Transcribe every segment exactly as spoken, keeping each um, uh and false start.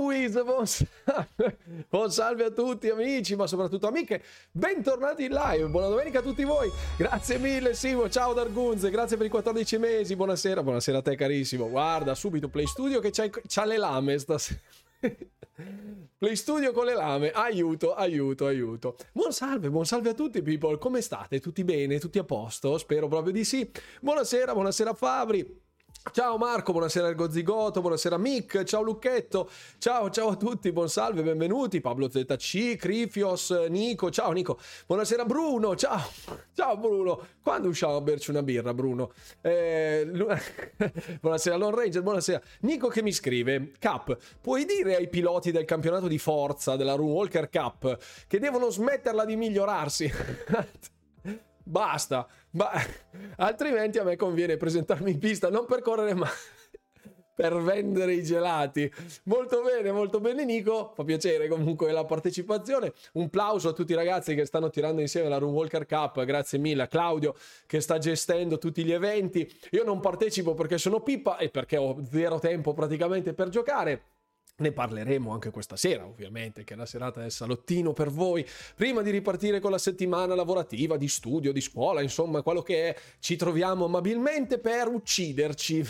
Wiz, buon salve. buon salve a tutti amici, ma soprattutto amiche, bentornati in live, buona domenica a tutti voi, grazie mille Simo, ciao Dargunze, grazie per i quattordici mesi, buonasera, buonasera a te carissimo, guarda subito Play Studio che c'ha, c'ha le lame stasera. Play Studio con le lame, aiuto, aiuto, aiuto. Buon salve, buon salve a tutti people, come state? Tutti bene? Tutti a posto? Spero proprio di sì. Buonasera, buonasera Fabri. Ciao Marco, buonasera Ergo Zigoto, buonasera Mick, ciao Lucchetto, ciao ciao a tutti, buon salve, benvenuti, Pablo Z C, Crifios, Nico, ciao Nico, buonasera Bruno, ciao, ciao Bruno, quando usciamo a berci una birra Bruno? Eh, buonasera Lone Ranger, buonasera, Nico che mi scrive, Cap, puoi dire ai piloti del campionato di forza della Runewalker Cup che devono smetterla di migliorarsi? Basta, ma altrimenti a me conviene presentarmi in pista, non per correre ma per vendere i gelati. Molto bene, molto bene Nico, fa piacere comunque la partecipazione. Un plauso a tutti i ragazzi che stanno tirando insieme la Runewalker Cup, grazie mille a Claudio che sta gestendo tutti gli eventi. Io non partecipo perché sono pippa e perché ho zero tempo praticamente per giocare. Ne parleremo anche questa sera, ovviamente, che è la serata del salottino per voi. Prima di ripartire con la settimana lavorativa, di studio, di scuola, insomma, quello che è, ci troviamo amabilmente per ucciderci.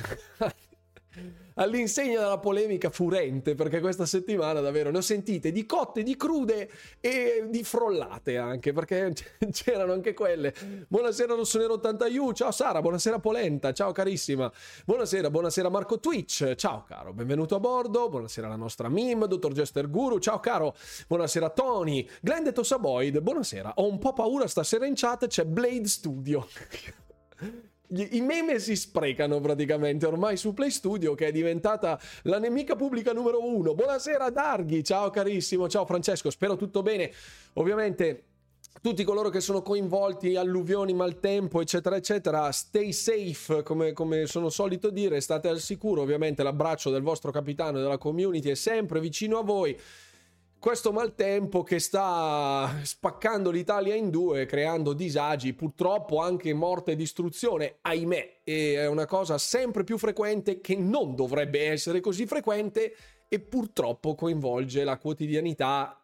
All'insegna della polemica furente, perché questa settimana davvero ne ho sentite di cotte, di crude e di frollate anche, perché c'erano anche quelle. Buonasera Rossonero ottanta U, ciao Sara, buonasera Polenta, ciao carissima, buonasera, buonasera Marco Twitch, ciao caro, benvenuto a bordo, buonasera alla nostra meme, dottor Jester Guru, ciao caro, buonasera Tony, Glendetto Saboid, buonasera, ho un po' paura stasera in chat, c'è Blade Studio. I meme si sprecano praticamente ormai su Play Studio, che è diventata la nemica pubblica numero uno. Buonasera Darghi, ciao carissimo, ciao Francesco, spero tutto bene. Ovviamente tutti coloro che sono coinvolti, alluvioni, maltempo, eccetera, eccetera, stay safe, come, come sono solito dire, state al sicuro. Ovviamente l'abbraccio del vostro capitano e della community è sempre vicino a voi. Questo maltempo che sta spaccando l'Italia in due, creando disagi, purtroppo anche morte e distruzione, ahimè, e è una cosa sempre più frequente che non dovrebbe essere così frequente e purtroppo coinvolge la quotidianità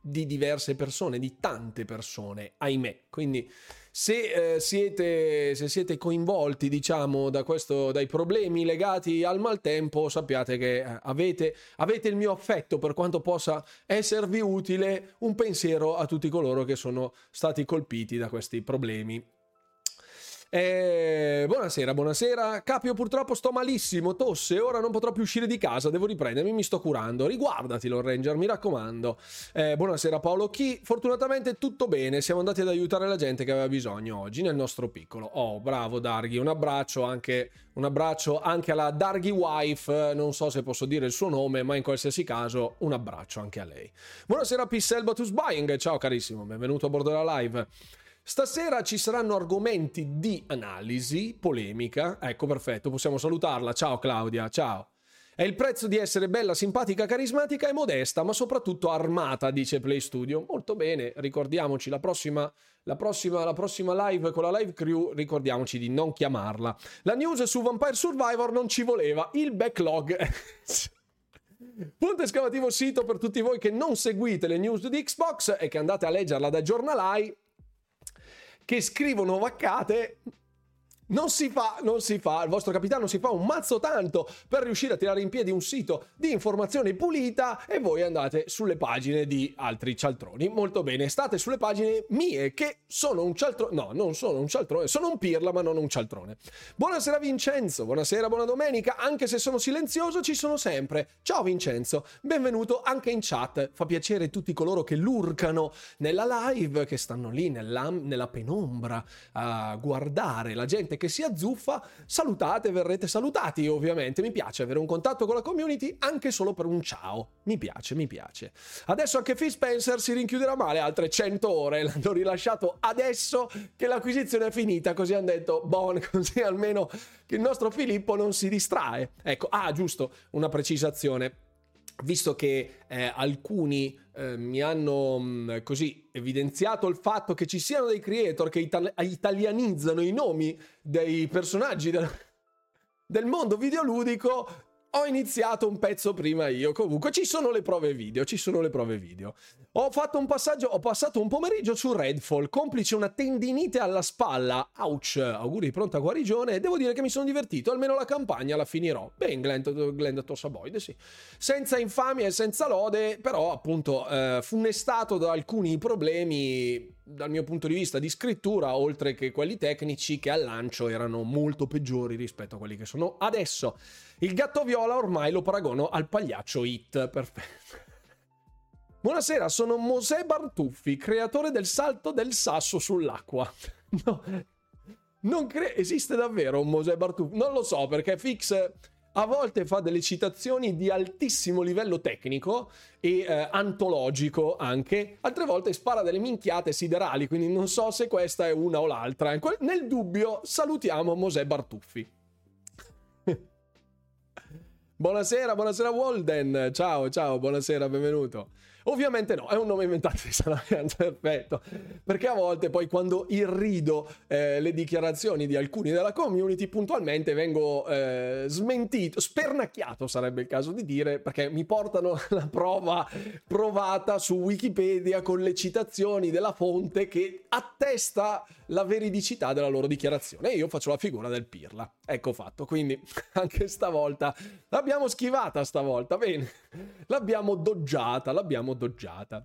di diverse persone, di tante persone, ahimè. Quindi se eh, siete se siete coinvolti, diciamo, da questo, dai problemi legati al maltempo, sappiate che avete avete il mio affetto, per quanto possa esservi utile, un pensiero a tutti coloro che sono stati colpiti da questi problemi. Eh, buonasera, buonasera Capio, purtroppo sto malissimo, tosse, ora non potrò più uscire di casa, devo riprendermi, mi sto curando, riguardati Lone Ranger, mi raccomando. Eh, buonasera Paolo Chi, fortunatamente tutto bene, siamo andati ad aiutare la gente che aveva bisogno oggi nel nostro piccolo. Oh bravo Darghi, un abbraccio anche un abbraccio anche alla Darghi Wife, non so se posso dire il suo nome, ma in qualsiasi caso un abbraccio anche a lei. Buonasera Pissel Batus Buying, ciao carissimo, benvenuto a bordo della live. Stasera ci saranno argomenti di analisi, polemica. Ecco, perfetto, possiamo salutarla. Ciao Claudia, ciao. È il prezzo di essere bella, simpatica, carismatica e modesta, ma soprattutto armata, dice Play Studio. Molto bene, ricordiamoci la prossima, la prossima, la prossima live con la live crew, ricordiamoci di non chiamarla. La news su Vampire Survivor non ci voleva, il backlog. Punto esclamativo sito per tutti voi che non seguite le news di Xbox e che andate a leggerla da giornalai che scrivono vaccate. Non si fa, non si fa, il vostro capitano si fa un mazzo tanto per riuscire a tirare in piedi un sito di informazione pulita e voi andate sulle pagine di altri cialtroni. Molto bene, state sulle pagine mie che sono un cialtrone, no, non sono un cialtrone, sono un pirla ma non un cialtrone. Buonasera Vincenzo, buonasera, buona domenica, anche se sono silenzioso ci sono sempre. Ciao Vincenzo, benvenuto anche in chat, fa piacere tutti coloro che lurcano nella live, che stanno lì nella, nella penombra a guardare la gente che si azzuffa, salutate, verrete salutati ovviamente, mi piace avere un contatto con la community anche solo per un ciao, mi piace, mi piace. Adesso anche Phil Spencer si rinchiuderà male altre cento ore, l'hanno rilasciato adesso che l'acquisizione è finita, così hanno detto, buon, così almeno che il nostro Filippo non si distrae. Ecco, ah giusto, una precisazione, visto che eh, alcuni eh, mi hanno mh, così evidenziato il fatto che ci siano dei creator che ital- italianizzano i nomi dei personaggi del, del mondo videoludico, ho iniziato un pezzo prima io. Comunque ci sono le prove video, ci sono le prove video. Ho fatto un passaggio, ho passato un pomeriggio su Redfall, complice una tendinite alla spalla. Ouch, auguri di pronta guarigione. E devo dire che mi sono divertito, almeno la campagna la finirò. Ben, Glenn Tossaboide, sì. Senza infamia e senza lode, però appunto eh, funestato da alcuni problemi, dal mio punto di vista, di scrittura, oltre che quelli tecnici che al lancio erano molto peggiori rispetto a quelli che sono adesso. Il gatto viola ormai lo paragono al pagliaccio It. Perfetto. Buonasera, sono Mosè Bartuffi, creatore del salto del sasso sull'acqua. No, non cre- esiste davvero un Mosè Bartuffi? Non lo so, perché Fix a volte fa delle citazioni di altissimo livello tecnico e eh, antologico anche, altre volte spara delle minchiate siderali, quindi non so se questa è una o l'altra. Quel- nel dubbio salutiamo Mosè Bartuffi. Buonasera, buonasera Walden, ciao, ciao, buonasera, benvenuto. Ovviamente no, è un nome inventato di Salaman, perfetto, perché a volte poi quando irrido eh, le dichiarazioni di alcuni della community puntualmente vengo eh, smentito, spernacchiato sarebbe il caso di dire, perché mi portano la prova provata su Wikipedia con le citazioni della fonte che attesta la veridicità della loro dichiarazione e io faccio la figura del pirla. Ecco fatto, quindi anche stavolta l'abbiamo schivata stavolta, bene, l'abbiamo doggiata, l'abbiamo doggiata.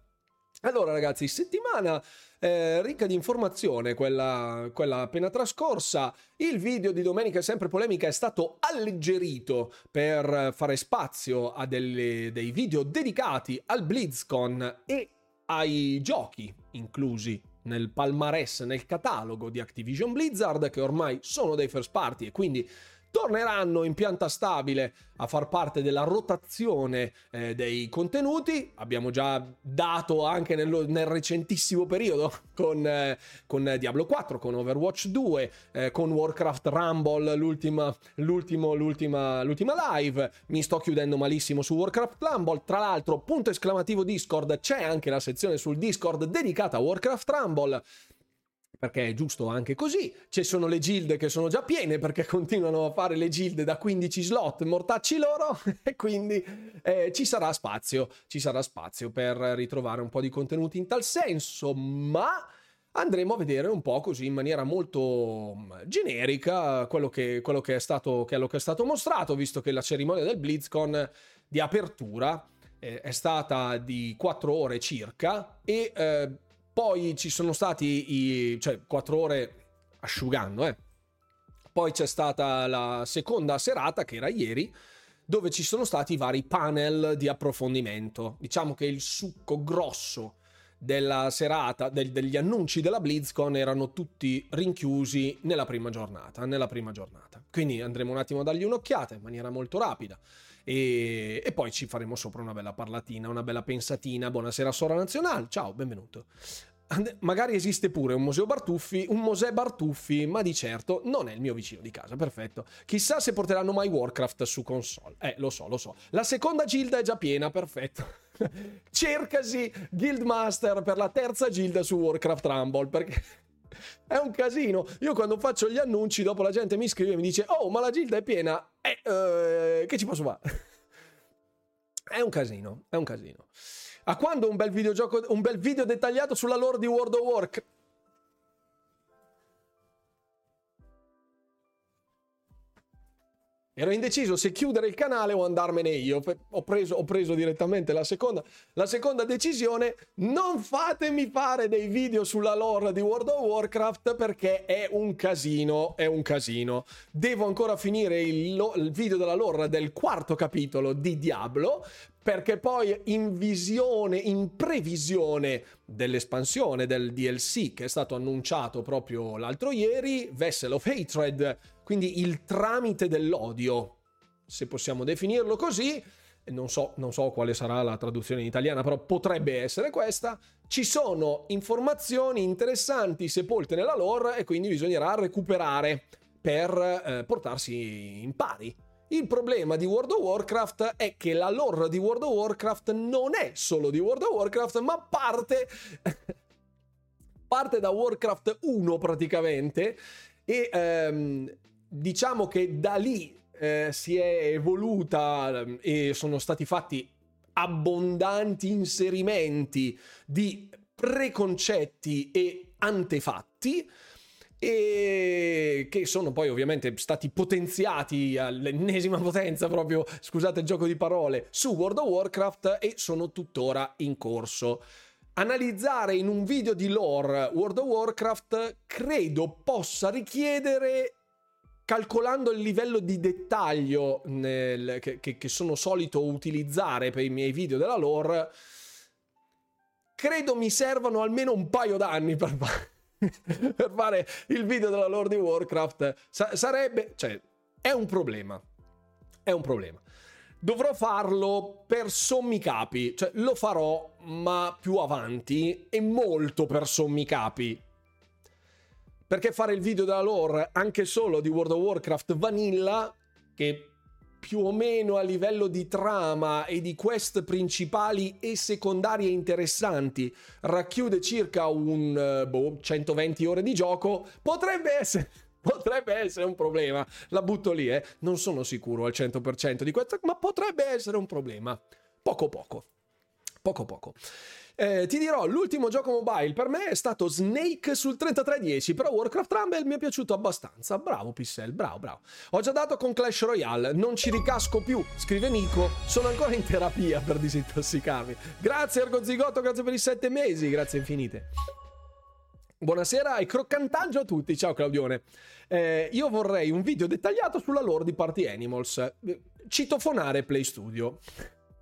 Allora ragazzi, settimana eh, ricca di informazione quella, quella appena trascorsa. Il video di domenica è sempre polemica, è stato alleggerito per fare spazio a delle, dei video dedicati al BlizzCon e ai giochi inclusi nel palmarès, nel catalogo di Activision Blizzard, che ormai sono dei first party e quindi torneranno in pianta stabile a far parte della rotazione eh, dei contenuti. Abbiamo già dato anche nello, nel recentissimo periodo con, eh, con Diablo quattro, con Overwatch due, eh, con Warcraft Rumble, l'ultima, l'ultimo, l'ultima, l'ultima live. Mi sto chiudendo malissimo su Warcraft Rumble. Tra l'altro, punto esclamativo Discord, c'è anche la sezione sul Discord dedicata a Warcraft Rumble, perché è giusto anche così. Ci sono le guild che sono già piene, perché continuano a fare le guild da quindici slot, mortacci loro, e quindi eh, ci sarà spazio, ci sarà spazio per ritrovare un po' di contenuti in tal senso, ma andremo a vedere un po' così in maniera molto generica quello che, quello che, è, stato, quello che è stato mostrato, visto che la cerimonia del BlizzCon di apertura eh, è stata di quattro ore circa e... Eh, Poi ci sono stati i, cioè quattro ore asciugando, eh. Poi c'è stata la seconda serata, che era ieri, dove ci sono stati i vari panel di approfondimento. Diciamo che il succo grosso della serata, del, degli annunci della BlizzCon erano tutti rinchiusi nella prima giornata, nella prima giornata. Quindi andremo un attimo a dargli un'occhiata in maniera molto rapida. E, e poi ci faremo sopra una bella parlatina, una bella pensatina. Buonasera Sora Nazionale, ciao, benvenuto. And- magari esiste pure un Mosè Bartuffi, un Mosè Bartuffi, ma di certo non è il mio vicino di casa, perfetto. Chissà se porteranno mai Warcraft su console. Eh, lo so, lo so. La seconda gilda è già piena, perfetto. Cercasi Guildmaster per la terza gilda su Warcraft Rumble, perché... è un casino. Io quando faccio gli annunci dopo la gente mi scrive e mi dice: oh, ma la gilda è piena, eh, eh, che ci posso fare? È un casino, è un casino. A quando un bel videogioco, un bel video dettagliato sulla lore di World of Warcraft? Ero indeciso se chiudere il canale o andarmene io. Ho preso, ho preso direttamente la seconda, la seconda decisione. Non fatemi fare dei video sulla lore di World of Warcraft, perché è un casino, è un casino. Devo ancora finire il, lo, il video della lore del quarto capitolo di Diablo, perché poi in visione, in previsione dell'espansione del D L C che è stato annunciato proprio l'altro ieri, Vessel of Hatred, quindi il tramite dell'odio, se possiamo definirlo così, non so, non so quale sarà la traduzione in italiana, però potrebbe essere questa. Ci sono informazioni interessanti sepolte nella lore e quindi bisognerà recuperare per eh, portarsi in pari. Il problema di World of Warcraft è che la lore di World of Warcraft non è solo di World of Warcraft, ma parte, parte da Warcraft uno praticamente, e ehm, diciamo che da lì eh, si è evoluta e sono stati fatti abbondanti inserimenti di preconcetti e antefatti, e che sono poi ovviamente stati potenziati all'ennesima potenza, proprio, scusate il gioco di parole, su World of Warcraft, e sono tuttora in corso. Analizzare in un video di lore World of Warcraft credo possa richiedere, calcolando il livello di dettaglio nel, che, che, che sono solito utilizzare per i miei video della lore, credo mi servano almeno un paio d'anni per fare per fare il video della lore di Warcraft. Sa- sarebbe, cioè, è un problema, è un problema. Dovrò farlo per sommi capi, cioè lo farò ma più avanti e molto per sommi capi, perché fare il video della lore anche solo di World of Warcraft Vanilla, che più o meno a livello di trama e di quest principali e secondarie interessanti racchiude circa un boh, centoventi ore di gioco, potrebbe essere, potrebbe essere un problema. La butto lì, eh. Non sono sicuro al cento per cento di questo, ma potrebbe essere un problema. Poco poco. Poco poco. Eh, ti dirò, l'ultimo gioco mobile per me è stato Snake sul trentatré dieci, però Warcraft Rumble mi è piaciuto abbastanza. Bravo Pissel, bravo, bravo. Ho già dato con Clash Royale, non ci ricasco più, scrive Nico, sono ancora in terapia per disintossicarmi. Grazie Ergo Zigotto, grazie per i sette mesi, grazie infinite. Buonasera e croccantaggio a tutti, ciao Claudione. Eh, io vorrei un video dettagliato sulla lore di Party Animals. Citofonare Play Studio.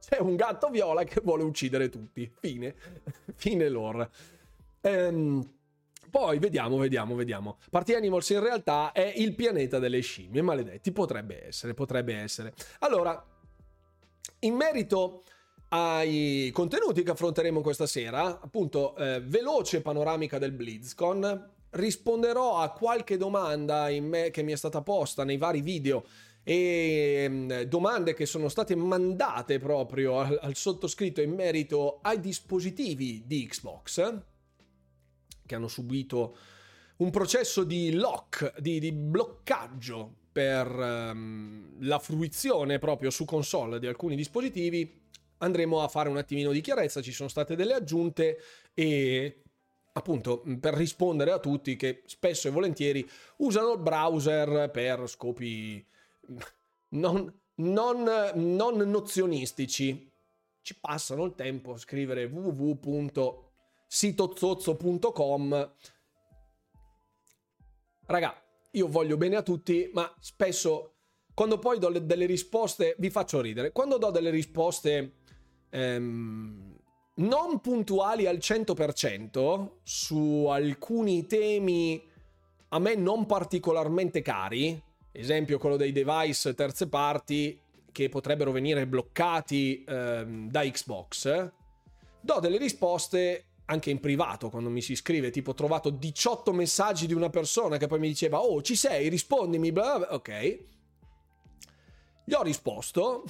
C'è un gatto viola che vuole uccidere tutti. Fine. Fine lore. Ehm, poi vediamo, vediamo, vediamo. Party Animals in realtà è il pianeta delle scimmie, maledetti. Potrebbe essere, potrebbe essere. Allora, in merito ai contenuti che affronteremo questa sera, appunto, eh, veloce panoramica del BlizzCon, risponderò a qualche domanda in me che mi è stata posta nei vari video e domande che sono state mandate proprio al, al sottoscritto in merito ai dispositivi di Xbox che hanno subito un processo di lock, di, di bloccaggio per um, la fruizione proprio su console di alcuni dispositivi. Andremo a fare un attimino di chiarezza, ci sono state delle aggiunte e appunto per rispondere a tutti che spesso e volentieri usano il browser per scopi Non, non, non nozionistici. Ci passano il tempo a scrivere w w w punto sitozozzo punto com. Raga, io voglio bene a tutti, ma spesso quando poi do le, delle risposte, vi faccio ridere, quando do delle risposte ehm, non puntuali al cento per cento su alcuni temi a me non particolarmente cari, esempio quello dei device terze parti che potrebbero venire bloccati ehm, da Xbox, do delle risposte anche in privato quando mi si scrive, tipo ho trovato diciotto messaggi di una persona che poi mi diceva oh ci sei, rispondimi, bla bla. Ok, gli ho risposto,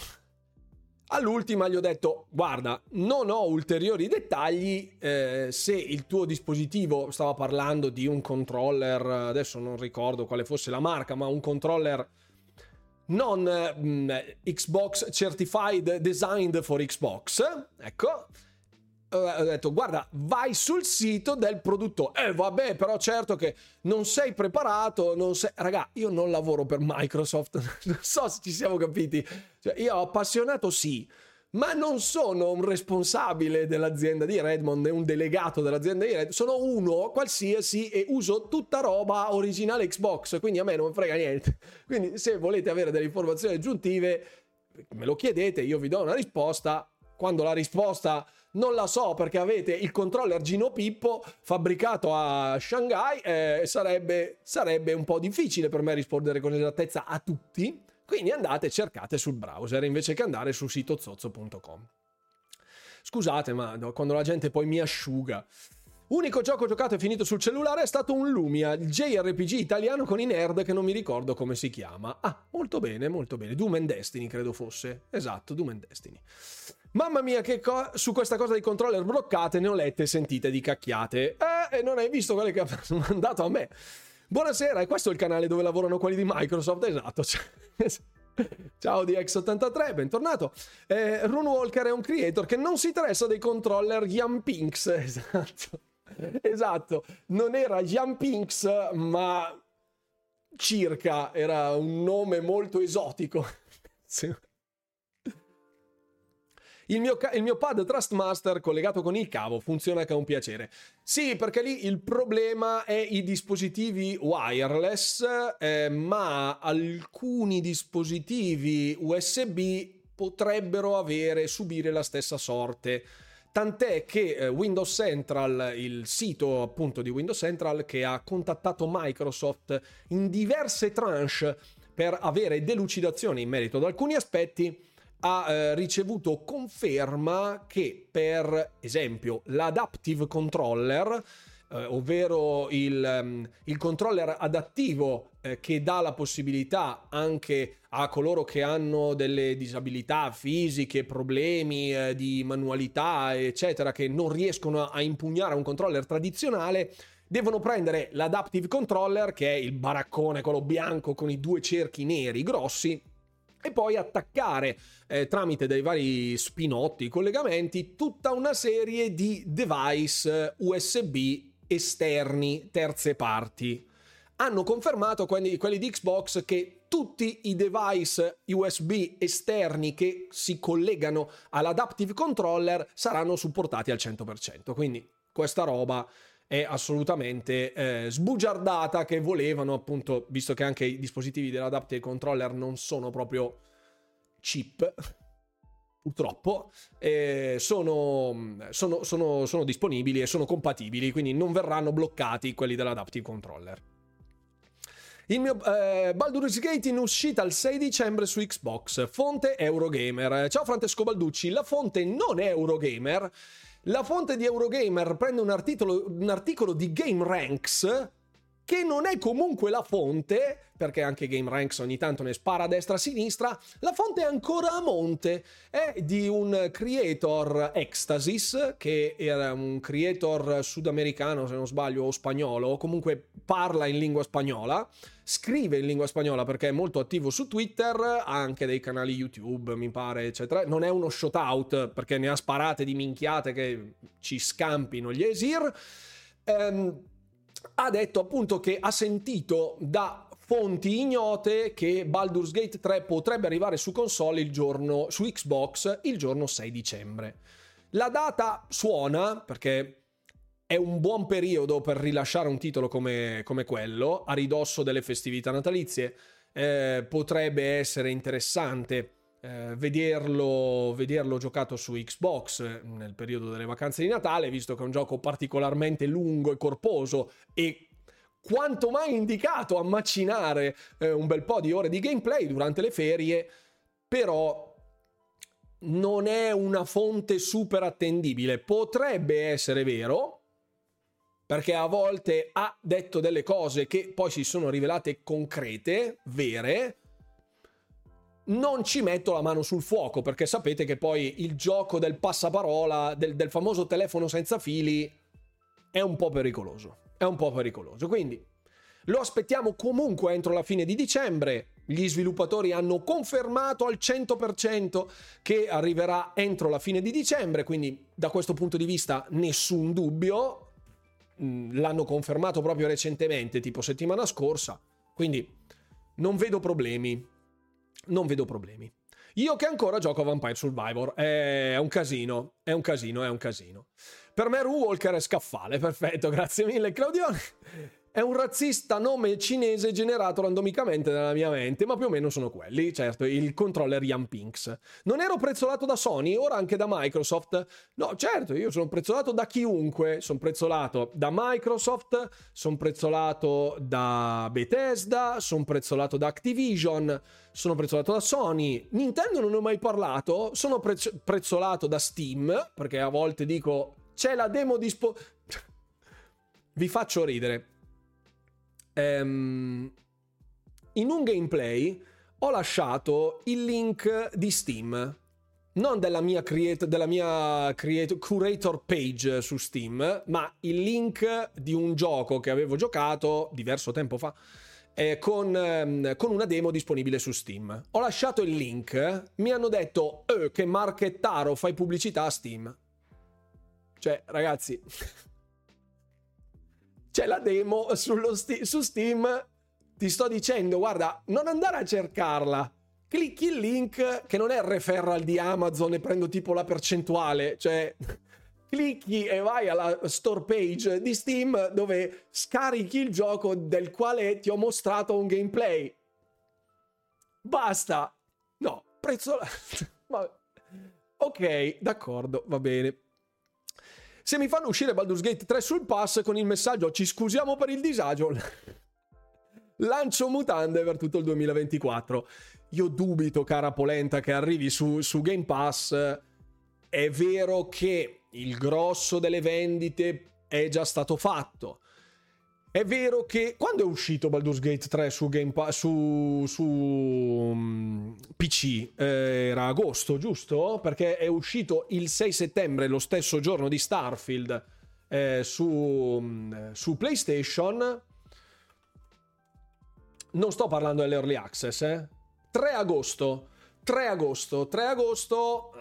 all'ultima gli ho detto guarda non ho ulteriori dettagli, eh, se il tuo dispositivo, stava parlando di un controller, adesso non ricordo quale fosse la marca, ma un controller non eh, Xbox certified designed for Xbox, ecco, eh, ho detto guarda vai sul sito del produttore, eh vabbè però certo che non sei preparato, non sei... Raga, io non lavoro per Microsoft, non so se ci siamo capiti. Cioè, io appassionato sì, ma non sono un responsabile dell'azienda di Redmond, un delegato dell'azienda di Redmond, sono uno qualsiasi e uso tutta roba originale Xbox, quindi a me non frega niente. Quindi se volete avere delle informazioni aggiuntive me lo chiedete, io vi do una risposta. Quando la risposta non la so perché avete il controller Gino Pippo fabbricato a Shanghai, eh, sarebbe, sarebbe un po' difficile per me rispondere con esattezza a tutti. Quindi andate e cercate sul browser invece che andare su sitozozzo punto com. Scusate, ma quando la gente poi mi asciuga. Unico gioco giocato e finito sul cellulare è stato un Lumia, il J R P G italiano con i nerd che non mi ricordo come si chiama. Ah, molto bene, molto bene. Doom and Destiny credo fosse. Esatto, Doom and Destiny. Mamma mia, che co- su questa cosa dei controller bloccate ne ho lette e sentite di cacchiate. Eh, e non hai visto quelle che ha mandato a me. Buonasera, e questo è il canale dove lavorano quelli di Microsoft, esatto. Ciao D X ottantatré, bentornato. eh, Runewalker è un creator che non si interessa dei controller Yampinx. Esatto, esatto, non era Yampinx ma circa, era un nome molto esotico. Sì. Il mio, il mio pad Trustmaster collegato con il cavo funziona che è un piacere. Sì, perché lì il problema è i dispositivi wireless, eh, ma alcuni dispositivi U S B potrebbero avere, subire la stessa sorte. Tant'è che Windows Central, il sito appunto di Windows Central, che ha contattato Microsoft in diverse tranche per avere delucidazioni in merito ad alcuni aspetti, ha eh, ricevuto conferma che, per esempio, l'adaptive controller, eh, ovvero il, um, il controller adattivo eh, che dà la possibilità anche a coloro che hanno delle disabilità fisiche, problemi eh, di manualità, eccetera, che non riescono a impugnare un controller tradizionale, devono prendere l'adaptive controller, che è il baraccone, quello bianco con i due cerchi neri grossi, e poi attaccare eh, tramite dei vari spinotti, collegamenti, tutta una serie di device U S B esterni, terze parti. Hanno confermato quelli, quelli di Xbox che tutti i device U S B esterni che si collegano all'adaptive controller saranno supportati al cento per cento. Quindi questa roba è assolutamente eh, sbugiardata, che volevano appunto, visto che anche i dispositivi dell'adaptive controller non sono proprio cheap, purtroppo, eh, sono, sono, sono, sono disponibili e sono compatibili, quindi non verranno bloccati quelli dell'adaptive controller. Il mio eh, Baldur's Gate in uscita il sei dicembre su Xbox, fonte Eurogamer. Ciao Francesco Balducci, la fonte non è Eurogamer. La fonte di Eurogamer prende un articolo, un articolo di GameRanks, che non è comunque la fonte, perché anche GameRanks ogni tanto ne spara a destra a sinistra. La fonte è ancora a monte, è di un creator, Ecstasis, che era un creator sudamericano, se non sbaglio, o spagnolo, comunque parla in lingua spagnola, scrive in lingua spagnola perché è molto attivo su Twitter, ha anche dei canali YouTube, mi pare, eccetera. Non è uno shout out perché ne ha sparate di minchiate che ci scampino gli esir. Ehm... Ha detto appunto che ha sentito da fonti ignote che Baldur's Gate tre potrebbe arrivare su console il giorno, su Xbox il giorno sei dicembre. La data suona perché è un buon periodo per rilasciare un titolo come, come quello, a ridosso delle festività natalizie. Eh, potrebbe essere interessante eh, vederlo, vederlo giocato su Xbox nel periodo delle vacanze di Natale, visto che è un gioco particolarmente lungo e corposo e quanto mai indicato a macinare eh, un bel po' di ore di gameplay durante le ferie. Però non è una fonte super attendibile. Potrebbe essere vero, perché a volte ha detto delle cose che poi si sono rivelate concrete, vere. Non ci metto la mano sul fuoco, perché sapete che poi il gioco del passaparola, del, del famoso telefono senza fili, è un po' pericoloso. È un po' pericoloso. Quindi lo aspettiamo comunque entro la fine di dicembre. Gli sviluppatori hanno confermato al cento per cento che arriverà entro la fine di dicembre, quindi da questo punto di vista nessun dubbio. L'hanno confermato proprio recentemente, tipo settimana scorsa. Quindi non vedo problemi. Non vedo problemi. Io che ancora gioco a Vampire Survivor. È un casino, è un casino, è un casino. Per me Runewalker è scaffale, perfetto, grazie mille Claudione. È un razzista nome cinese generato randomicamente nella mia mente, ma più o meno sono quelli, certo, il controller Yampinx. Non ero prezzolato da Sony, ora anche da Microsoft. No, certo, io sono prezzolato da chiunque, sono prezzolato da Microsoft, sono prezzolato da Bethesda, sono prezzolato da Activision, sono prezzolato da Sony. Nintendo non ne ho mai parlato, sono prez- prezzolato da Steam, perché a volte dico c'è la demo dispo... Vi faccio ridere. In un gameplay ho lasciato il link di Steam, non della mia, create, della mia create, curator page su Steam, ma il link di un gioco che avevo giocato diverso tempo fa eh, con, ehm, con una demo disponibile su Steam. Ho lasciato il link, mi hanno detto eh, che marchettaro, fai pubblicità a Steam. Cioè, ragazzi, c'è la demo sullo sti- su Steam, ti sto dicendo, guarda, non andare a cercarla, clicchi il link, che non è il referral di Amazon e prendo tipo la percentuale, cioè clicchi e vai alla store page di Steam dove scarichi il gioco del quale ti ho mostrato un gameplay. Basta. No, prezzo... Ok, d'accordo, va bene. Se mi fanno uscire Baldur's Gate tre sul pass con il messaggio "ci scusiamo per il disagio", lancio mutande per tutto il duemilaventiquattro. Io dubito, cara Polenta, che arrivi su, su Game Pass. È vero che il grosso delle vendite è già stato fatto. È vero che quando è uscito Baldur's Gate tre su Game Pass, su, su um, P C, eh, era agosto, giusto? Perché è uscito il sei settembre, lo stesso giorno di Starfield, eh, su, su PlayStation. Non sto parlando dell'Early Access, eh? tre agosto, tre agosto, tre agosto.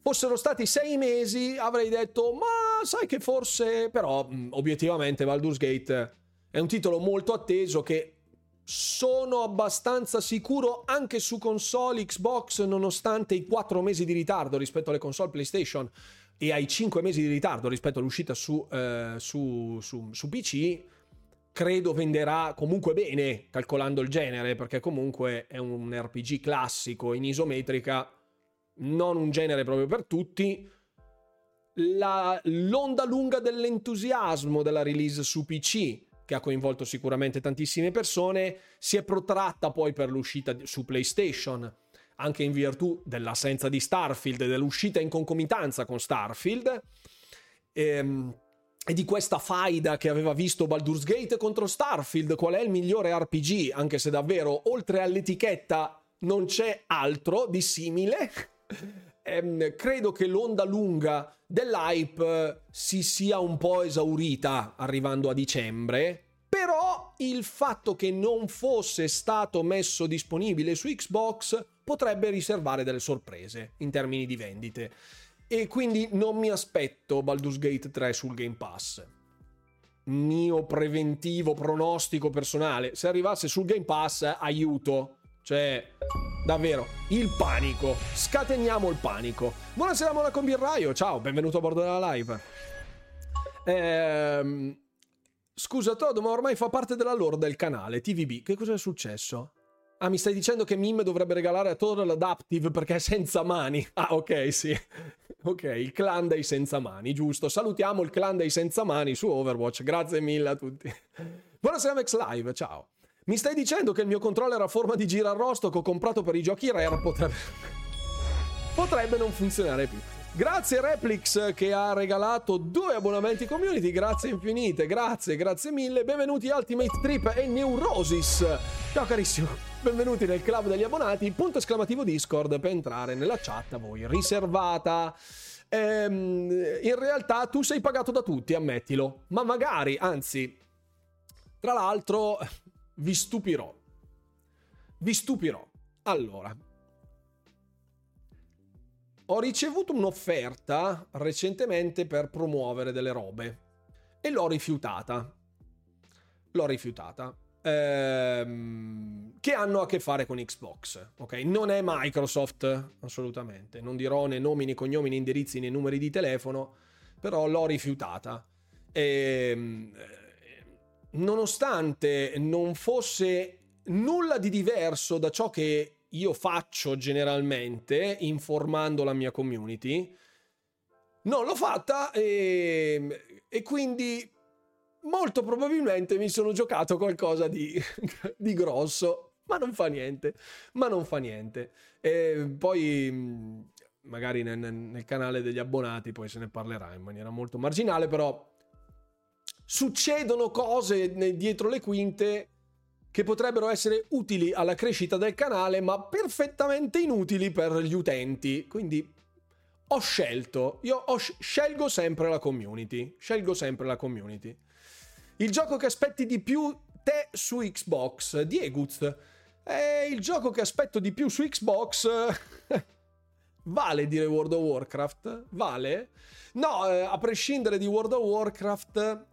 Fossero stati sei mesi, avrei detto, ma sai che forse... Però, obiettivamente, Baldur's Gate è un titolo molto atteso che sono abbastanza sicuro anche su console Xbox, nonostante i quattro mesi di ritardo rispetto alle console PlayStation e ai cinque mesi di ritardo rispetto all'uscita su, eh, su, su, su P C... Credo venderà comunque bene, calcolando il genere, perché comunque è un R P G classico in isometrica, non un genere proprio per tutti. La, l'onda lunga dell'entusiasmo della release su P C, che ha coinvolto sicuramente tantissime persone, si è protratta poi per l'uscita su PlayStation, anche in virtù dell'assenza di Starfield, dell'uscita in concomitanza con Starfield. Ehm... E di questa faida che aveva visto Baldur's Gate contro Starfield, qual è il migliore R P G, anche se davvero oltre all'etichetta non c'è altro di simile. ehm, credo che l'onda lunga dell'hype si sia un po' esaurita arrivando a dicembre, però il fatto che non fosse stato messo disponibile su Xbox potrebbe riservare delle sorprese in termini di vendite. E quindi non mi aspetto Baldur's Gate tre sul Game Pass. Mio preventivo pronostico personale: se arrivasse sul Game Pass, aiuto. Cioè, davvero, il panico. Scateniamo il panico. Buonasera, Monaco Birraio. Ciao, benvenuto a bordo della live. Ehm, scusa, Todd, ma ormai fa parte della lore del canale T V B. Che cosa è successo? Ah, mi stai dicendo che Mim dovrebbe regalare a Todd l'Adaptive perché è senza mani. Ah, ok, sì. Ok, il clan dei senza mani, giusto. Salutiamo il clan dei senza mani su Overwatch. Grazie mille a tutti. Buonasera, Max Live, ciao. Mi stai dicendo che il mio controller a forma di girarrosto che ho comprato per i giochi rare potrebbe... potrebbe non funzionare più. Grazie Replix che ha regalato due abbonamenti community, grazie infinite, grazie, grazie mille. Benvenuti a Ultimate Trip e Neurosis. Ciao carissimo, benvenuti nel club degli abbonati, punto esclamativo Discord per entrare nella chat a voi riservata. Ehm, in realtà tu sei pagato da tutti, ammettilo, ma magari, anzi, tra l'altro vi stupirò, vi stupirò. Allora, ho ricevuto un'offerta recentemente per promuovere delle robe e l'ho rifiutata. L'ho rifiutata. Ehm, che hanno a che fare con Xbox, ok? Non è Microsoft, assolutamente. Non dirò né nomi, né cognomi, né indirizzi, né numeri di telefono, però l'ho rifiutata. Ehm, nonostante non fosse nulla di diverso da ciò che io faccio generalmente informando la mia community, non l'ho fatta e, e quindi molto probabilmente mi sono giocato qualcosa di, di grosso, ma non fa niente, ma non fa niente. E poi magari nel, nel canale degli abbonati poi se ne parlerà in maniera molto marginale, però succedono cose dietro le quinte che potrebbero essere utili alla crescita del canale, ma perfettamente inutili per gli utenti. Quindi ho scelto, io ho, scelgo sempre la community, scelgo sempre la community. Il gioco che aspetti di più Te su Xbox, Dieguz, è il gioco che aspetto di più su Xbox. Vale dire World of Warcraft? Vale? No, eh, a prescindere di World of Warcraft,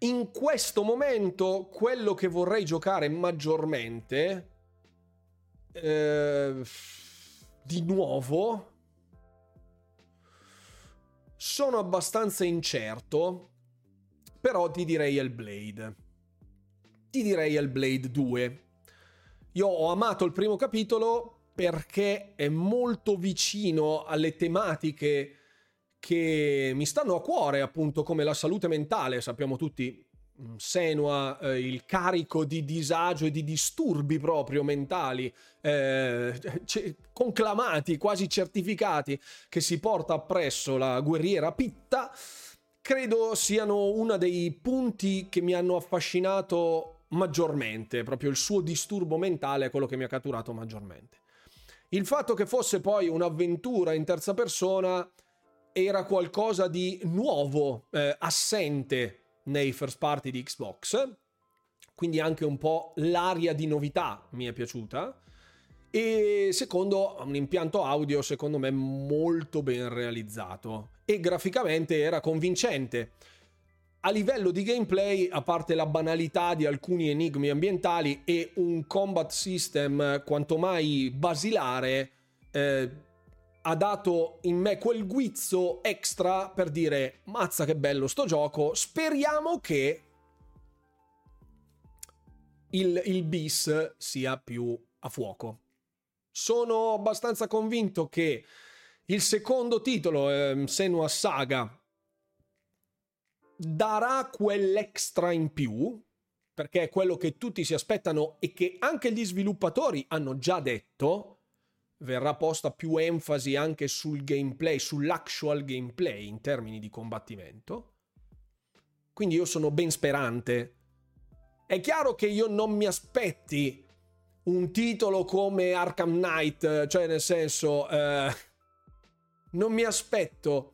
in questo momento quello che vorrei giocare maggiormente, eh, di nuovo, sono abbastanza incerto, però ti direi Hellblade. Ti direi Hellblade due. Io ho amato il primo capitolo perché è molto vicino alle tematiche che mi stanno a cuore, appunto, come la salute mentale. Sappiamo tutti, senua eh, il carico di disagio e di disturbi proprio mentali, eh, c- conclamati, quasi certificati, che si porta appresso la guerriera Pitta. Credo siano uno dei punti che mi hanno affascinato maggiormente, proprio il suo disturbo mentale è quello che mi ha catturato maggiormente. Il fatto che fosse poi un'avventura in terza persona era qualcosa di nuovo, eh, assente nei first party di Xbox, quindi anche un po' l'aria di novità mi è piaciuta, e secondo un impianto audio secondo me molto ben realizzato, e graficamente era convincente. A livello di gameplay, a parte la banalità di alcuni enigmi ambientali e un combat system quanto mai basilare, eh, ha dato in me quel guizzo extra per dire mazza che bello sto gioco, speriamo che il, il bis sia più a fuoco. Sono abbastanza convinto che il secondo titolo, eh, Senua Saga, darà quell'extra in più, perché è quello che tutti si aspettano e che anche gli sviluppatori hanno già detto. Verrà posta più enfasi anche sul gameplay, sull'actual gameplay in termini di combattimento. Quindi io sono ben sperante. È chiaro che io non mi aspetti un titolo come Arkham Knight, cioè nel senso, eh, non mi aspetto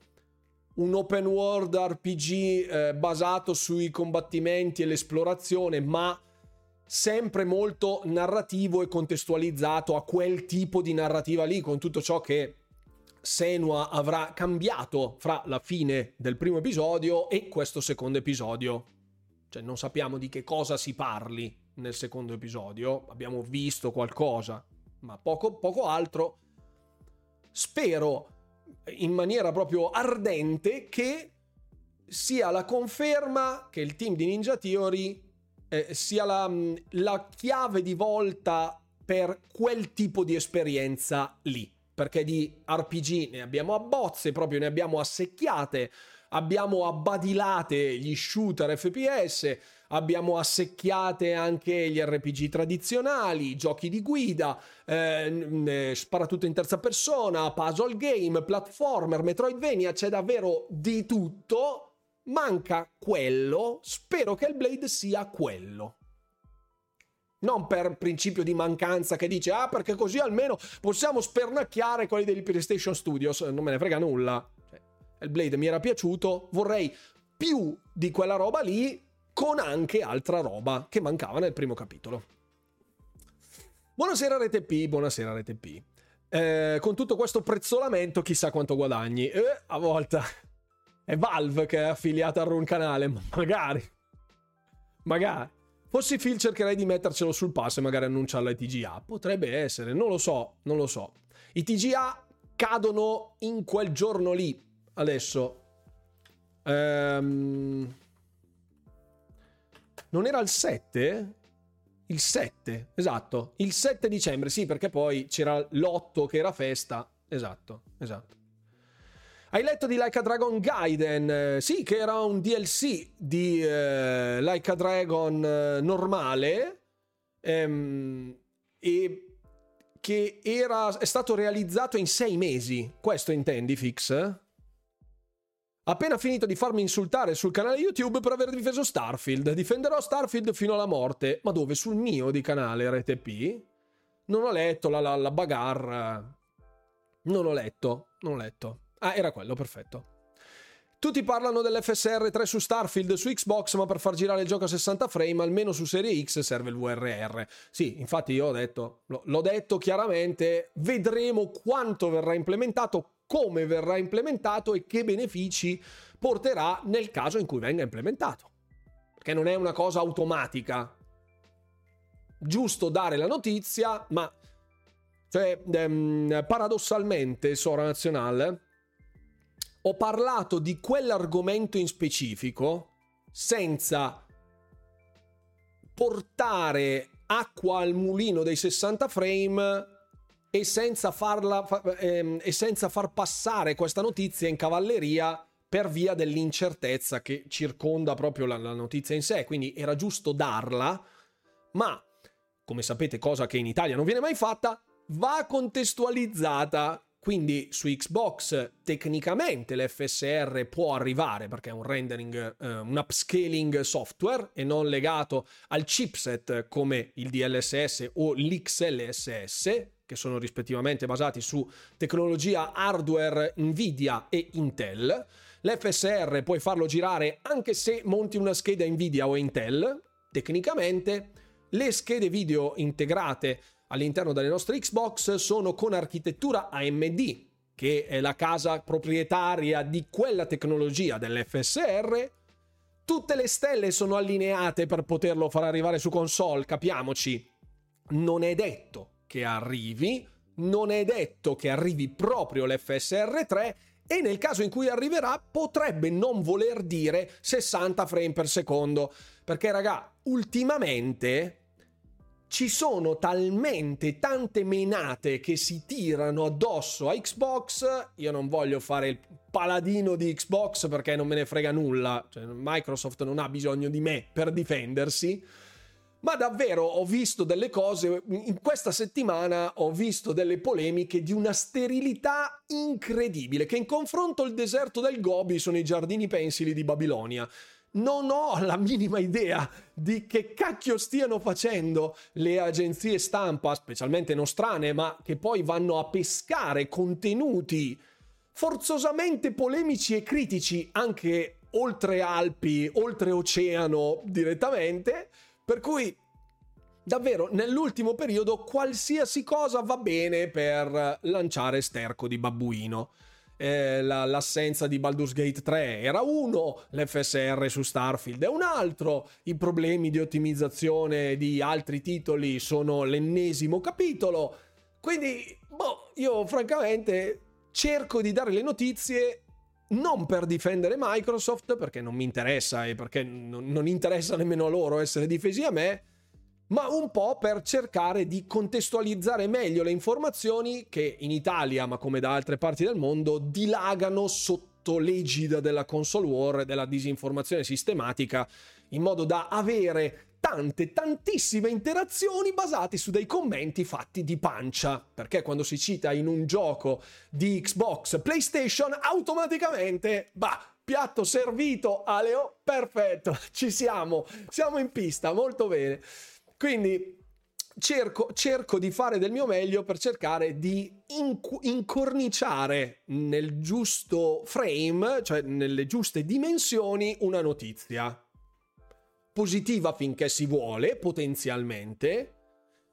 un open world R P G eh, basato sui combattimenti e l'esplorazione, ma sempre molto narrativo e contestualizzato a quel tipo di narrativa lì, con tutto ciò che Senua avrà cambiato fra la fine del primo episodio e questo secondo episodio. Cioè non sappiamo di che cosa si parli nel secondo episodio, abbiamo visto qualcosa, ma poco, poco altro. Spero in maniera proprio ardente che sia la conferma che il team di Ninja Theory Eh, sia la, la chiave di volta per quel tipo di esperienza lì, perché di R P G ne abbiamo a bozze, proprio ne abbiamo assecchiate, abbiamo abbadilate gli shooter F P S, abbiamo assecchiate anche gli R P G tradizionali, giochi di guida, eh, sparatutto in terza persona, puzzle game, platformer, metroidvania, c'è davvero di tutto. Manca quello, spero che Hellblade sia quello. Non per principio di mancanza che dice ah perché così almeno possiamo spernacchiare quelli dei PlayStation Studios, non me ne frega nulla. Hellblade mi era piaciuto, vorrei più di quella roba lì con anche altra roba che mancava nel primo capitolo. Buonasera Rete P, buonasera Rete P. Eh, con tutto questo prezzolamento chissà quanto guadagni, eh, a volta... È Valve che è affiliata al Run Canale, ma magari. Magari. Fossi Phil cercherei di mettercelo sul pass e magari annunciarla ai T G A. Potrebbe essere, non lo so, non lo so. I T G A cadono in quel giorno lì, adesso. Ehm... Non era il sette? Il sette, esatto. Il sette dicembre, sì, perché poi c'era l'otto che era festa. Esatto, esatto. Hai letto di Like a Dragon Gaiden? Sì, che era un D L C di eh, Like a Dragon eh, normale, ehm, e che era, è stato realizzato in sei mesi. Questo intendi, Fix? Appena finito di farmi insultare sul canale YouTube per aver difeso Starfield. Difenderò Starfield fino alla morte. Ma dove? Sul mio di canale R T P? Non ho letto la, la, la bagarra. Non ho letto, non ho letto. Ah, era quello, perfetto. Tutti parlano dell'F S R tre su Starfield su Xbox, ma per far girare il gioco a sessanta frame almeno su Serie X serve il V R R. Sì, infatti io ho detto, l'ho detto chiaramente, vedremo quanto verrà implementato, come verrà implementato e che benefici porterà nel caso in cui venga implementato. Perché non è una cosa automatica. Giusto dare la notizia, ma cioè ehm, paradossalmente, Sora Nazionale, ho parlato di quell'argomento in specifico senza portare acqua al mulino dei sessanta frame e senza farla fa, ehm, e senza far passare questa notizia in cavalleria per via dell'incertezza che circonda proprio la, la notizia in sé. Quindi era giusto darla, ma come sapete, cosa che in Italia non viene mai fatta, va contestualizzata. Quindi su Xbox tecnicamente l'F S R può arrivare perché è un rendering, eh, un upscaling software e non legato al chipset come il D L S S o l'X L S S, che sono rispettivamente basati su tecnologia hardware Nvidia e Intel. L'F S R puoi farlo girare anche se monti una scheda Nvidia o Intel. Tecnicamente le schede video integrate all'interno delle nostre Xbox sono con architettura A M D, che è la casa proprietaria di quella tecnologia dell'F S R. Tutte le stelle sono allineate per poterlo far arrivare su console, capiamoci. Non è detto che arrivi, non è detto che arrivi proprio l'F S R tre, e nel caso in cui arriverà potrebbe non voler dire sessanta frame per secondo, perché raga, ultimamente ci sono talmente tante menate che si tirano addosso a Xbox. Io non voglio fare il paladino di Xbox perché non me ne frega nulla, cioè, Microsoft non ha bisogno di me per difendersi, ma davvero ho visto delle cose in questa settimana, ho visto delle polemiche di una sterilità incredibile, che in confronto il deserto del Gobi sono i giardini pensili di Babilonia. Non ho la minima idea di che cacchio stiano facendo le agenzie stampa, specialmente nostrane, ma che poi vanno a pescare contenuti forzosamente polemici e critici anche oltre Alpi, oltre oceano direttamente, per cui davvero nell'ultimo periodo qualsiasi cosa va bene per lanciare sterco di babbuino. Eh, la, l'assenza di Baldur's Gate tre era uno, l'F S R su Starfield è un altro, i problemi di ottimizzazione di altri titoli sono l'ennesimo capitolo. Quindi boh, io francamente cerco di dare le notizie non per difendere Microsoft, perché non mi interessa e perché non, non interessa nemmeno a loro essere difesi a me, ma un po' per cercare di contestualizzare meglio le informazioni che in Italia, ma come da altre parti del mondo, dilagano sotto l'egida della console war e della disinformazione sistematica, in modo da avere tante, tantissime interazioni basate su dei commenti fatti di pancia. Perché quando si cita in un gioco di Xbox, PlayStation, automaticamente, bah, piatto servito, Aleo, perfetto, ci siamo, siamo in pista, molto bene. Quindi cerco, cerco di fare del mio meglio per cercare di inc- incorniciare nel giusto frame, cioè nelle giuste dimensioni, una notizia. Positiva finché si vuole, potenzialmente.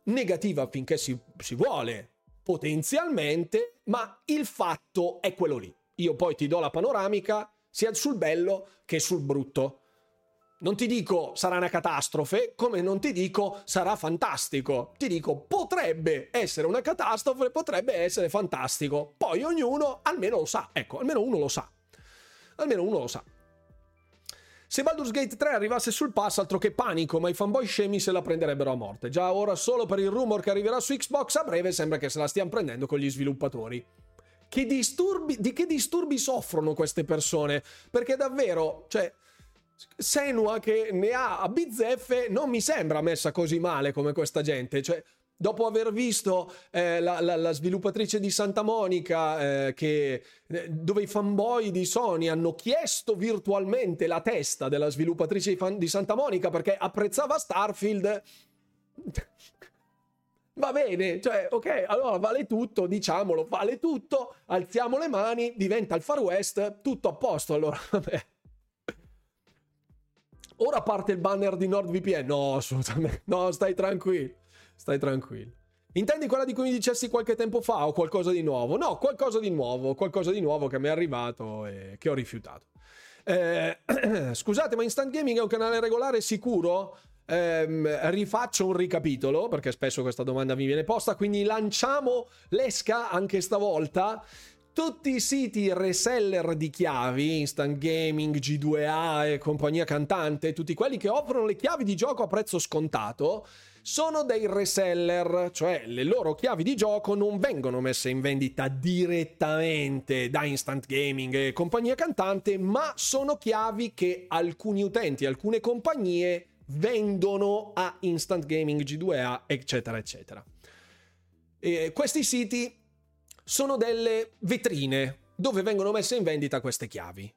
Negativa finché si, si vuole, potenzialmente. Ma il fatto è quello lì. Io poi ti do la panoramica sia sul bello che sul brutto. Non ti dico sarà una catastrofe, come non ti dico sarà fantastico. Ti dico potrebbe essere una catastrofe, potrebbe essere fantastico. Poi ognuno almeno lo sa, ecco, almeno uno lo sa. Almeno uno lo sa. Se Baldur's Gate tre arrivasse sul pass, altro che panico, ma i fanboy scemi se la prenderebbero a morte. Già ora solo per il rumor che arriverà su Xbox a breve sembra che se la stiano prendendo con gli sviluppatori. Che disturbi, di che disturbi soffrono queste persone? Perché davvero, cioè... Senua che ne ha a bizzeffe non mi sembra messa così male come questa gente, cioè dopo aver visto eh, la, la, la sviluppatrice di Santa Monica eh, che, eh, dove i fanboy di Sony hanno chiesto virtualmente la testa della sviluppatrice di, fan, di Santa Monica perché apprezzava Starfield Va bene, cioè, ok, allora vale tutto, diciamolo, vale tutto, alziamo le mani, diventa il Far West, tutto a posto, allora, vabbè. Ora parte il banner di NordVPN, no, assolutamente, no, stai tranquillo, stai tranquillo. Intendi quella di cui mi dicessi qualche tempo fa o qualcosa di nuovo? No, qualcosa di nuovo, qualcosa di nuovo che mi è arrivato e che ho rifiutato. Eh, scusate, ma Instant Gaming è un canale regolare sicuro? Um, rifaccio un ricapitolo perché spesso questa domanda mi viene posta, quindi lanciamo l'esca anche stavolta. Tutti i siti reseller di chiavi, Instant Gaming, G due A e compagnia cantante, tutti quelli che offrono le chiavi di gioco a prezzo scontato, sono dei reseller, cioè le loro chiavi di gioco non vengono messe in vendita direttamente da Instant Gaming e compagnia cantante, ma sono chiavi che alcuni utenti, alcune compagnie vendono a Instant Gaming, G due A, eccetera, eccetera. E questi siti sono delle vetrine dove vengono messe in vendita queste chiavi.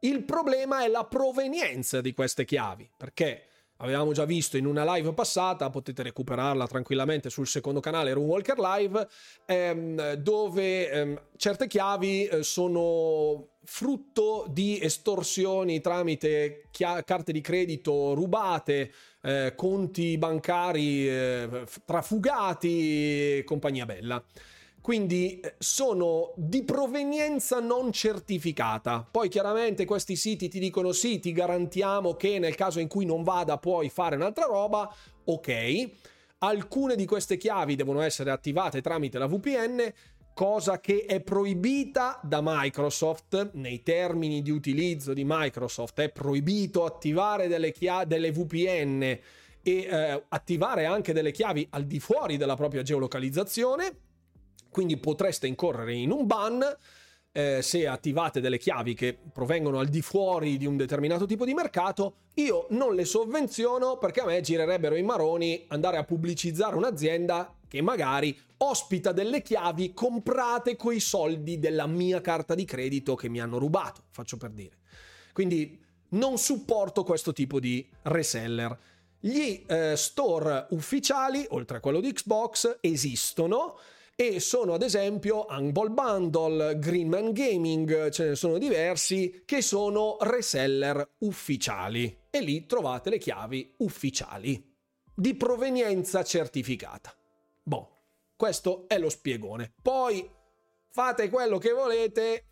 Il problema è la provenienza di queste chiavi, perché avevamo già visto in una live passata, potete recuperarla tranquillamente sul secondo canale Runewalker Live, ehm, dove ehm, certe chiavi eh, sono frutto di estorsioni tramite chia- carte di credito rubate, eh, conti bancari eh, trafugati e compagnia bella. Quindi sono di provenienza non certificata. Poi chiaramente questi siti ti dicono sì, ti garantiamo che nel caso in cui non vada puoi fare un'altra roba, ok. Alcune di queste chiavi devono essere attivate tramite la V P N, cosa che è proibita da Microsoft. Nei termini di utilizzo di Microsoft è proibito attivare delle, chia- delle V P N e eh, attivare anche delle chiavi al di fuori della propria geolocalizzazione. Quindi potreste incorrere in un ban eh, se attivate delle chiavi che provengono al di fuori di un determinato tipo di mercato. Io non le sovvenziono perché a me girerebbero i maroni andare a pubblicizzare un'azienda che magari ospita delle chiavi comprate coi soldi della mia carta di credito che mi hanno rubato, faccio per dire. Quindi non supporto questo tipo di reseller. Gli eh, store ufficiali, oltre a quello di Xbox, esistono. E sono ad esempio Humble Bundle, Green Man Gaming, ce ne sono diversi, che sono reseller ufficiali. E lì trovate le chiavi ufficiali, di provenienza certificata. Boh, questo è lo spiegone. Poi fate quello che volete,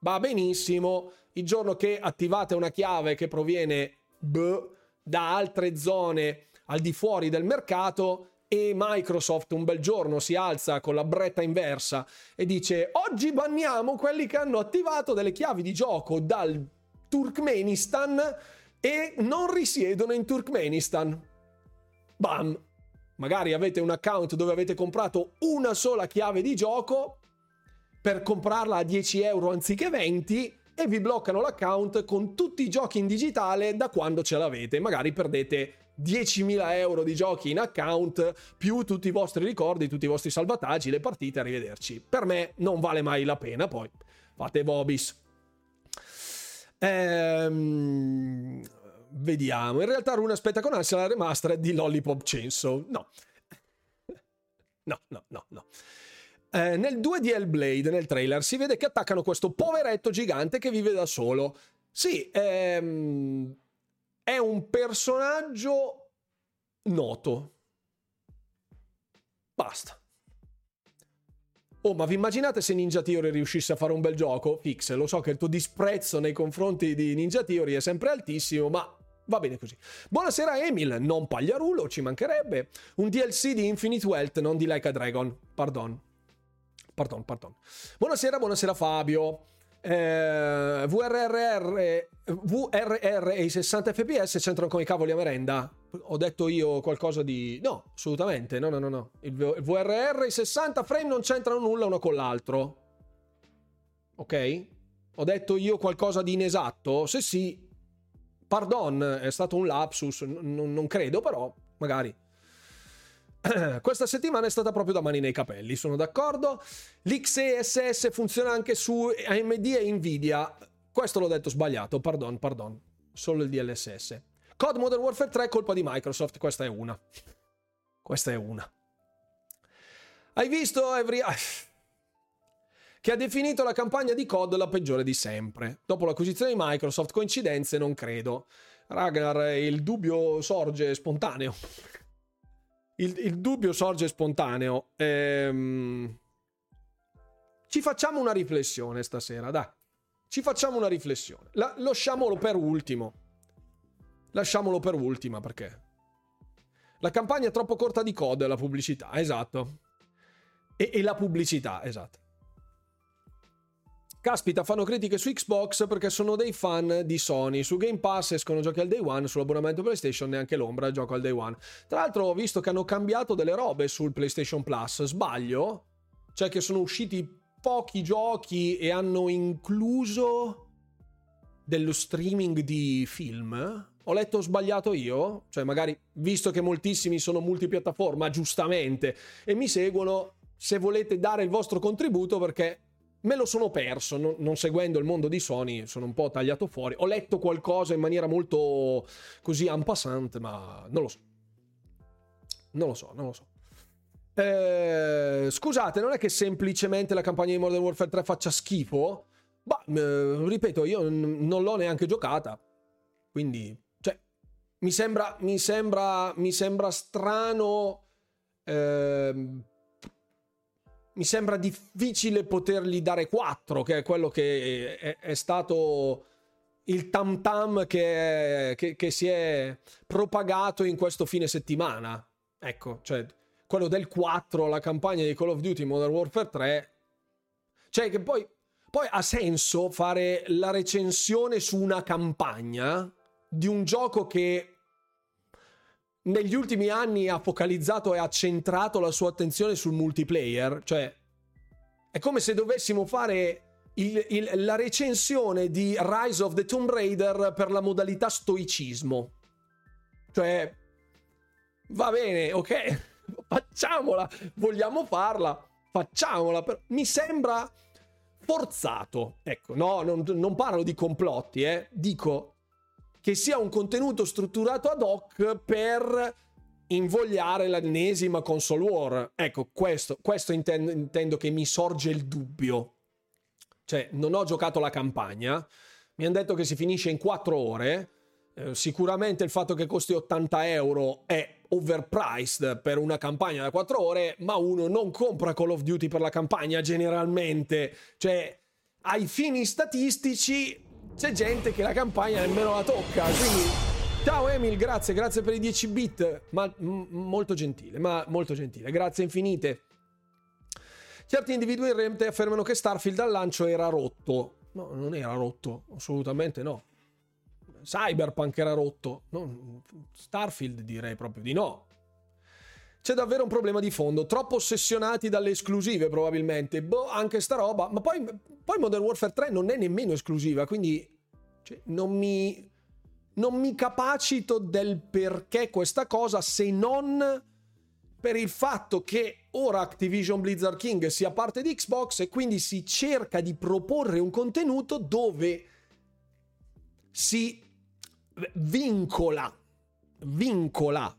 va benissimo. Il giorno che attivate una chiave che proviene boh, da altre zone al di fuori del mercato... E Microsoft un bel giorno si alza con la bretta inversa e dice oggi banniamo quelli che hanno attivato delle chiavi di gioco dal Turkmenistan e non risiedono in Turkmenistan. Bam! Magari avete un account dove avete comprato una sola chiave di gioco per comprarla a dieci euro anziché venti e vi bloccano l'account con tutti i giochi in digitale da quando ce l'avete. Magari perdete diecimila euro di giochi in account più tutti i vostri ricordi, tutti i vostri salvataggi, le partite, arrivederci. Per me non vale mai la pena, poi fate vobis. Ehm, vediamo, in realtà Rune aspetta con ansia la remaster di Lollipop Chainsaw. No, no, no, no, no. Eh, nel due di Hellblade, nel trailer, si vede che attaccano questo poveretto gigante che vive da solo. Sì, ehm... è un personaggio noto. Basta. Oh, ma vi immaginate se Ninja Theory riuscisse a fare un bel gioco? Fix, lo so che il tuo disprezzo nei confronti di Ninja Theory è sempre altissimo, ma va bene così. Buonasera Emil, non pagliarulo, ci mancherebbe. Un D L C di Infinite Wealth, non di Like a Dragon. Pardon. Pardon, pardon. Buonasera, buonasera Fabio. Eh, V R R V R R e i sessanta F P S c'entrano con i cavoli a merenda? Ho detto io qualcosa di... No, assolutamente, no, no, no, no. Il V R R e i sessanta frame non c'entrano nulla uno con l'altro. Ok? Ho detto io qualcosa di inesatto? Se sì, pardon, è stato un lapsus, n- non credo, però magari... Questa settimana è stata proprio da mani nei capelli, sono d'accordo. L'X E S S funziona anche su A M D e Nvidia. Questo l'ho detto sbagliato, pardon, pardon. Solo il D L S S. C O D Modern Warfare tre è colpa di Microsoft, questa è una. Questa è una. Hai visto Every... che ha definito la campagna di C O D la peggiore di sempre. Dopo l'acquisizione di Microsoft, coincidenze non credo. Ragnar, il dubbio sorge spontaneo. Il, il dubbio sorge spontaneo. Ehm... Ci facciamo una riflessione stasera, dai. Ci facciamo una riflessione. La, lasciamolo per ultimo. Lasciamolo per ultima, perché... La campagna è troppo corta di C O D, la pubblicità, esatto. E, e la pubblicità, esatto. Caspita, fanno critiche su Xbox perché sono dei fan di Sony. Su Game Pass escono giochi al day one, sull'abbonamento PlayStation neanche l'ombra gioco al day one. Tra l'altro ho visto che hanno cambiato delle robe sul PlayStation Plus, sbaglio? Cioè che sono usciti pochi giochi e hanno incluso dello streaming di film? Ho letto sbagliato io? Cioè magari, visto che moltissimi sono multipiattaforma, giustamente, e mi seguono, se volete dare il vostro contributo perché... Me lo sono perso, non, non seguendo il mondo di Sony, sono un po' tagliato fuori. Ho letto qualcosa in maniera molto così en passant, ma non lo so. Non lo so, non lo so. Eh, scusate, non è che semplicemente la campagna di Modern Warfare tre faccia schifo? Ma, eh, ripeto, io n- non l'ho neanche giocata. Quindi, cioè, mi sembra, mi sembra, mi sembra strano... Eh, mi sembra difficile potergli dare quattro, che è quello che è, è stato il tam tam che, è, che, che si è propagato in questo fine settimana. Ecco, cioè quello del quattro alla campagna di Call of Duty Modern Warfare tre. Cioè che poi, poi ha senso fare la recensione su una campagna di un gioco che negli ultimi anni ha focalizzato e ha centrato la sua attenzione sul multiplayer. Cioè è come se dovessimo fare il, il, la recensione di Rise of the Tomb Raider per la modalità stoicismo. Cioè va bene, ok, facciamola, vogliamo farla, facciamola, però mi sembra forzato, ecco. No, non, non parlo di complotti, eh dico che sia un contenuto strutturato ad hoc per invogliare l'ennesima console war. Ecco, questo, questo intendo, intendo che mi sorge il dubbio. Cioè, non ho giocato la campagna, mi hanno detto che si finisce in quattro ore, eh, sicuramente il fatto che costi ottanta euro è overpriced per una campagna da quattro ore, ma uno non compra Call of Duty per la campagna generalmente. Cioè, ai fini statistici... c'è gente che la campagna nemmeno la tocca, quindi ciao Emil, grazie, grazie per i dieci bit, ma m- molto gentile, ma molto gentile, grazie infinite. Certi individui in Remte affermano che Starfield al lancio era rotto. No, non era rotto, assolutamente no. Cyberpunk era rotto, no, Starfield direi proprio di no. C'è davvero un problema di fondo, troppo ossessionati dalle esclusive probabilmente, boh, anche sta roba, ma poi, poi Modern Warfare tre non è nemmeno esclusiva, quindi cioè, non mi non mi capacito del perché questa cosa, se non per il fatto che ora Activision Blizzard King sia parte di Xbox e quindi si cerca di proporre un contenuto dove si vincola, vincola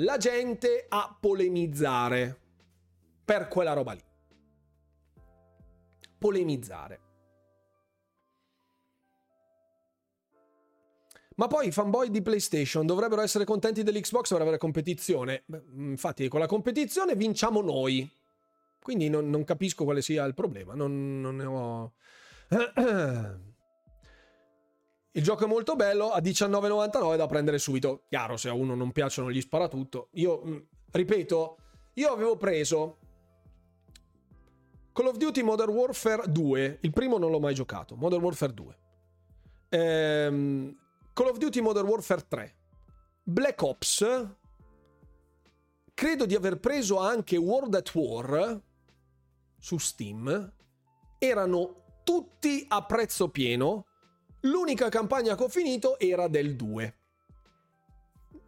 la gente a polemizzare per quella roba lì. Polemizzare. Ma poi i fanboy di PlayStation dovrebbero essere contenti dell'Xbox per avere competizione. Beh, infatti con la competizione vinciamo noi. Quindi non, non capisco quale sia il problema. Non, non ne ho... Il gioco è molto bello, a diciannove e novantanove da prendere subito. Chiaro, se a uno non piacciono gli sparatutto. Io, mh, ripeto, io avevo preso Call of Duty Modern Warfare due. Il primo non l'ho mai giocato, Modern Warfare due. Ehm, Call of Duty Modern Warfare tre. Black Ops. Credo di aver preso anche World at War su Steam. Erano tutti a prezzo pieno. L'unica campagna che ho finito era del due.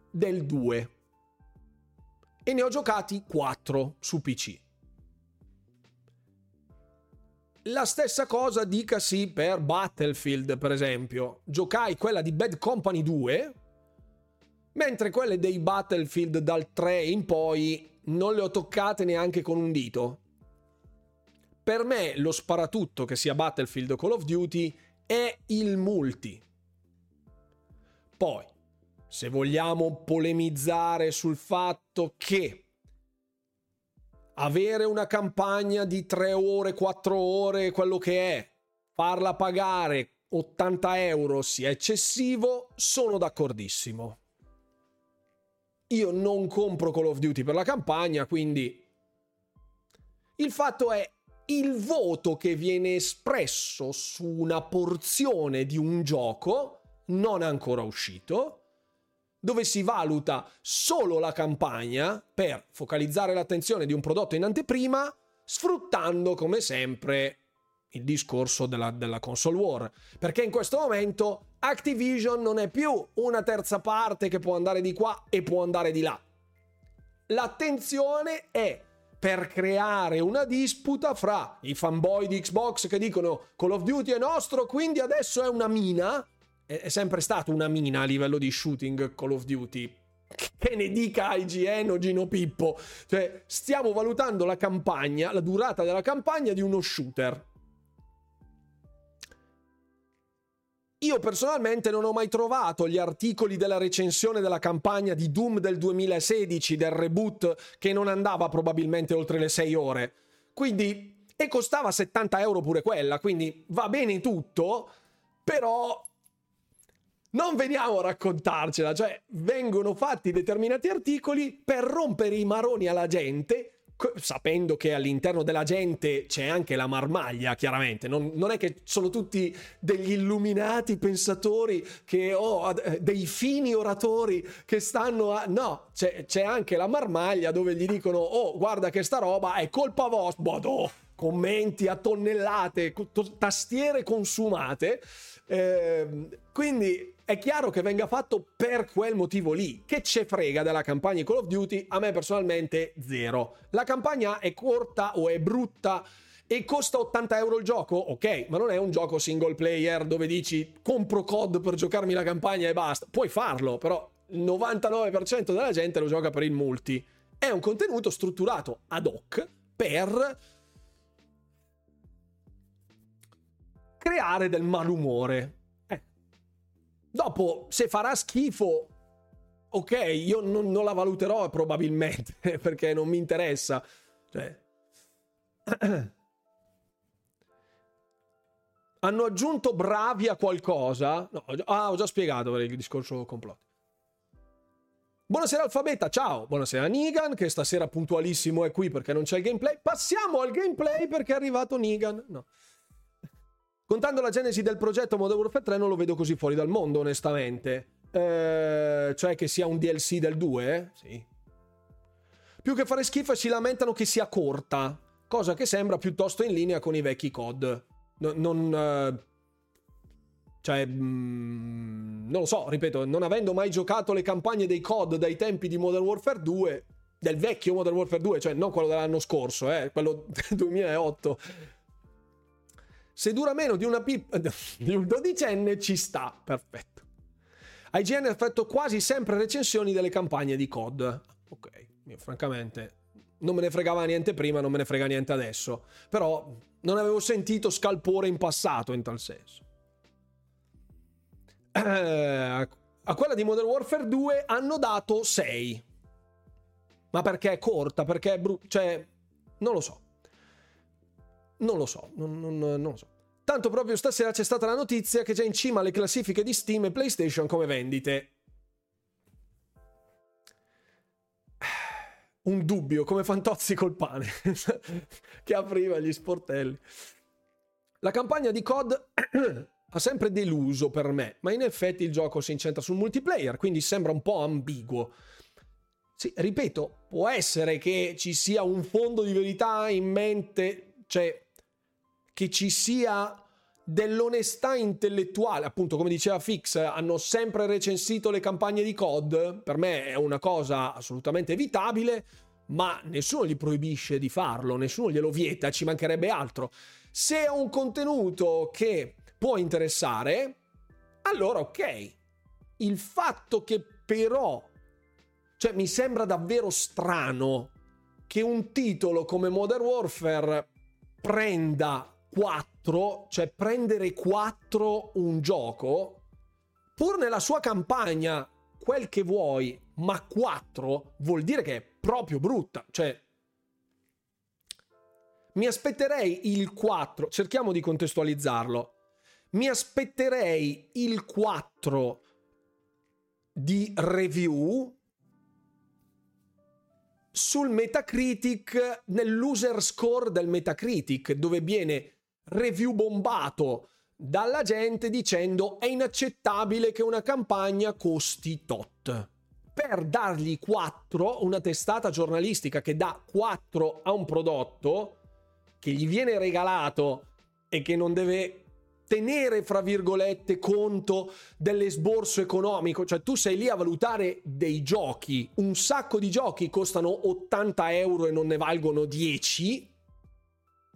Del due. E ne ho giocati quattro su P C. La stessa cosa dicasi per Battlefield, per esempio. Giocai quella di Bad Company due, mentre quelle dei Battlefield dal tre in poi non le ho toccate neanche con un dito. Per me lo sparatutto, che sia Battlefield o Call of Duty, è il multi. Poi, se vogliamo polemizzare sul fatto che avere una campagna di tre ore, quattro ore, quello che è, farla pagare ottanta euro sia eccessivo, sono d'accordissimo. Io non compro Call of Duty per la campagna, quindi il fatto è il voto che viene espresso su una porzione di un gioco non ancora uscito, dove si valuta solo la campagna per focalizzare l'attenzione di un prodotto in anteprima, sfruttando come sempre il discorso della, della console war, perché in questo momento Activision non è più una terza parte che può andare di qua e può andare di là. L'attenzione è per creare una disputa fra i fanboy di Xbox che dicono Call of Duty è nostro, quindi adesso è una mina. È sempre stata una mina a livello di shooting Call of Duty, che ne dica I G N o Gino Pippo, cioè stiamo valutando la campagna, la durata della campagna di uno shooter. Io personalmente non ho mai trovato gli articoli della recensione della campagna di Doom del duemilasedici, del reboot, che non andava probabilmente oltre le sei ore. Quindi, e costava settanta euro pure quella, quindi va bene tutto, però non veniamo a raccontarcela. Cioè, vengono fatti determinati articoli per rompere i maroni alla gente, sapendo che all'interno della gente c'è anche la marmaglia, chiaramente non, non è che sono tutti degli illuminati pensatori che oh, dei fini oratori che stanno a... no, c'è, c'è anche la marmaglia dove gli dicono oh guarda che sta roba è colpa vostra, boh, commenti a tonnellate, tastiere consumate, eh, quindi è chiaro che venga fatto per quel motivo lì. Che ce frega della campagna di Call of Duty? A me personalmente zero. La campagna è corta o è brutta e costa ottanta euro il gioco? Ok, ma non è un gioco single player dove dici compro C O D per giocarmi la campagna e basta. Puoi farlo, però il novantanove per cento della gente lo gioca per il multi. È un contenuto strutturato ad hoc per creare del malumore. Dopo, se farà schifo, ok, io non, non la valuterò probabilmente, perché non mi interessa. Cioè. Hanno aggiunto bravi a qualcosa? No, ah, ho già spiegato per il discorso complotto. Buonasera Alfabeta, ciao! Buonasera Negan, che stasera puntualissimo è qui perché non c'è il gameplay. Passiamo al gameplay perché è arrivato Negan. No. Contando la genesi del progetto Modern Warfare tre non lo vedo così fuori dal mondo, onestamente. Eh, cioè che sia un D L C del due, eh? Sì. Più che fare schifo si lamentano che sia corta, cosa che sembra piuttosto in linea con i vecchi C O D. No, non... Eh, cioè... Mm, non lo so, ripeto, non avendo mai giocato le campagne dei C O D dai tempi di Modern Warfare due, del vecchio Modern Warfare due, cioè non quello dell'anno scorso, eh, quello del duemilaotto... Se dura meno di una pipa di un dodicenne ci sta, perfetto. I G N ha fatto quasi sempre recensioni delle campagne di C O D. Ok, io francamente non me ne fregava niente prima, non me ne frega niente adesso, però non avevo sentito scalpore in passato in tal senso. Eh, a quella di Modern Warfare due hanno dato sei. Ma perché è corta, perché è brutta, cioè non lo so. Non lo so, non, non, non lo so. Tanto proprio stasera c'è stata la notizia che è già in cima alle classifiche di Steam e PlayStation come vendite. Un dubbio, come Fantozzi col pane, che apriva gli sportelli. La campagna di C O D ha sempre deluso per me, ma in effetti il gioco si incentra sul multiplayer, quindi sembra un po' ambiguo. Sì, ripeto, può essere che ci sia un fondo di verità in mente... cioè che ci sia dell'onestà intellettuale, appunto come diceva Fix, hanno sempre recensito le campagne di C O D, per me è una cosa assolutamente evitabile, ma nessuno gli proibisce di farlo, nessuno glielo vieta, ci mancherebbe altro. Se è un contenuto che può interessare, allora ok. Il fatto che però, cioè mi sembra davvero strano che un titolo come Modern Warfare prenda quattro, cioè prendere quattro un gioco, pur nella sua campagna quel che vuoi, ma quattro vuol dire che è proprio brutta. Cioè mi aspetterei il quattro, cerchiamo di contestualizzarlo, mi aspetterei il quattro di review sul Metacritic, nell'user score del Metacritic, dove viene review bombato dalla gente dicendo è inaccettabile che una campagna costi tot. Per dargli quattro, una testata giornalistica che dà quattro a un prodotto che gli viene regalato e che non deve tenere, fra virgolette, conto dell'esborso economico, cioè tu sei lì a valutare dei giochi, un sacco di giochi costano ottanta euro e non ne valgono dieci,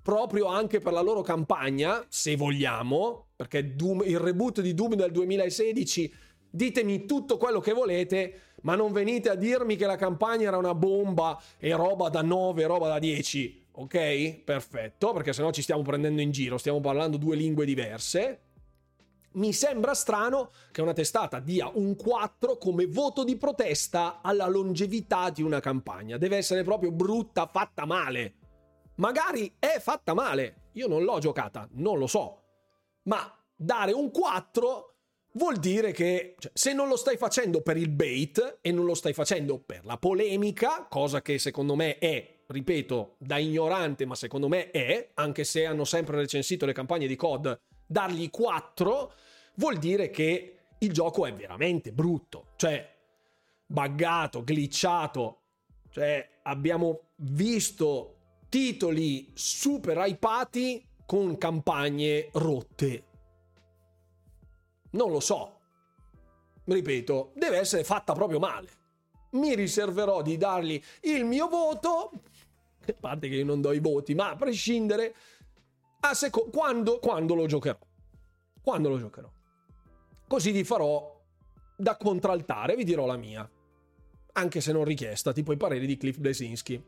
proprio anche per la loro campagna, se vogliamo, perché Doom, il reboot di Doom del duemilasedici, ditemi tutto quello che volete, ma non venite a dirmi che la campagna era una bomba e roba da nove, roba da dieci. Ok, perfetto, perché sennò ci stiamo prendendo in giro, stiamo parlando due lingue diverse. Mi sembra strano che una testata dia un quattro come voto di protesta alla longevità di una campagna. Deve essere proprio brutta, fatta male. Magari è fatta male, io non l'ho giocata, non lo so. Ma dare un quattro vuol dire che, cioè, se non lo stai facendo per il bait e non lo stai facendo per la polemica, cosa che secondo me è, ripeto, da ignorante, ma secondo me è, anche se hanno sempre recensito le campagne di C O D, dargli quattro vuol dire che il gioco è veramente brutto, cioè buggato, glitchato, cioè abbiamo visto titoli super hypati con campagne rotte. Non lo so, ripeto, deve essere fatta proprio male. Mi riserverò di dargli il mio voto, a parte che io non do i voti, ma a prescindere, a seco- quando, quando lo giocherò. Quando lo giocherò. Così vi farò da contraltare, vi dirò la mia. Anche se non richiesta, tipo i pareri di Cliff Blesinski.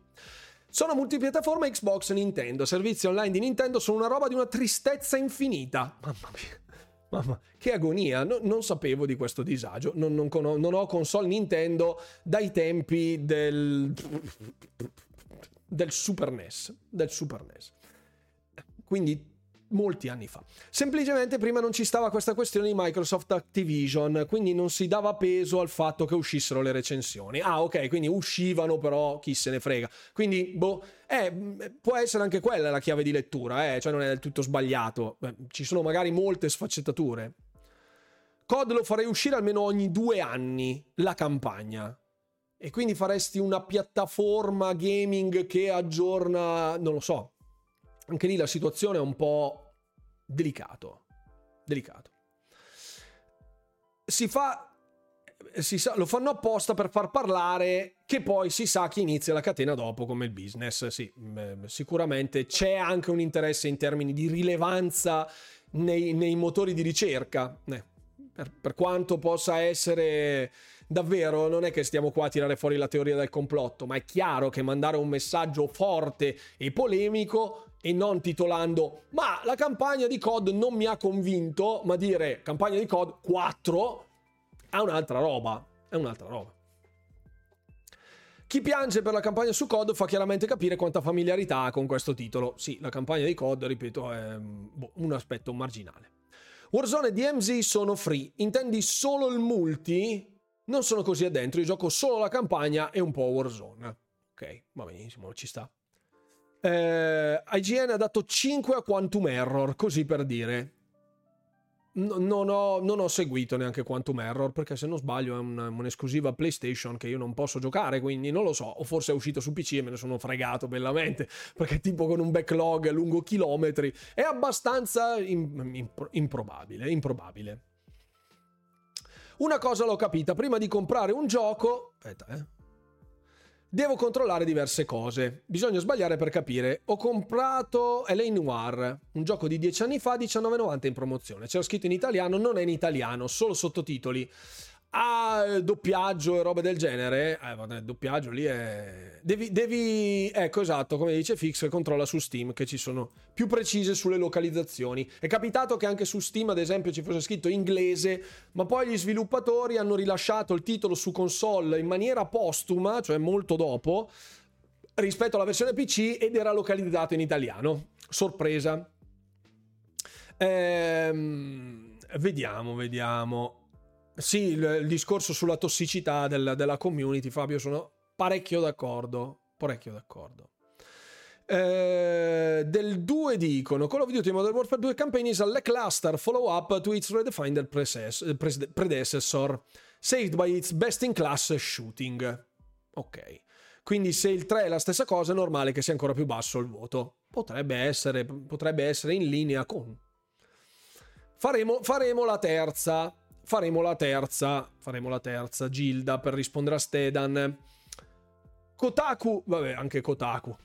Sono multipiattaforma Xbox e Nintendo. Servizi online di Nintendo sono una roba di una tristezza infinita. Mamma mia. Mamma, che agonia, no, non sapevo di questo disagio, non, non, non ho console Nintendo dai tempi del del Super N E S, del Super N E S, quindi molti anni fa. Semplicemente prima non ci stava questa questione di Microsoft Activision, quindi non si dava peso al fatto che uscissero le recensioni. Ah ok, quindi uscivano, però chi se ne frega. Quindi boh, eh, può essere anche quella la chiave di lettura, eh, cioè non è del tutto sbagliato. Beh, ci sono magari molte sfaccettature. C O D lo farei uscire almeno ogni due anni la campagna, e quindi faresti una piattaforma gaming che aggiorna, non lo so. Anche lì la situazione è un po' delicato, delicato. Si fa, si sa, lo fanno apposta per far parlare, che poi si sa chi inizia la catena dopo, come il business. Sì, beh, sicuramente c'è anche un interesse in termini di rilevanza nei, nei motori di ricerca. Eh, per, per quanto possa essere davvero, non è che stiamo qua a tirare fuori la teoria del complotto, ma è chiaro che mandare un messaggio forte e polemico, e non titolando ma la campagna di C O D non mi ha convinto, ma dire campagna di C O D quattro, è un'altra roba, è un'altra roba. Chi piange per la campagna su C O D fa chiaramente capire quanta familiarità ha con questo titolo. Sì, la campagna di C O D, ripeto, è un aspetto marginale. Warzone e D M Z sono free, intendi solo il multi? Non sono così addentro, io gioco solo la campagna e un po' Warzone. Ok, va benissimo, ci sta. Eh, I G N ha dato cinque a Quantum Error, così per dire. No, non, ho, non ho seguito neanche Quantum Error, perché se non sbaglio è un, un'esclusiva PlayStation che io non posso giocare, quindi non lo so, o forse è uscito su P C e me ne sono fregato bellamente, perché tipo con un backlog lungo chilometri è abbastanza in, in, improbabile, improbabile. Una cosa l'ho capita, prima di comprare un gioco, aspetta, eh devo controllare diverse cose. Bisogna sbagliare per capire. Ho comprato L A Noire, un gioco di dieci anni fa, diciannove e novanta in promozione. C'era scritto in italiano, non è in italiano, solo sottotitoli. ah, doppiaggio e roba del genere, eh, vabbè, doppiaggio lì è... Devi, devi, ecco, esatto, come dice Fix, controlla su Steam che ci sono più precise sulle localizzazioni. È capitato che anche su Steam, ad esempio, ci fosse scritto inglese, ma poi gli sviluppatori hanno rilasciato il titolo su console in maniera postuma, cioè molto dopo, rispetto alla versione P C, ed era localizzato in italiano. Sorpresa. Ehm, vediamo, vediamo... Sì, il, il discorso sulla tossicità del, della community, Fabio, sono parecchio d'accordo, parecchio d'accordo. Eh, del due dicono: Call of Duty Modern Warfare due Campaign is a lackluster follow-up to its redefined predecessor, saved by its best-in-class shooting. Ok, quindi se il tre è la stessa cosa è normale che sia ancora più basso il voto. Potrebbe essere, potrebbe essere in linea con... Faremo, faremo la terza... Faremo la terza, faremo la terza, Gilda, per rispondere a Stedan. Kotaku, vabbè, anche Kotaku.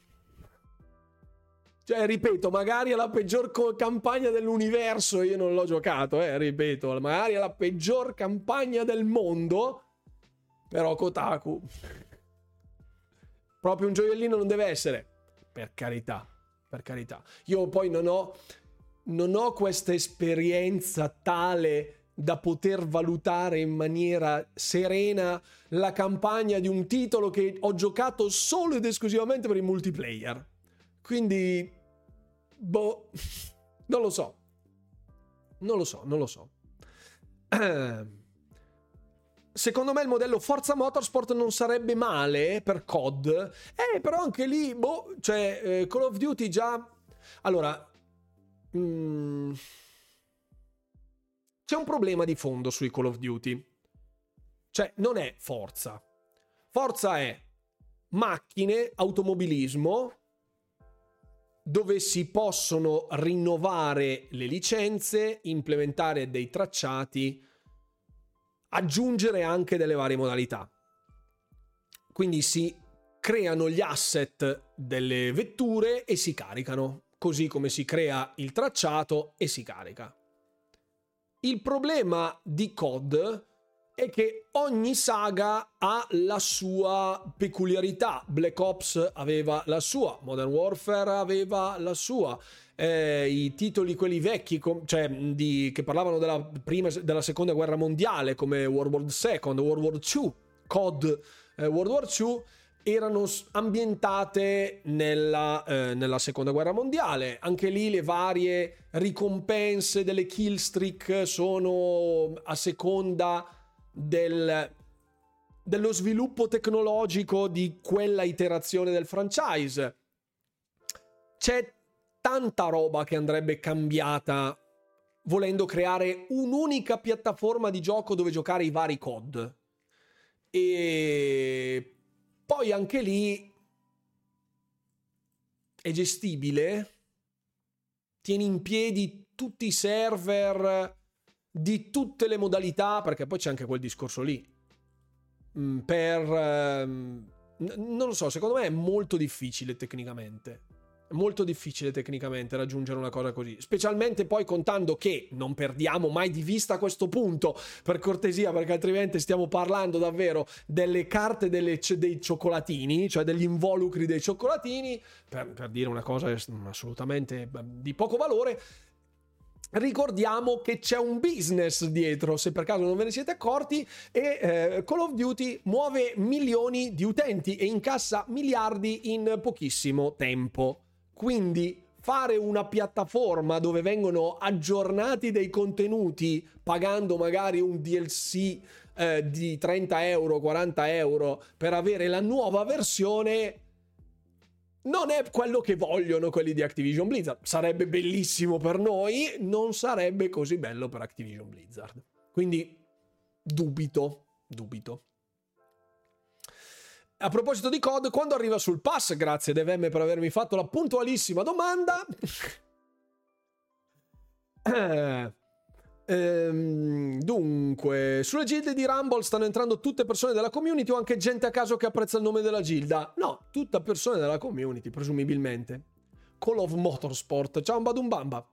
Cioè, ripeto, magari è la peggior campagna dell'universo, io non l'ho giocato, eh, ripeto, magari è la peggior campagna del mondo, però Kotaku... Proprio un gioiellino non deve essere, per carità, per carità. Io poi non ho, non ho questa esperienza tale... da poter valutare in maniera serena la campagna di un titolo che ho giocato solo ed esclusivamente per il multiplayer. Quindi, boh, non lo so. Non lo so, non lo so. Secondo me il modello Forza Motorsport non sarebbe male per C O D. Eh, però anche lì, boh, cioè, eh, Call of Duty già... Allora... Mh... C'è un problema di fondo sui Call of Duty. Cioè, non è Forza. Forza è macchine, automobilismo, dove si possono rinnovare le licenze, implementare dei tracciati, aggiungere anche delle varie modalità. Quindi si creano gli asset delle vetture e si caricano, così come si crea il tracciato e si carica. Il problema di C O D è che ogni saga ha la sua peculiarità. Black Ops aveva la sua, Modern Warfare aveva la sua, eh, i titoli quelli vecchi, cioè di, che parlavano della prima, della seconda guerra mondiale, come World War Two, World War Two, C O D, eh, World War Two, erano ambientate nella, eh, nella seconda guerra mondiale. Anche lì le varie ricompense delle killstreak sono a seconda del, dello sviluppo tecnologico di quella iterazione del franchise. C'è tanta roba che andrebbe cambiata volendo creare un'unica piattaforma di gioco dove giocare i vari C O D. E... poi anche lì è gestibile, tieni in piedi tutti i server di tutte le modalità, perché poi c'è anche quel discorso lì. Per, non lo so, secondo me è molto difficile tecnicamente, è molto difficile tecnicamente raggiungere una cosa così, specialmente poi contando che non perdiamo mai di vista questo punto, per cortesia, perché altrimenti stiamo parlando davvero delle carte delle, dei cioccolatini, cioè degli involucri dei cioccolatini, per, per dire una cosa assolutamente di poco valore. Ricordiamo che c'è un business dietro, se per caso non ve ne siete accorti, e eh, Call of Duty muove milioni di utenti e incassa miliardi in pochissimo tempo. Quindi fare una piattaforma dove vengono aggiornati dei contenuti pagando magari un D L C eh, di trenta euro, quaranta euro per avere la nuova versione non è quello che vogliono quelli di Activision Blizzard. Sarebbe bellissimo per noi, non sarebbe così bello per Activision Blizzard. Quindi dubito, dubito. A proposito di C O D, quando arriva sul pass? Grazie D V M per avermi fatto la puntualissima domanda. eh, ehm, dunque, sulle gilde di Rumble stanno entrando tutte persone della community o anche gente a caso che apprezza il nome della gilda? No, tutta persone della community, presumibilmente. Call of Motorsport, ciao un badum bamba.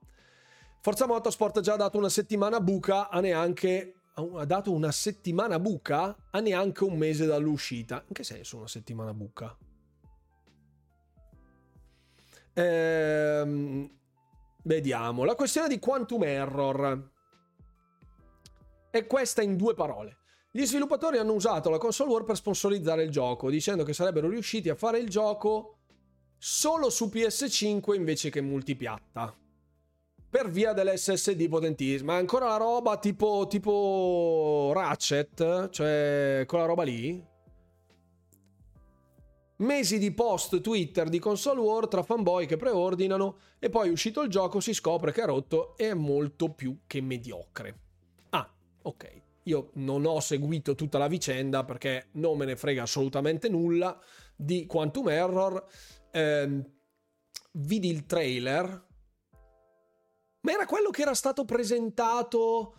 Forza Motorsport ha già dato una settimana buca a neanche ha dato una settimana buca a neanche un mese dall'uscita. In che senso una settimana buca? Ehm, vediamo. La questione di Quantum Error è questa in due parole. Gli sviluppatori hanno usato la console war per sponsorizzare il gioco, dicendo che sarebbero riusciti a fare il gioco solo su P S cinque invece che multipiatta, per via dell'esse esse di potentissima. Ancora la roba tipo, tipo Ratchet, cioè quella roba lì. Mesi di post Twitter di console war tra fanboy che preordinano e poi, uscito il gioco, si scopre che è rotto e è molto più che mediocre. Ah, ok. Io non ho seguito tutta la vicenda perché non me ne frega assolutamente nulla di Quantum Error. Eh, vidi il trailer, ma era quello che era stato presentato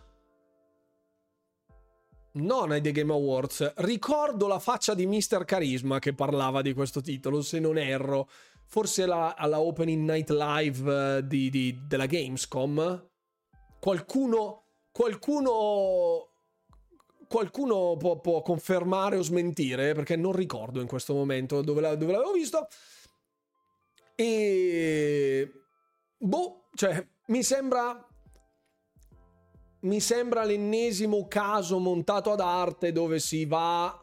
non ai The Game Awards. Ricordo la faccia di mister Carisma che parlava di questo titolo, se non erro, forse la, alla Opening Night Live di, di, della Gamescom. Qualcuno qualcuno Qualcuno può, può confermare o smentire, perché non ricordo in questo momento dove, la, dove l'avevo visto. E boh, cioè mi sembra mi sembra l'ennesimo caso montato ad arte dove si va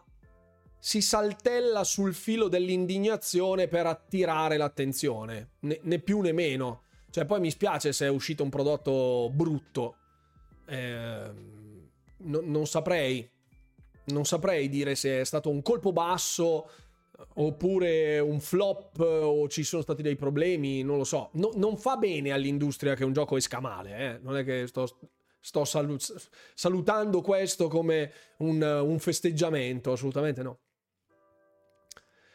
si saltella sul filo dell'indignazione per attirare l'attenzione, né, né più né meno. Cioè, poi mi spiace se è uscito un prodotto brutto. Ehm No, non saprei non saprei dire se è stato un colpo basso oppure un flop o ci sono stati dei problemi, non lo so. No, non fa bene all'industria che un gioco esca male, eh? Non è che sto, sto salu- salutando questo come un, un festeggiamento, assolutamente no.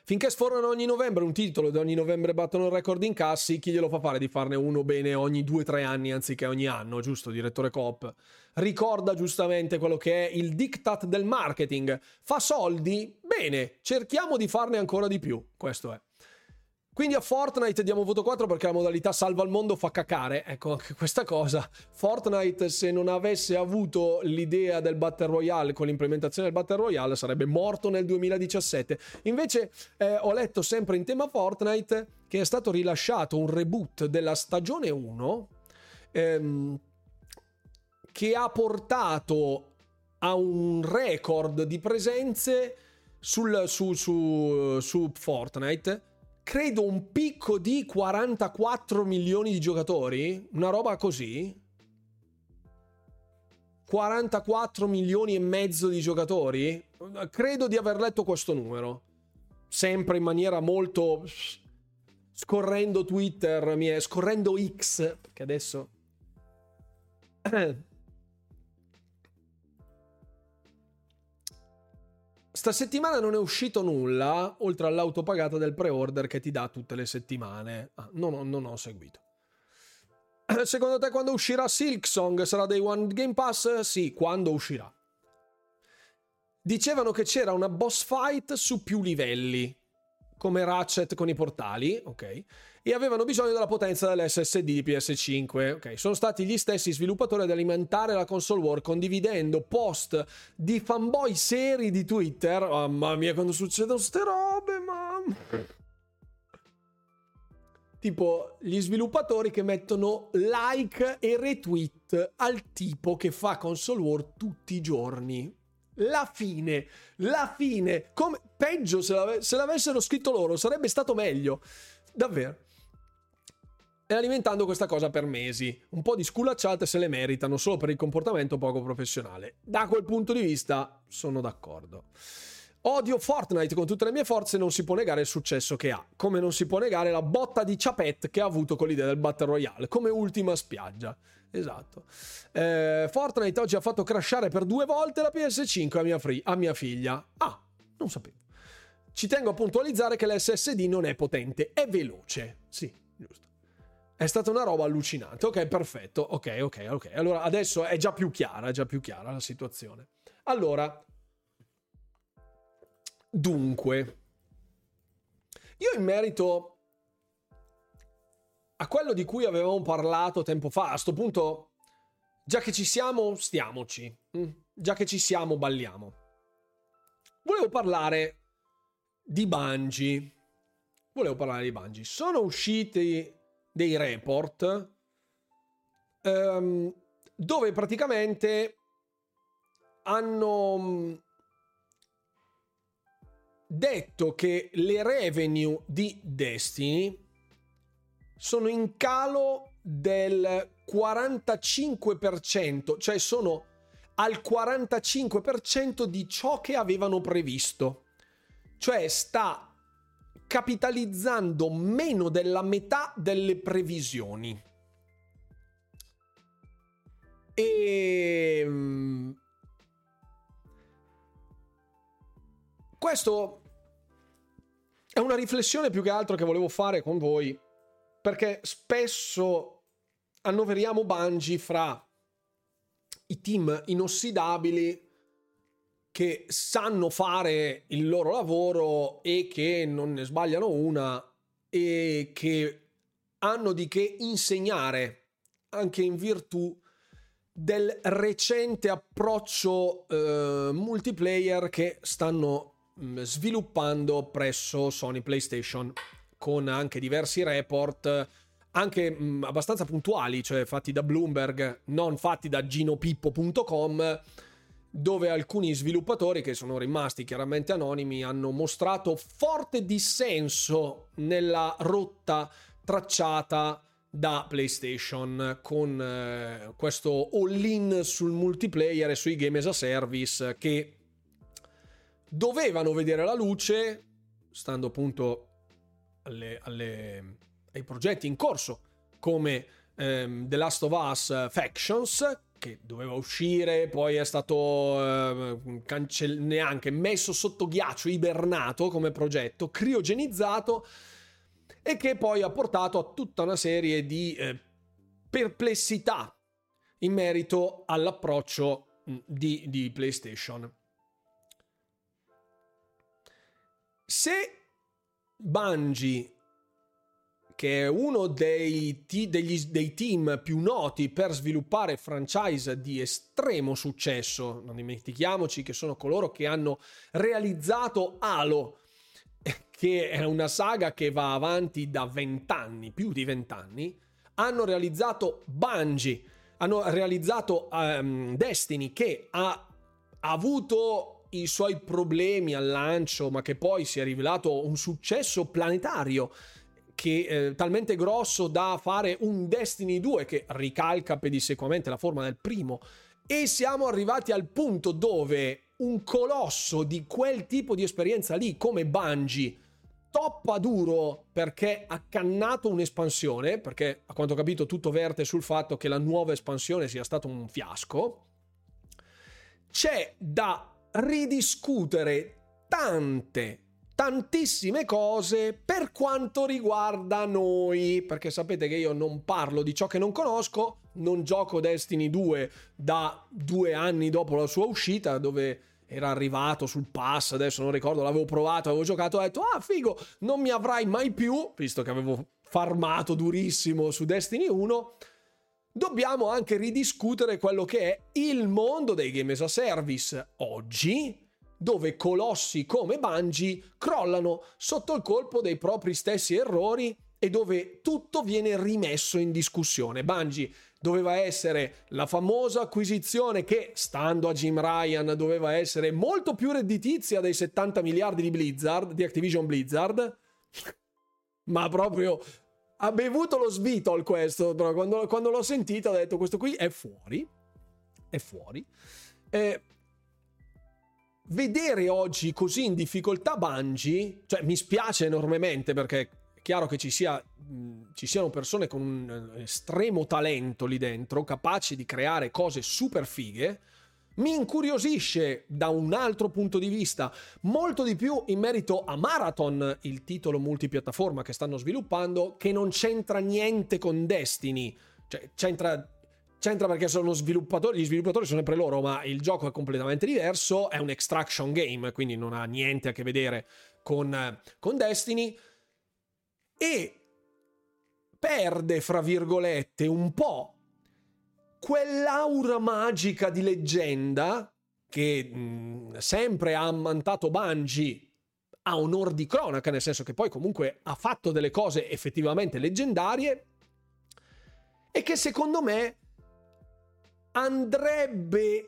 Finché sfornano ogni novembre un titolo ed ogni novembre battono il record in cassi, chi glielo fa fare di farne uno bene ogni due tre anni anziché ogni anno, giusto, direttore Coop? Ricorda giustamente quello che è il diktat del marketing. Fa soldi? Bene, cerchiamo di farne ancora di più. Questo è. Quindi a Fortnite diamo voto quattro perché la modalità salva il mondo fa cacare. Ecco, anche questa cosa. Fortnite, se non avesse avuto l'idea del Battle Royale con l'implementazione del Battle Royale, sarebbe morto nel duemiladiciassette. Invece eh, ho letto sempre in tema Fortnite che è stato rilasciato un reboot della stagione uno ehm, che ha portato a un record di presenze sul, su, su, su Fortnite. Credo un picco di quarantaquattro milioni di giocatori, una roba così. quarantaquattro milioni e mezzo di giocatori, credo di aver letto questo numero. Sempre in maniera molto scorrendo Twitter, mi è scorrendo X, perché adesso stasettimana non è uscito nulla, oltre all'autopagata del pre-order che ti dà tutte le settimane. Ah, non, ho, non ho seguito. Secondo te quando uscirà Silksong? Sarà Day One Game Pass? Sì, quando uscirà. Dicevano che c'era una boss fight su più livelli, come Ratchet con i portali, ok? E avevano bisogno della potenza dell'esse esse di di P S cinque, ok? Sono stati gli stessi sviluppatori ad alimentare la console war, condividendo post di fanboy seri di Twitter. Oh, mamma mia, quando succedono ste robe, mamma! Tipo, gli sviluppatori che mettono like e retweet al tipo che fa console war tutti i giorni. La fine, la fine. Come... Peggio se, l'ave... se l'avessero scritto loro, sarebbe stato meglio. Davvero. E alimentando questa cosa per mesi. Un po' di sculacciate se le meritano, solo per il comportamento poco professionale. Da quel punto di vista sono d'accordo. Odio Fortnite con tutte le mie forze, non si può negare il successo che ha. Come non si può negare la botta di Chapet che ha avuto con l'idea del Battle Royale, come ultima spiaggia. Esatto. Eh, Fortnite oggi ha fatto crashare per due volte la P S cinque a mia, free, a mia figlia. Ah, non sapevo. Ci tengo a puntualizzare che l'esse esse di non è potente, è veloce. Sì, giusto. È stata una roba allucinante. Ok, perfetto. Ok, ok, ok. Allora, adesso è già più chiara, è già più chiara la situazione. Allora, dunque, io in merito a quello di cui avevamo parlato tempo fa, a sto punto, già che ci siamo, stiamoci. già che ci siamo, balliamo. Volevo parlare di Bungie. Volevo parlare di Bungie. Sono usciti dei report um, dove praticamente hanno detto che le revenue di Destiny sono in calo del quarantacinque per cento, cioè sono al quarantacinque per cento di ciò che avevano previsto. Cioè sta capitalizzando meno della metà delle previsioni. E questo è una riflessione più che altro che volevo fare con voi, perché spesso annoveriamo Bungie fra i team inossidabili che sanno fare il loro lavoro e che non ne sbagliano una e che hanno di che insegnare anche in virtù del recente approccio eh, multiplayer che stanno mh, sviluppando presso Sony PlayStation, con anche diversi report anche mh, abbastanza puntuali, cioè fatti da Bloomberg, non fatti da ginopippo punto com, dove alcuni sviluppatori, che sono rimasti chiaramente anonimi, hanno mostrato forte dissenso nella rotta tracciata da PlayStation con eh, questo all-in sul multiplayer e sui game as a service che dovevano vedere la luce, stando appunto alle, alle, ai progetti in corso, come ehm, The Last of Us Factions, che doveva uscire, poi è stato eh, cancell- neanche messo sotto ghiaccio, ibernato come progetto, criogenizzato, e che poi ha portato a tutta una serie di eh, perplessità in merito all'approccio di, di PlayStation. Se Bungie, che è uno dei, t- degli, dei team più noti per sviluppare franchise di estremo successo, non dimentichiamoci che sono coloro che hanno realizzato Halo, che è una saga che va avanti da vent'anni, più di vent'anni, hanno realizzato Bungie, hanno realizzato um, Destiny, che ha, ha avuto i suoi problemi al lancio, ma che poi si è rivelato un successo planetario, che eh, talmente grosso da fare un Destiny due che ricalca pedissequamente la forma del primo, e siamo arrivati al punto dove un colosso di quel tipo di esperienza lì come Bungie toppa duro perché ha cannato un'espansione, perché a quanto ho capito tutto verte sul fatto che la nuova espansione sia stato un fiasco. C'è da ridiscutere tante tantissime cose per quanto riguarda noi, perché sapete che io non parlo di ciò che non conosco, non gioco Destiny due da due anni dopo la sua uscita, dove era arrivato sul pass, adesso non ricordo, l'avevo provato, avevo giocato, ho detto ah figo, non mi avrai mai più, visto che avevo farmato durissimo su Destiny uno. Dobbiamo anche ridiscutere quello che è il mondo dei game as a service oggi, dove colossi come Bungie crollano sotto il colpo dei propri stessi errori e dove tutto viene rimesso in discussione. Bungie doveva essere la famosa acquisizione che, stando a Jim Ryan, doveva essere molto più redditizia dei settanta miliardi di Blizzard, di Activision Blizzard, ma proprio ha bevuto lo svitol questo, però quando, quando l'ho sentito ho detto questo qui è fuori, è fuori. Eh, Vedere oggi così in difficoltà Bungie, cioè mi spiace enormemente, perché è chiaro che ci, sia, ci siano persone con un estremo talento lì dentro, capaci di creare cose super fighe, mi incuriosisce da un altro punto di vista molto di più in merito a Marathon, il titolo multipiattaforma che stanno sviluppando, che non c'entra niente con Destiny, cioè c'entra... C'entra perché sono sviluppatori, gli sviluppatori sono sempre loro, ma il gioco è completamente diverso, è un extraction game, quindi non ha niente a che vedere con, con Destiny, e perde, fra virgolette, un po' quell'aura magica di leggenda che mh, sempre ha ammantato Bungie a onor di cronaca, nel senso che poi comunque ha fatto delle cose effettivamente leggendarie, e che secondo me andrebbe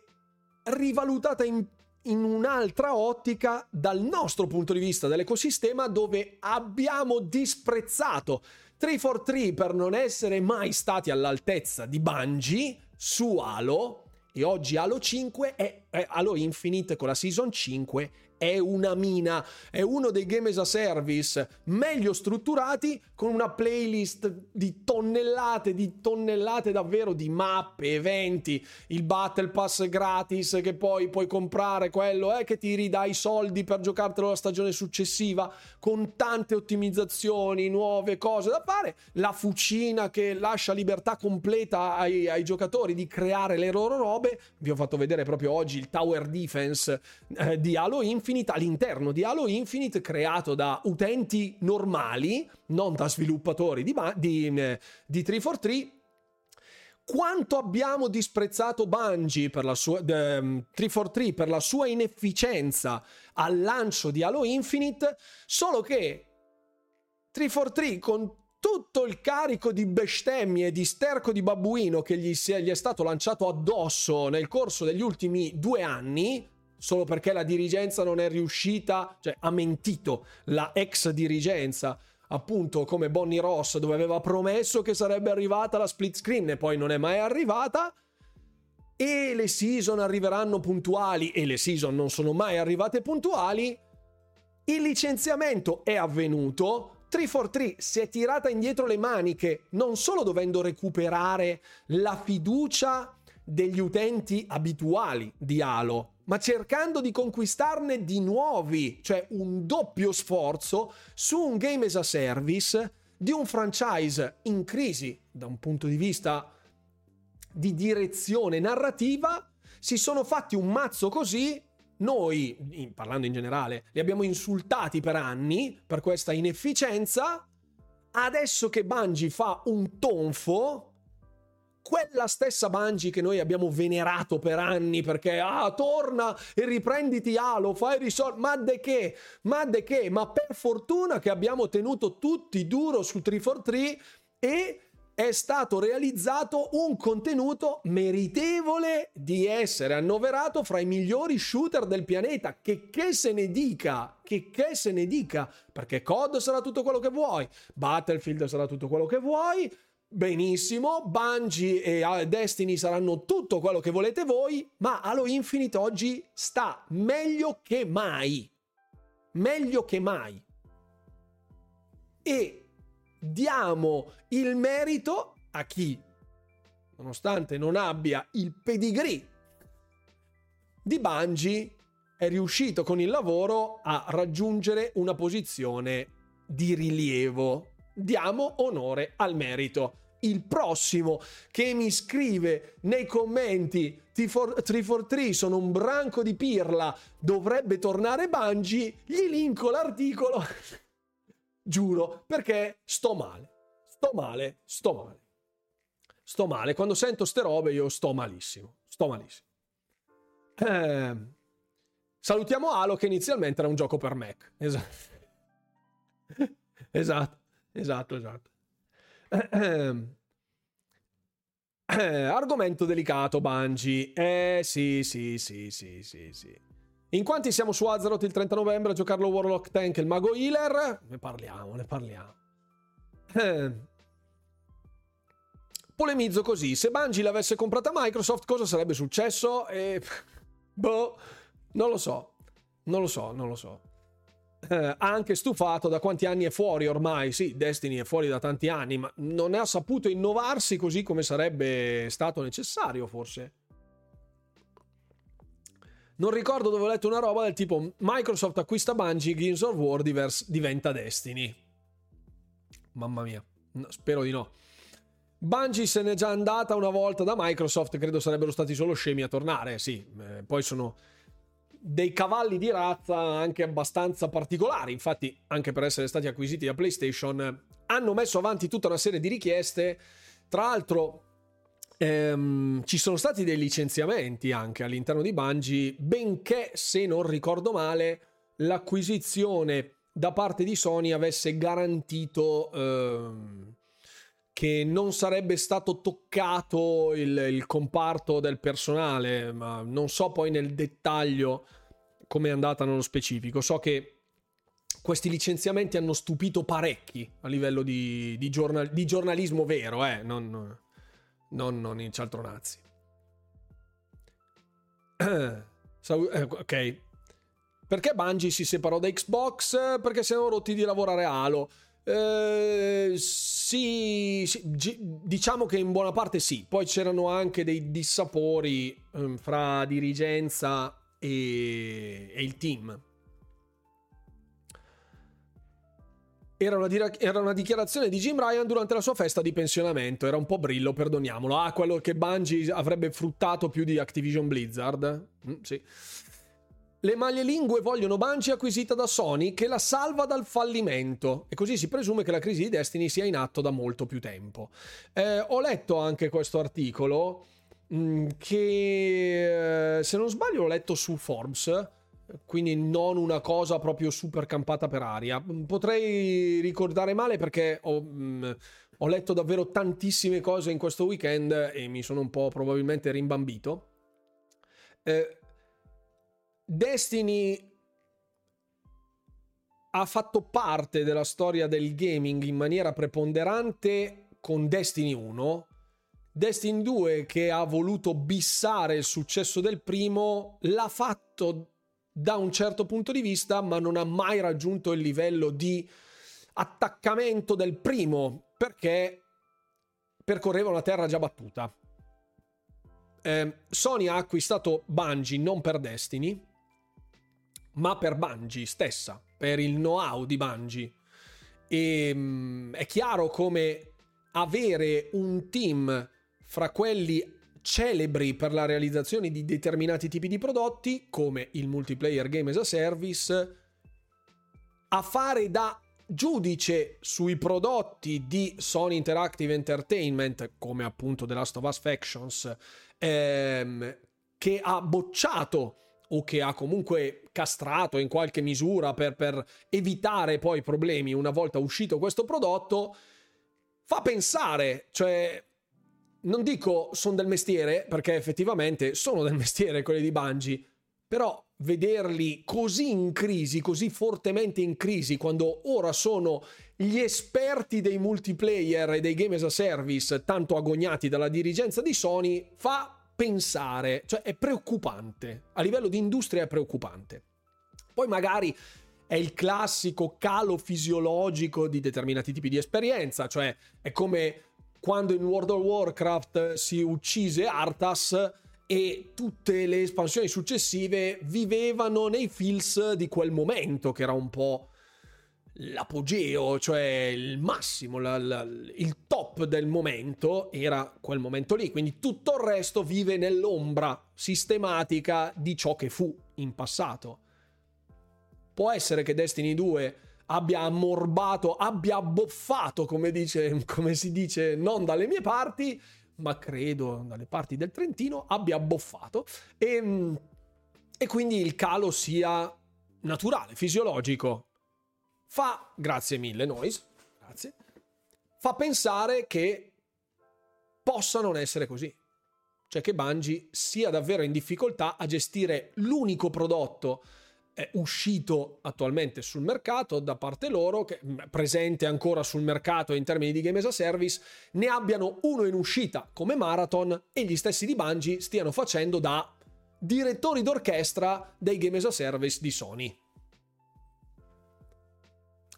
rivalutata in, in un'altra ottica dal nostro punto di vista dell'ecosistema, dove abbiamo disprezzato tre quattro tre per non essere mai stati all'altezza di Bungie su Halo. E oggi Halo cinque è, è Halo Infinite con la Season cinque è una mina, è uno dei game as a service meglio strutturati, con una playlist di tonnellate di tonnellate davvero di mappe, eventi, il battle pass gratis che poi puoi comprare, quello eh, che ti ridà i soldi per giocartelo la stagione successiva, con tante ottimizzazioni, nuove cose da fare, la fucina che lascia libertà completa ai, ai giocatori di creare le loro robe. Vi ho fatto vedere proprio oggi il tower defense eh, di Halo Infinite all'interno di Halo Infinite, creato da utenti normali, non da sviluppatori di, di, di tre quattro tre. Quanto abbiamo disprezzato Bungie per la sua, de, tre quattro tre per la sua inefficienza al lancio di Halo Infinite, solo che tre quattro tre con tutto il carico di bestemmie, di sterco di babbuino che gli, si è, gli è stato lanciato addosso nel corso degli ultimi due anni, solo perché la dirigenza non è riuscita, cioè ha mentito la ex dirigenza, appunto come Bonnie Ross, dove aveva promesso che sarebbe arrivata la split screen e poi non è mai arrivata, e le season arriveranno puntuali e le season non sono mai arrivate puntuali. Il licenziamento è avvenuto, tre quattro tre si è tirata indietro le maniche, non solo dovendo recuperare la fiducia degli utenti abituali di Halo, ma cercando di conquistarne di nuovi, cioè un doppio sforzo su un game as a service di un franchise in crisi da un punto di vista di direzione narrativa. Si sono fatti un mazzo così, noi, parlando in generale, li abbiamo insultati per anni per questa inefficienza. Adesso che Bungie fa un tonfo, quella stessa Bungie che noi abbiamo venerato per anni perché ah torna e riprenditi Halo, fai risolvere, ma de che, ma de che, ma per fortuna che abbiamo tenuto tutti duro su tre quattro tre e è stato realizzato un contenuto meritevole di essere annoverato fra i migliori shooter del pianeta, che che se ne dica, che che se ne dica, perché C O D sarà tutto quello che vuoi, Battlefield sarà tutto quello che vuoi, benissimo, Bungie e Destiny saranno tutto quello che volete voi, ma Halo Infinite oggi sta meglio che mai, meglio che mai, e diamo il merito a chi, nonostante non abbia il pedigree di Bungie, è riuscito con il lavoro a raggiungere una posizione di rilievo. Diamo onore al merito. Il prossimo che mi scrive nei commenti tre quattro tre sono un branco di pirla, dovrebbe tornare Bungie, gli linko l'articolo. Giuro, perché sto male, sto male, sto male. Sto male, quando sento ste robe io sto malissimo, sto malissimo. Eh, salutiamo Halo, che inizialmente era un gioco per Mac. Esatto. Esatto. Esatto, esatto. Eh, ehm. eh, argomento delicato, Bungie. Eh sì, sì, sì, sì, sì, sì. In quanti siamo su Azeroth il trenta novembre a giocarlo Warlock Tank e il Mago Healer? Ne parliamo, ne parliamo. Eh. Polemizzo così. Se Bungie l'avesse comprata Microsoft, cosa sarebbe successo? Eh, boh, non lo so. Non lo so, non lo so. Eh, anche stufato da quanti anni è fuori ormai, sì, Destiny è fuori da tanti anni, ma non ha saputo innovarsi così come sarebbe stato necessario, forse. Non ricordo dove ho letto una roba del tipo Microsoft acquista Bungie, Games of War divers- diventa Destiny. Mamma mia, no, spero di no. Bungie se n'è già andata una volta da Microsoft, credo sarebbero stati solo scemi a tornare, sì, eh, poi sono dei cavalli di razza anche abbastanza particolari, infatti anche per essere stati acquisiti da PlayStation hanno messo avanti tutta una serie di richieste. Tra l'altro Ehm, ci sono stati dei licenziamenti anche all'interno di Bungie, benché, se non ricordo male, l'acquisizione da parte di Sony avesse garantito ehm, che non sarebbe stato toccato il, il comparto del personale, ma non so poi nel dettaglio come è andata nello specifico. So che questi licenziamenti hanno stupito parecchi a livello di, di, giornal, di giornalismo vero, eh, non, non, non in cialtronazzi. Ok. Perché Bungie si separò da Xbox? Perché si erano rotti di lavorare a Halo. Eh, sì, sì, diciamo che in buona parte sì. Poi c'erano anche dei dissapori eh, fra dirigenza e, e il team. Era una, dir- era una dichiarazione di Jim Ryan durante la sua festa di pensionamento. Era un po' brillo, perdoniamolo. Ah, quello che Bungie avrebbe fruttato più di Activision Blizzard. Mm, sì. Le malelingue vogliono Bungie acquisita da Sony, che la salva dal fallimento. E così si presume che la crisi di Destiny sia in atto da molto più tempo. Eh, ho letto anche questo articolo, mh, che, se non sbaglio, l'ho letto su Forbes, quindi non una cosa proprio super campata per aria. Potrei ricordare male perché ho, mh, ho letto davvero tantissime cose in questo weekend e mi sono un po' probabilmente rimbambito. Eh, Destiny ha fatto parte della storia del gaming in maniera preponderante con Destiny uno, Destiny due, che ha voluto bissare il successo del primo, l'ha fatto da un certo punto di vista, ma non ha mai raggiunto il livello di attaccamento del primo, perché percorreva una terra già battuta. eh, Sony ha acquistato Bungie non per Destiny, ma per Bungie stessa, per il know-how di Bungie. E mh, è chiaro come avere un team fra quelli celebri per la realizzazione di determinati tipi di prodotti, come il multiplayer game as a service, a fare da giudice sui prodotti di Sony Interactive Entertainment, come appunto The Last of Us Factions, ehm, che ha bocciato o che ha comunque castrato in qualche misura per, per evitare poi problemi una volta uscito questo prodotto, fa pensare, cioè non dico sono del mestiere, perché effettivamente sono del mestiere quelli di Bungie, però vederli così in crisi, così fortemente in crisi, quando ora sono gli esperti dei multiplayer e dei game as a service tanto agognati dalla dirigenza di Sony, fa pensare, cioè è preoccupante, a livello di industria è preoccupante. Poi magari è il classico calo fisiologico di determinati tipi di esperienza, cioè è come quando in World of Warcraft si uccise Arthas e tutte le espansioni successive vivevano nei feels di quel momento, che era un po' l'apogeo, cioè il massimo, la, la, il top del momento era quel momento lì, quindi tutto il resto vive nell'ombra sistematica di ciò che fu in passato. Può essere che Destiny due abbia ammorbato, abbia abboffato, come dice, come si dice non dalle mie parti, ma credo dalle parti del Trentino, abbia abboffato, e, e quindi il calo sia naturale, fisiologico. Fa, grazie mille Noise, grazie, fa pensare che possa non essere così, cioè che Bungie sia davvero in difficoltà a gestire l'unico prodotto è uscito attualmente sul mercato da parte loro, che presente ancora sul mercato in termini di game as a service, ne abbiano uno in uscita come Marathon e gli stessi di Bungie stiano facendo da direttori d'orchestra dei game as a service di Sony.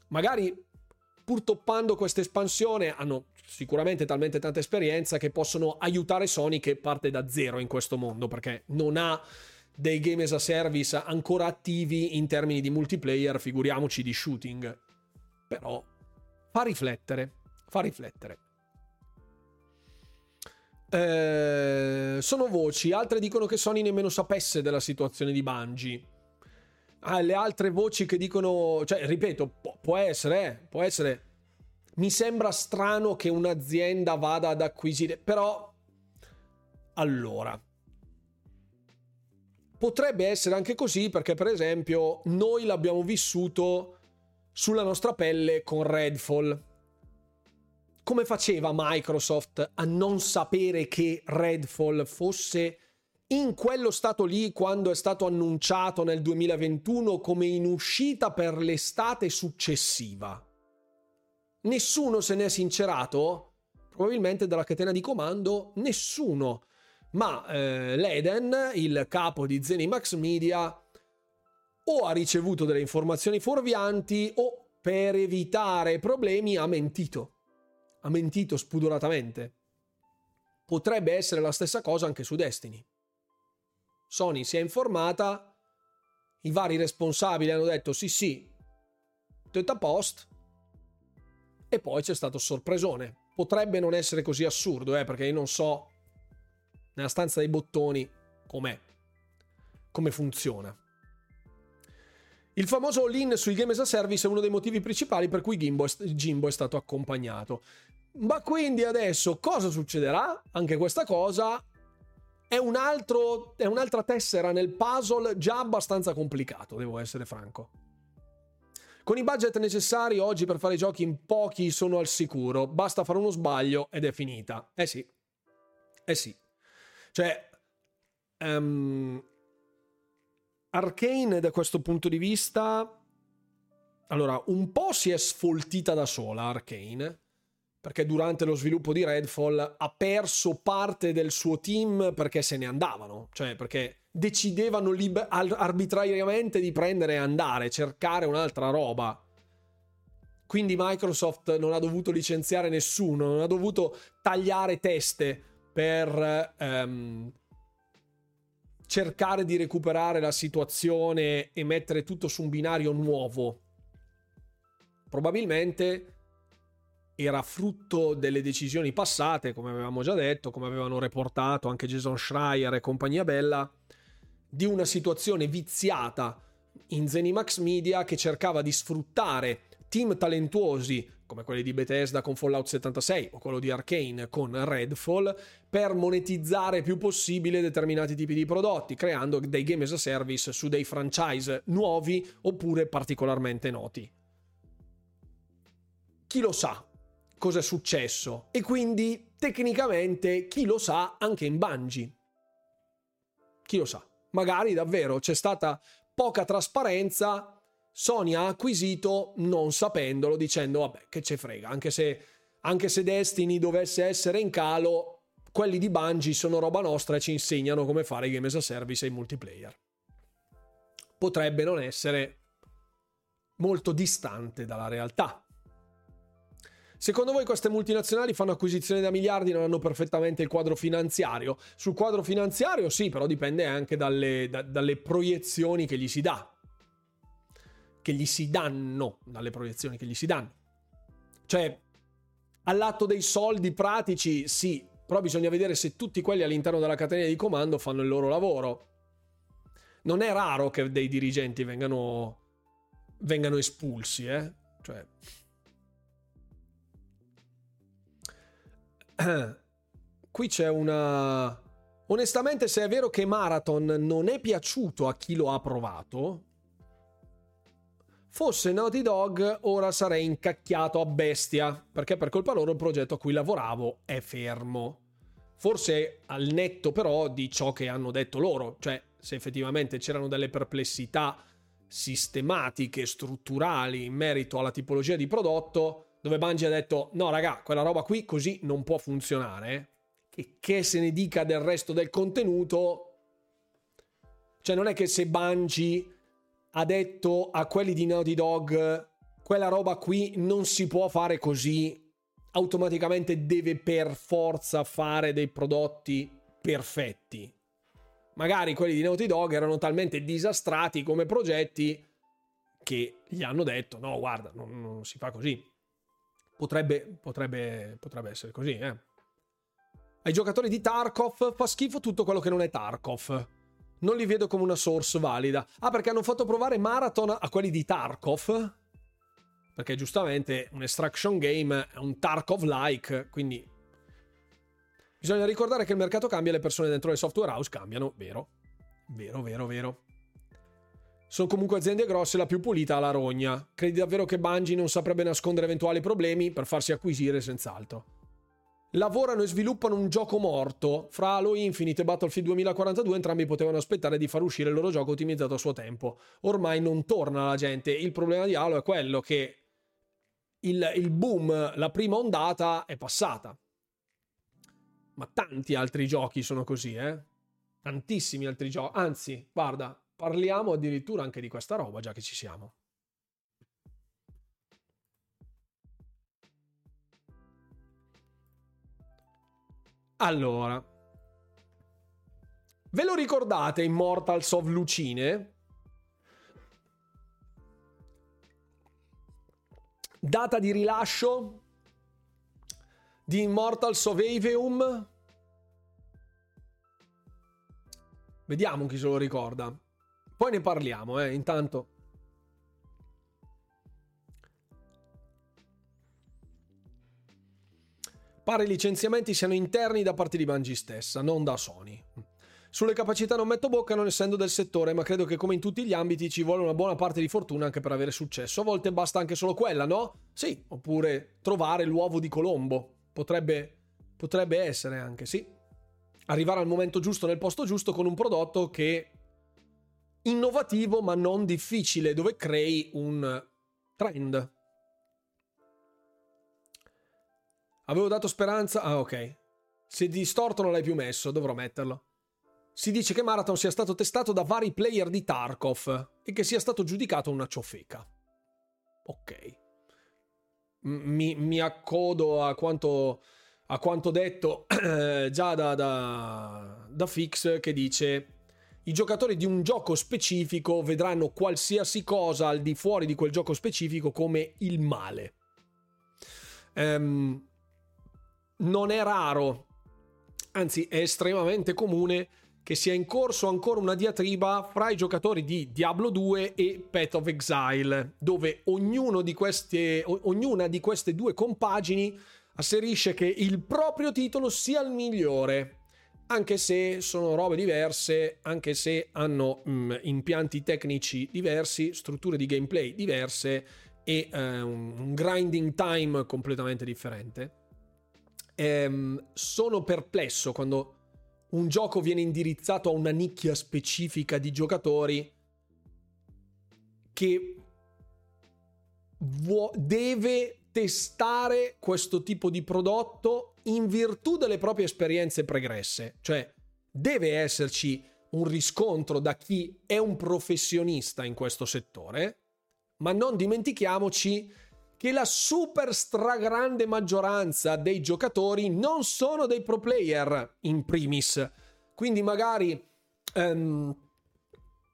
Magari pur toppando questa espansione hanno sicuramente talmente tanta esperienza che possono aiutare Sony, che parte da zero in questo mondo perché non ha dei game as a service ancora attivi in termini di multiplayer, figuriamoci di shooting. Però fa riflettere, fa riflettere. Eh, sono voci, altre dicono che Sony nemmeno sapesse della situazione di Bungie. Ah, le altre voci che dicono, cioè ripeto, può, può essere, eh, può essere. Mi sembra strano che un'azienda vada ad acquisire, però all'ora. Potrebbe essere anche così, perché per esempio noi l'abbiamo vissuto sulla nostra pelle con Redfall. Come faceva Microsoft a non sapere che Redfall fosse in quello stato lì quando è stato annunciato nel duemilaventuno come in uscita per l'estate successiva? Nessuno se ne è sincerato, probabilmente dalla catena di comando, nessuno. Ma eh, l'Eden, il capo di Zenimax Media, o ha ricevuto delle informazioni fuorvianti o, per evitare problemi, ha mentito. Ha mentito spudoratamente. Potrebbe essere la stessa cosa anche su Destiny. Sony si è informata, i vari responsabili hanno detto sì sì, tutto a posto, e poi c'è stato sorpresone. Potrebbe non essere così assurdo, eh, perché io non so nella stanza dei bottoni com'è, come funziona. Il famoso all-in sui game as a service è uno dei motivi principali per cui Jimbo è, st- Jimbo è stato accompagnato. Ma quindi adesso cosa succederà? Anche questa cosa è un altro, è un'altra tessera nel puzzle già abbastanza complicato, devo essere franco. Con i budget necessari oggi per fare i giochi in pochi sono al sicuro, basta fare uno sbaglio ed è finita. Eh sì, eh sì. Cioè, um, Arcane da questo punto di vista, allora, un po' si è sfoltita da sola Arcane, perché durante lo sviluppo di Redfall ha perso parte del suo team perché se ne andavano, cioè perché decidevano liber- arbitrariamente di prendere e andare, cercare un'altra roba. Quindi Microsoft non ha dovuto licenziare nessuno, non ha dovuto tagliare teste per ehm, cercare di recuperare la situazione e mettere tutto su un binario nuovo. Probabilmente era frutto delle decisioni passate, come avevamo già detto, come avevano reportato anche Jason Schreier e compagnia bella, di una situazione viziata in Zenimax Media che cercava di sfruttare team talentuosi come quelli di Bethesda con Fallout settantasei o quello di Arcane con Redfall, per monetizzare più possibile determinati tipi di prodotti, creando dei game as a service su dei franchise nuovi oppure particolarmente noti. Chi lo sa cosa è successo? E quindi tecnicamente chi lo sa anche in Bungie? Chi lo sa? Magari davvero c'è stata poca trasparenza, Sony ha acquisito non sapendolo, dicendo vabbè che ce frega, anche se, anche se Destiny dovesse essere in calo, quelli di Bungie sono roba nostra e ci insegnano come fare game as a service e multiplayer. Potrebbe non essere molto distante dalla realtà. Secondo voi queste multinazionali fanno acquisizioni da miliardi e non hanno perfettamente il quadro finanziario? Sul quadro finanziario sì, però dipende anche dalle, da, dalle proiezioni che gli si dà. che gli si danno, dalle proiezioni che gli si danno. Cioè, all'atto dei soldi pratici, sì, però bisogna vedere se tutti quelli all'interno della catena di comando fanno il loro lavoro. Non è raro che dei dirigenti vengano, vengano espulsi, eh? Cioè... Qui c'è una... Onestamente, se è vero che Marathon non è piaciuto a chi lo ha provato... Fosse Naughty Dog, ora sarei incacchiato a bestia, perché per colpa loro il progetto a cui lavoravo è fermo. Forse al netto però di ciò che hanno detto loro, cioè se effettivamente c'erano delle perplessità sistematiche, strutturali in merito alla tipologia di prodotto, dove Bungie ha detto no raga, quella roba qui così non può funzionare, che, che se ne dica del resto del contenuto. Cioè non è che se Bungie... ha detto a quelli di Naughty Dog quella roba qui non si può fare così, automaticamente deve per forza fare dei prodotti perfetti. Magari quelli di Naughty Dog erano talmente disastrati come progetti che gli hanno detto no guarda non, non si fa così. Potrebbe, potrebbe, potrebbe essere così, eh. Ai giocatori di Tarkov fa schifo tutto quello che non è Tarkov. Non li vedo come una source valida. Ah, perché hanno fatto provare Marathon a quelli di Tarkov? Perché giustamente un extraction game è un Tarkov-like, quindi Bisogna ricordare che il mercato cambia e le persone dentro le software house cambiano. Vero, vero, vero, vero. Sono comunque aziende grosse, la più pulita ha la rogna. Credi davvero che Bungie non saprebbe nascondere eventuali problemi per farsi acquisire? Senz'altro. Lavorano e sviluppano un gioco morto. Fra Halo Infinite e Battlefield duemilaquarantadue entrambi potevano aspettare di far uscire il loro gioco ottimizzato a suo tempo. Ormai non torna la gente. Il problema di Halo è quello che il, il boom, la prima ondata è passata. Ma tanti altri giochi sono così, eh? Tantissimi altri giochi. Anzi, guarda, parliamo addirittura anche di questa roba, già che ci siamo. Allora, ve lo ricordate Immortals of Lucine? Data di rilascio di Immortals of Aveum? Vediamo chi se lo ricorda. Poi ne parliamo, eh, intanto. Pare i licenziamenti siano interni da parte di Bungie stessa, non da Sony. Sulle capacità non metto bocca non essendo del settore, ma credo che come in tutti gli ambiti ci vuole una buona parte di fortuna anche per avere successo. A volte basta anche solo quella, no? Sì, oppure trovare l'uovo di Colombo. Potrebbe, potrebbe essere anche, sì. Arrivare al momento giusto nel posto giusto con un prodotto che innovativo ma non difficile, dove crei un trend. Avevo dato speranza... Ah, ok. Se distorto non l'hai più messo, dovrò metterlo. Si dice che Marathon sia stato testato da vari player di Tarkov e che sia stato giudicato una ciofeca. Ok. Mi, mi accodo a quanto, a quanto detto eh, già da, da, da Fix, che dice... I giocatori di un gioco specifico vedranno qualsiasi cosa al di fuori di quel gioco specifico come il male. Ehm... Non è raro, anzi è estremamente comune, che sia in corso ancora una diatriba fra i giocatori di Diablo due e Path of Exile, dove ognuno di queste, ognuna di queste due compagini asserisce che il proprio titolo sia il migliore, anche se sono robe diverse, anche se hanno mh, impianti tecnici diversi, strutture di gameplay diverse e eh, un grinding time completamente differente. Um, sono perplesso quando un gioco viene indirizzato a una nicchia specifica di giocatori che vuo- deve testare questo tipo di prodotto in virtù delle proprie esperienze pregresse, cioè deve esserci un riscontro da chi è un professionista in questo settore, ma non dimentichiamoci che la super stragrande maggioranza dei giocatori non sono dei pro player in primis, quindi magari um,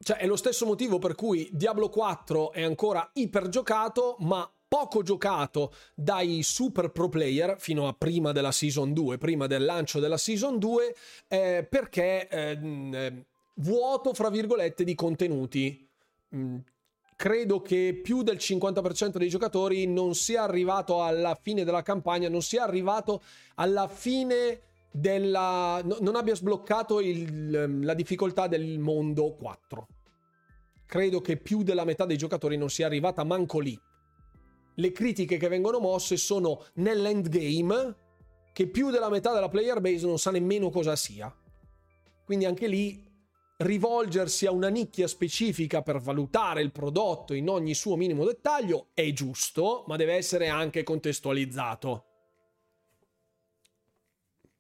cioè è lo stesso motivo per cui Diablo quattro è ancora ipergiocato ma poco giocato dai super pro player fino a prima della season due, prima del lancio della season due, eh, perché eh, vuoto fra virgolette di contenuti. mm. Credo che più del cinquanta per cento dei giocatori non sia arrivato alla fine della campagna, non sia arrivato alla fine della... No, non abbia sbloccato il, la difficoltà del mondo quattro. Credo che più della metà dei giocatori non sia arrivata manco lì. Le critiche che vengono mosse sono nell'endgame, che più della metà della player base non sa nemmeno cosa sia. Quindi anche lì... rivolgersi a una nicchia specifica per valutare il prodotto in ogni suo minimo dettaglio è giusto, ma deve essere anche contestualizzato.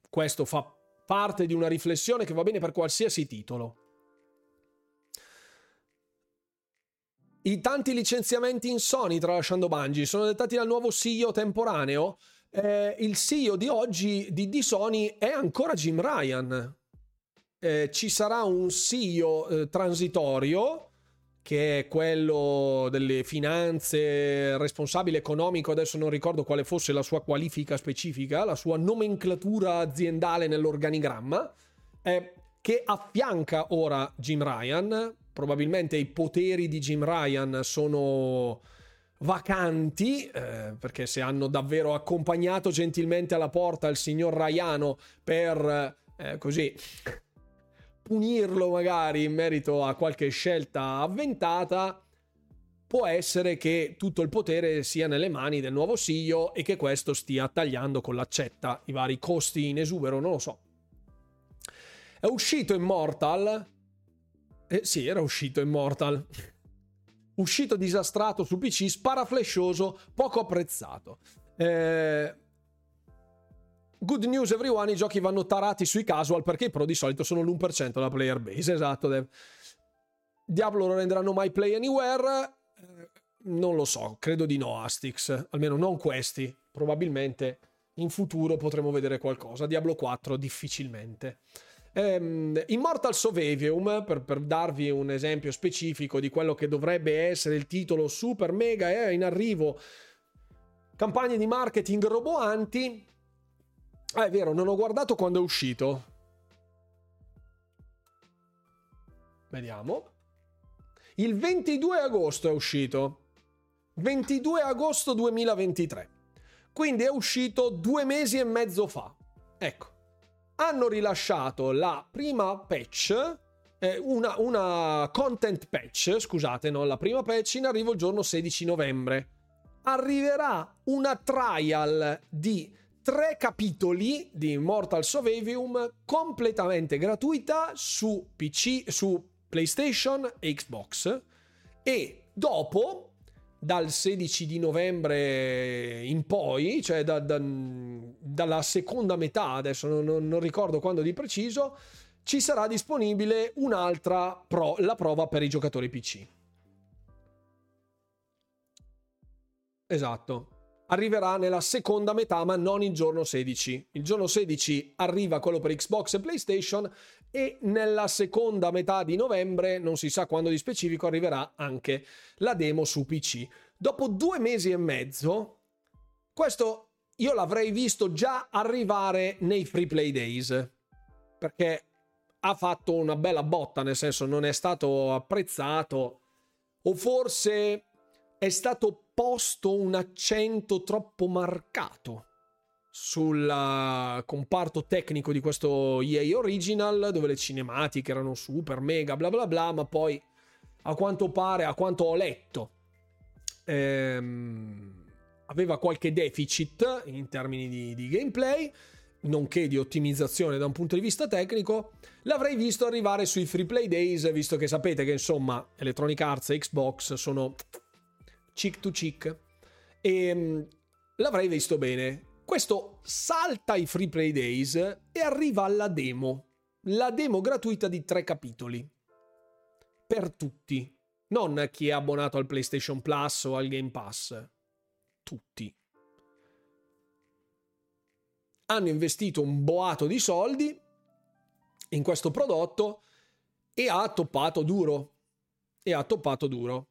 Questo fa parte di una riflessione che va bene per qualsiasi titolo. I tanti licenziamenti in Sony, tralasciando Bungie, sono dettati dal nuovo C E O temporaneo. Eh, il C E O di oggi di, di Sony è ancora Jim Ryan. Eh, ci sarà un C E O eh, transitorio, che è quello delle finanze, responsabile economico, adesso non ricordo quale fosse la sua qualifica specifica, la sua nomenclatura aziendale nell'organigramma, eh, che affianca ora Jim Ryan. Probabilmente i poteri di Jim Ryan sono vacanti, eh, perché se hanno davvero accompagnato gentilmente alla porta il signor Raiano per eh, così punirlo magari in merito a qualche scelta avventata, può essere che tutto il potere sia nelle mani del nuovo C E O e che questo stia tagliando con l'accetta i vari costi in esubero, non lo so. È uscito Immortal, eh, sì, era uscito Immortal. Uscito disastrato su P C, sparaflescioso, poco apprezzato. Eh... Good news everyone, i giochi vanno tarati sui casual perché i pro di solito sono l'uno per cento della player base. Esatto, Dev. Diablo lo renderanno mai play anywhere? Eh, non lo so, credo di no, Astix. Almeno non questi. Probabilmente in futuro potremo vedere qualcosa. Diablo quattro difficilmente. Um, Immortals of Aveum, per, per darvi un esempio specifico di quello che dovrebbe essere il titolo super mega, è in arrivo, campagne di marketing roboanti. Ah, è vero, non ho guardato quando è uscito, vediamo, il ventidue agosto è uscito, ventidue agosto duemilaventitré, quindi è uscito due mesi e mezzo fa, ecco. Hanno rilasciato la prima patch, eh, una, una content patch, scusate, non la prima patch, in arrivo il giorno sedici novembre. Arriverà una trial di tre capitoli di Immortals of Aveum completamente gratuita su P C, su PlayStation e Xbox, e dopo, dal sedici di novembre in poi, cioè da, da, dalla seconda metà, adesso non, non ricordo quando di preciso, ci sarà disponibile un'altra pro, la prova per i giocatori P C. Esatto, arriverà nella seconda metà, ma non il giorno sedici. Il giorno sedici arriva quello per Xbox e PlayStation, e nella seconda metà di novembre, non si sa quando di specifico, arriverà anche la demo su P C. Dopo due mesi e mezzo, questo io l'avrei visto già arrivare nei Free Play Days, perché ha fatto una bella botta, nel senso non è stato apprezzato, o forse è stato posto un accento troppo marcato sul comparto tecnico di questo E A Original, dove le cinematiche erano super mega bla bla bla, ma poi a quanto pare, a quanto ho letto, ehm, aveva qualche deficit in termini di, di gameplay, nonché di ottimizzazione da un punto di vista tecnico. L'avrei visto arrivare sui Free Play Days, visto che sapete che insomma Electronic Arts e Xbox sono cheek to cheek, e l'avrei visto bene. Questo salta i Free Play Days e arriva alla demo, la demo gratuita di tre capitoli per tutti, non chi è abbonato al PlayStation Plus o al Game Pass, tutti. Hanno investito un boato di soldi in questo prodotto e ha toppato duro, e ha toppato duro.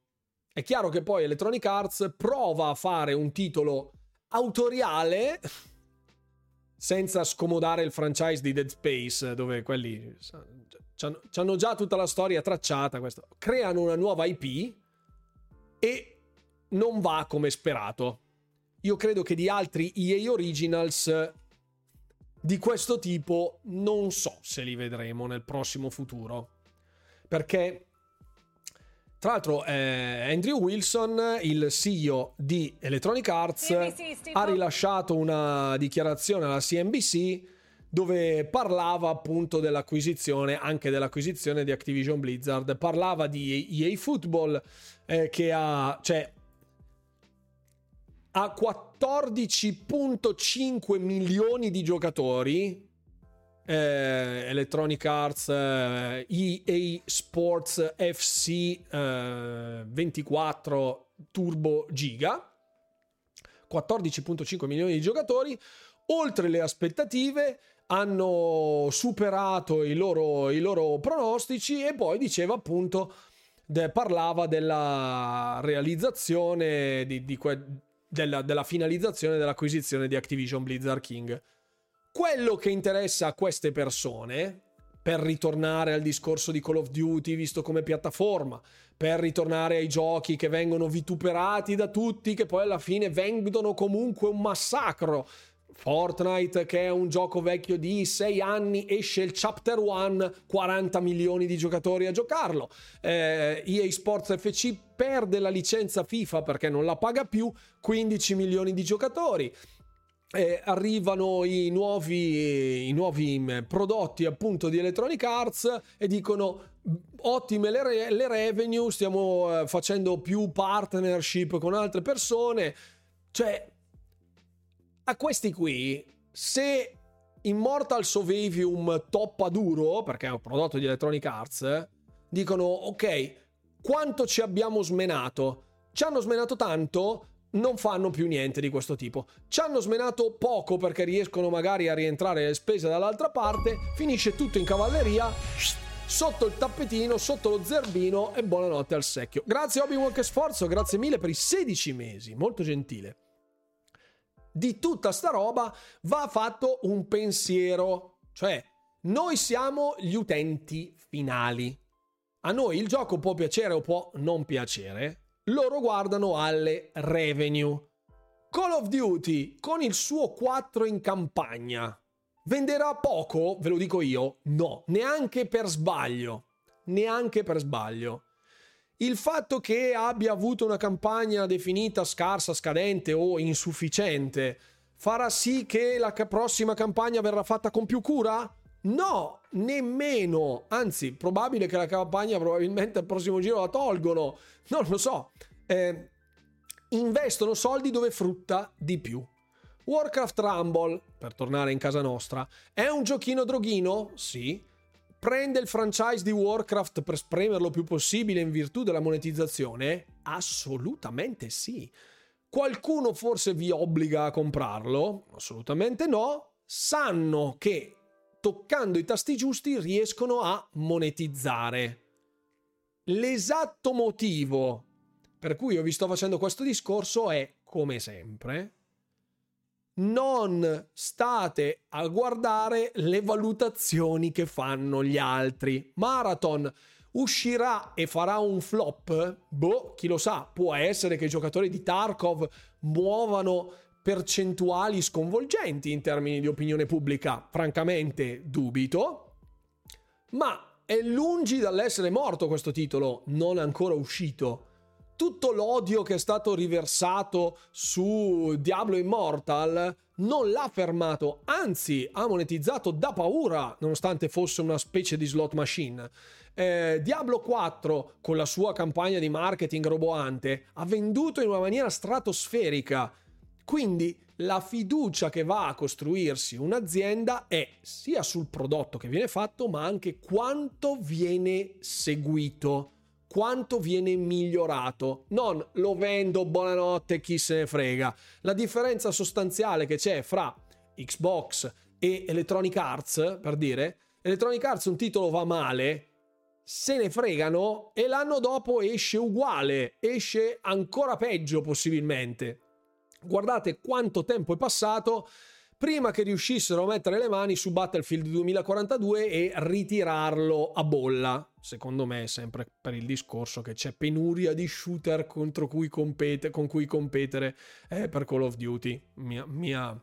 È chiaro che poi Electronic Arts prova a fare un titolo autoriale senza scomodare il franchise di Dead Space, dove quelli c'hanno già tutta la storia tracciata. Questo, creano una nuova I P e non va come sperato. Io credo che di altri E A Originals di questo tipo non so se li vedremo nel prossimo futuro, perché tra l'altro eh, Andrew Wilson, il C E O di Electronic Arts, ha rilasciato una dichiarazione alla C N B C dove parlava appunto dell'acquisizione, anche dell'acquisizione di Activision Blizzard, parlava di E A Football eh, che ha, cioè, ha quattordici virgola cinque milioni di giocatori. Eh, Electronic Arts, eh, E A Sports F C eh, ventiquattro Turbo Giga, quattordici virgola cinque milioni di giocatori. Oltre le aspettative, hanno superato i loro, i loro pronostici. E poi diceva appunto, de, parlava della realizzazione di, di que, della, della finalizzazione dell'acquisizione di Activision Blizzard King. Quello che interessa a queste persone per ritornare al discorso di Call of Duty visto come piattaforma, per ritornare ai giochi che vengono vituperati da tutti, che poi alla fine vengono comunque un massacro. Fortnite, che è un gioco vecchio di sei anni, esce il Chapter uno, quaranta milioni di giocatori a giocarlo. eh, E A Sports F C perde la licenza FIFA perché non la paga più, quindici milioni di giocatori. Eh, arrivano i nuovi, i nuovi prodotti appunto di Electronic Arts e dicono ottime le, re- le revenue, stiamo eh, facendo più partnership con altre persone. Cioè, a questi qui, se Immortals of Aveum toppa duro, perché è un prodotto di Electronic Arts, eh, dicono ok, quanto ci abbiamo smenato? Ci hanno smenato tanto, non fanno più niente di questo tipo. Ci hanno smenato poco perché riescono magari a rientrare le spese dall'altra parte, finisce tutto in cavalleria, sotto il tappetino, sotto lo zerbino, e buonanotte al secchio. Grazie Obi-Wan che sforzo, grazie mille per i sedici mesi, molto gentile. Di tutta sta roba va fatto un pensiero, cioè noi siamo gli utenti finali, a noi il gioco può piacere o può non piacere. Loro guardano alle revenue. Call of Duty con il suo quattro in campagna venderà poco? Ve lo dico io, no, neanche per sbaglio, neanche per sbaglio. Il fatto che abbia avuto una campagna definita scarsa, scadente o insufficiente farà sì che la prossima campagna verrà fatta con più cura? No, nemmeno. Anzi, probabile che la campagna probabilmente al prossimo giro la tolgono. Non lo so. Eh, investono soldi dove frutta di più. Warcraft Rumble, per tornare in casa nostra, è un giochino droghino? Sì. Prende il franchise di Warcraft per spremerlo più possibile in virtù della monetizzazione? Assolutamente sì. Qualcuno forse vi obbliga a comprarlo? Assolutamente no. Sanno che toccando i tasti giusti riescono a monetizzare. L'esatto motivo per cui io vi sto facendo questo discorso è, come sempre, non state a guardare le valutazioni che fanno gli altri. Marathon uscirà e farà un flop? Boh, chi lo sa, può essere che i giocatori di Tarkov muovano percentuali sconvolgenti in termini di opinione pubblica, francamente dubito, ma è lungi dall'essere morto questo titolo, non ancora uscito. Tutto l'odio che è stato riversato su Diablo Immortal non l'ha fermato, anzi ha monetizzato da paura, nonostante fosse una specie di slot machine. Eh, Diablo quattro, con la sua campagna di marketing roboante, ha venduto in una maniera stratosferica. Quindi la fiducia che va a costruirsi un'azienda è sia sul prodotto che viene fatto, ma anche quanto viene seguito, quanto viene migliorato. Non lo vendo, buonanotte, chi se ne frega. La differenza sostanziale che c'è fra Xbox e Electronic Arts, per dire, Electronic Arts un titolo va male, se ne fregano e l'anno dopo esce uguale, esce ancora peggio possibilmente. Guardate quanto tempo è passato prima che riuscissero a mettere le mani su Battlefield duemilaquarantadue e ritirarlo a bolla. Secondo me, sempre per il discorso che c'è penuria di shooter contro cui compete, con cui competere eh, per Call of Duty, mia, mia,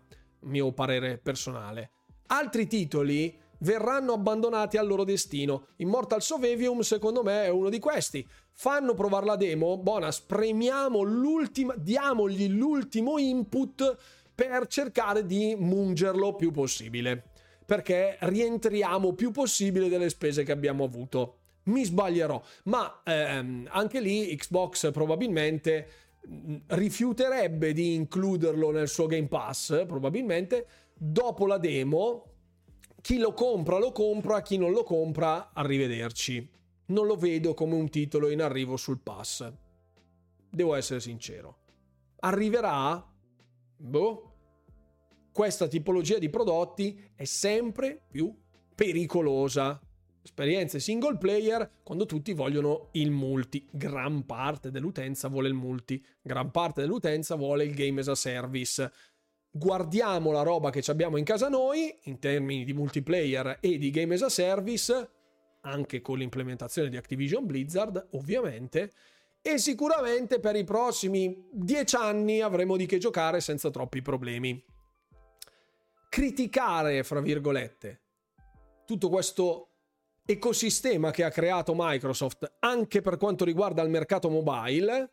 mio parere personale. Altri titoli verranno abbandonati al loro destino. Immortals of Aveum secondo me è uno di questi. Fanno provare la demo, buona, spremiamo l'ultima, diamogli l'ultimo input per cercare di mungerlo più possibile, perché rientriamo più possibile delle spese che abbiamo avuto. Mi sbaglierò, ma ehm, anche lì Xbox probabilmente rifiuterebbe di includerlo nel suo Game Pass, probabilmente dopo la demo. Chi lo compra lo compra, chi non lo compra arrivederci. Non lo vedo come un titolo in arrivo sul pass, devo essere sincero. Arriverà? Boh. Questa tipologia di prodotti è sempre più pericolosa. Esperienze single player quando tutti vogliono il multi, gran parte dell'utenza vuole il multi, gran parte dell'utenza vuole il game as a service. guardiamo la roba che abbiamo in casa noi in termini di multiplayer e di game as a service, anche con l'implementazione di Activision Blizzard ovviamente, e sicuramente per i prossimi dieci anni avremo di che giocare senza troppi problemi. Criticare, fra virgolette, tutto questo ecosistema che ha creato Microsoft anche per quanto riguarda il mercato mobile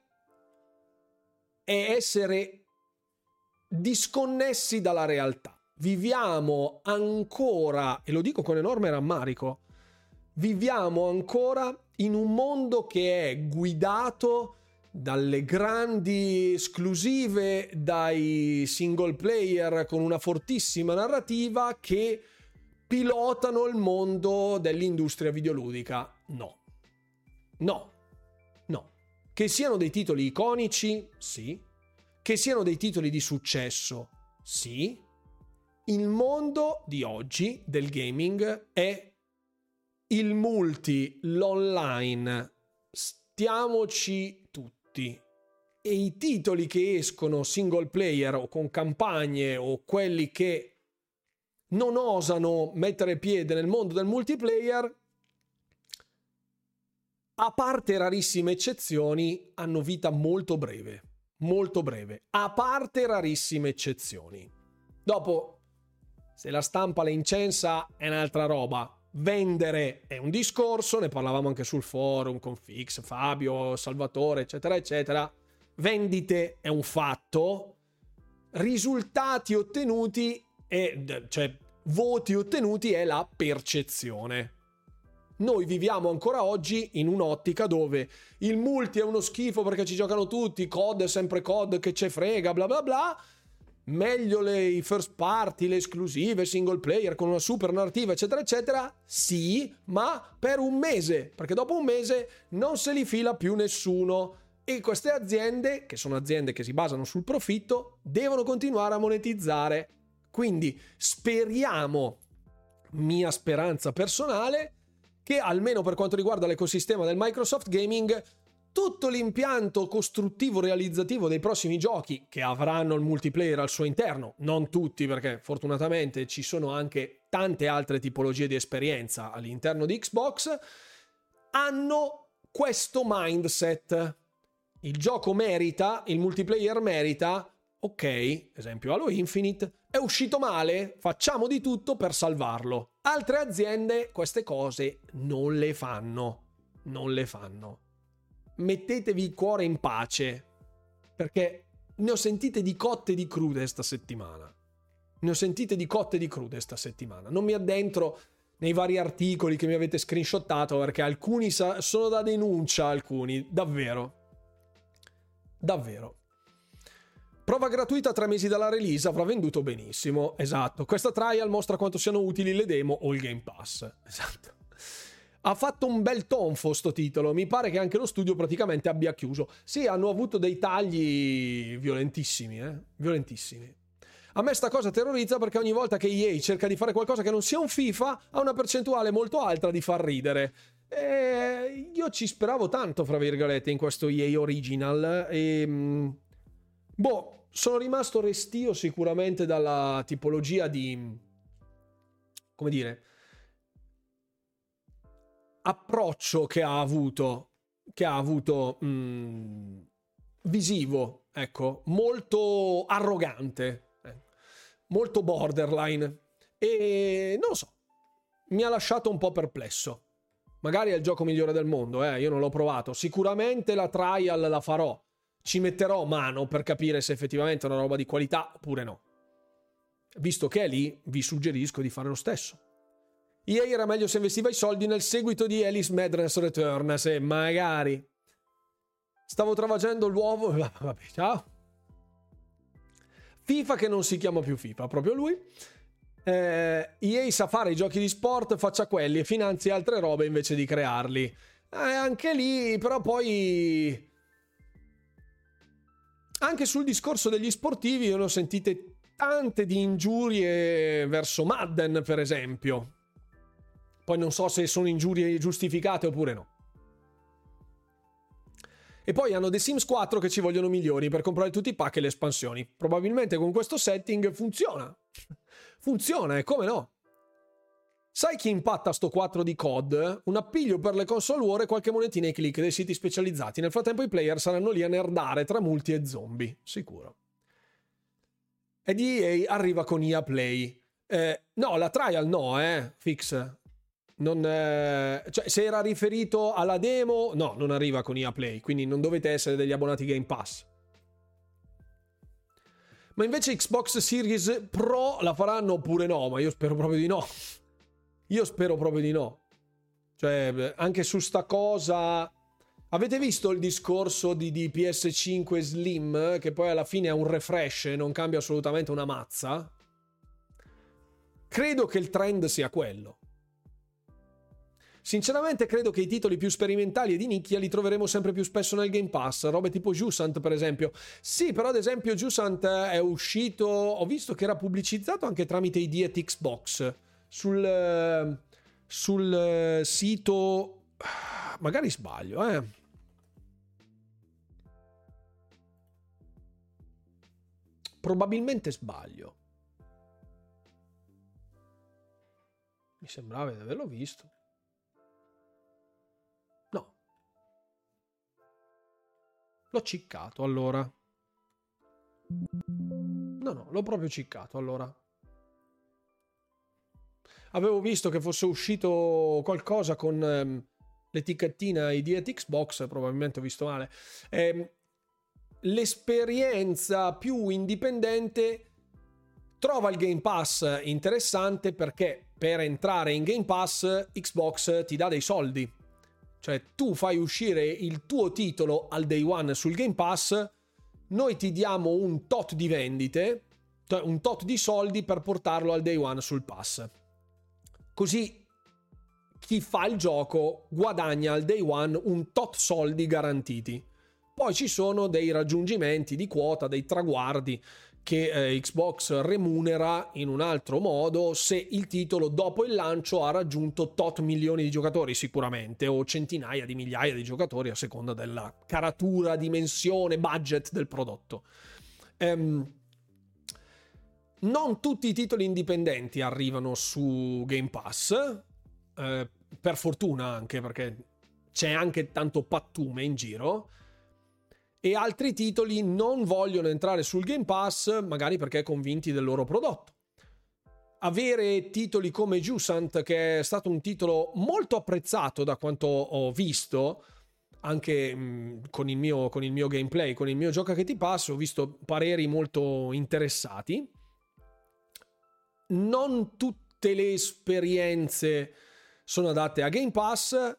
è essere disconnessi dalla realtà. Viviamo ancora, e lo dico con enorme rammarico, viviamo ancora in un mondo che è guidato dalle grandi esclusive, dai single player con una fortissima narrativa che pilotano il mondo dell'industria videoludica. No. No. No. Che siano dei titoli iconici? Sì. Che siano dei titoli di successo? Sì. Il mondo di oggi del gaming è il multi, l'online. Stiamoci tutti. E i titoli che escono single player o con campagne o quelli che non osano mettere piede nel mondo del multiplayer, a parte rarissime eccezioni, hanno vita molto breve. Molto breve, a parte rarissime eccezioni. Dopo, se la stampa le incensa è un'altra roba. Vendere è un discorso, ne parlavamo anche sul forum con Fix, Fabio, Salvatore, eccetera, eccetera. Vendite è un fatto, risultati ottenuti, e, cioè voti ottenuti, è la percezione. Noi viviamo ancora oggi in un'ottica dove il multi è uno schifo perché ci giocano tutti, C O D è sempre C O D, che ce frega, bla bla bla, meglio le first party, le esclusive, single player con una super narrativa, eccetera eccetera. Sì, ma per un mese, perché dopo un mese non se li fila più nessuno e queste aziende, che sono aziende che si basano sul profitto, devono continuare a monetizzare. Quindi speriamo, mia speranza personale, che almeno per quanto riguarda l'ecosistema del Microsoft Gaming, tutto l'impianto costruttivo realizzativo dei prossimi giochi che avranno il multiplayer al suo interno, non tutti perché fortunatamente ci sono anche tante altre tipologie di esperienza all'interno di Xbox, hanno questo mindset. Il gioco merita, il multiplayer merita, ok, esempio Halo Infinite, è uscito male, facciamo di tutto per salvarlo. Altre aziende queste cose non le fanno, non le fanno. Mettetevi il cuore in pace, perché ne ho sentite di cotte e di crude sta settimana. Ne ho sentite di cotte e di crude sta settimana. Non mi addentro nei vari articoli che mi avete screenshottato, perché alcuni sono da denuncia, alcuni, davvero. Davvero. Prova gratuita tre mesi dalla release, avrà venduto benissimo. Esatto. Questa trial mostra quanto siano utili le demo o il Game Pass. Esatto. Ha fatto un bel tonfo sto titolo. Mi pare che anche lo studio praticamente abbia chiuso. Sì, hanno avuto dei tagli violentissimi, eh? Violentissimi. A me sta cosa terrorizza perché ogni volta che E A cerca di fare qualcosa che non sia un FIFA ha una percentuale molto alta di far ridere. E io ci speravo tanto, fra virgolette, in questo E A Original. E... boh... sono rimasto restio sicuramente dalla tipologia di, come dire, approccio che ha avuto, che ha avuto mm, visivo, ecco, molto arrogante, eh, molto borderline, e non lo so, mi ha lasciato un po' perplesso. Magari è il gioco migliore del mondo, eh, io non l'ho provato, sicuramente la trial la farò. Ci metterò mano per capire se effettivamente è una roba di qualità oppure no. Visto che è lì, vi suggerisco di fare lo stesso. E A era meglio se investiva i soldi nel seguito di Alice Madness Return, se magari. Stavo travagendo l'uovo... vabbè, ciao. FIFA che non si chiama più FIFA, proprio lui. Eh, E A sa fare i giochi di sport, faccia quelli e finanzi altre robe invece di crearli. Eh, anche lì, però poi... anche sul discorso degli sportivi io ne ho sentite tante di ingiurie verso Madden, per esempio. Poi non so se sono ingiurie giustificate oppure no. E poi hanno The Sims quattro che ci vogliono milioni per comprare tutti i pack e le espansioni. Probabilmente con questo setting funziona. Funziona, e come no? Sai chi impatta sto quattro di C O D? Un appiglio per le console war e qualche monetina ai click dei siti specializzati. Nel frattempo i player saranno lì a nerdare tra multi e zombie, sicuro. E di E A arriva con E A Play. Eh, no, la trial no, eh, Fix. Non, eh, cioè, se era riferito alla demo, no, non arriva con E A Play, quindi non dovete essere degli abbonati Game Pass. Ma invece Xbox Series Pro la faranno oppure no? Ma io spero proprio di no. Io spero proprio di no. Cioè, anche su sta cosa... Avete visto il discorso di, di P S cinque Slim? Che poi alla fine è un refresh e non cambia assolutamente una mazza? Credo che il trend sia quello. Sinceramente credo che i titoli più sperimentali e di nicchia li troveremo sempre più spesso nel Game Pass. Robe tipo Jusant, per esempio. Sì, però ad esempio Jusant è uscito... Ho visto che era pubblicizzato anche tramite I D at Xbox... Sul, sul sito, magari sbaglio, eh. Probabilmente sbaglio. Mi sembrava di averlo visto. No. L'ho ciccato, allora. No, no, l'ho proprio ciccato, allora. Avevo visto che fosse uscito qualcosa con ehm, l'etichettina I D at Xbox, probabilmente ho visto male. Eh, l'esperienza più indipendente trova il Game Pass interessante perché per entrare in Game Pass Xbox ti dà dei soldi. Cioè tu fai uscire il tuo titolo al day one sul Game Pass, noi ti diamo un tot di vendite, cioè un tot di soldi per portarlo al day one sul pass. Così chi fa il gioco guadagna al day one un tot soldi garantiti. Poi ci sono dei raggiungimenti di quota, dei traguardi che eh, Xbox remunera in un altro modo se il titolo dopo il lancio ha raggiunto tot milioni di giocatori sicuramente, o centinaia di migliaia di giocatori a seconda della caratura, dimensione, budget del prodotto. Ehm... Non tutti i titoli indipendenti arrivano su Game Pass, eh, per fortuna anche, perché c'è anche tanto pattume in giro, e altri titoli non vogliono entrare sul Game Pass magari perché convinti del loro prodotto. Avere titoli come Jusant, che è stato un titolo molto apprezzato da quanto ho visto, anche mh, con il mio, con il mio gameplay, con il mio gioca che ti passo, ho visto pareri molto interessati. Non tutte le esperienze sono adatte a Game Pass.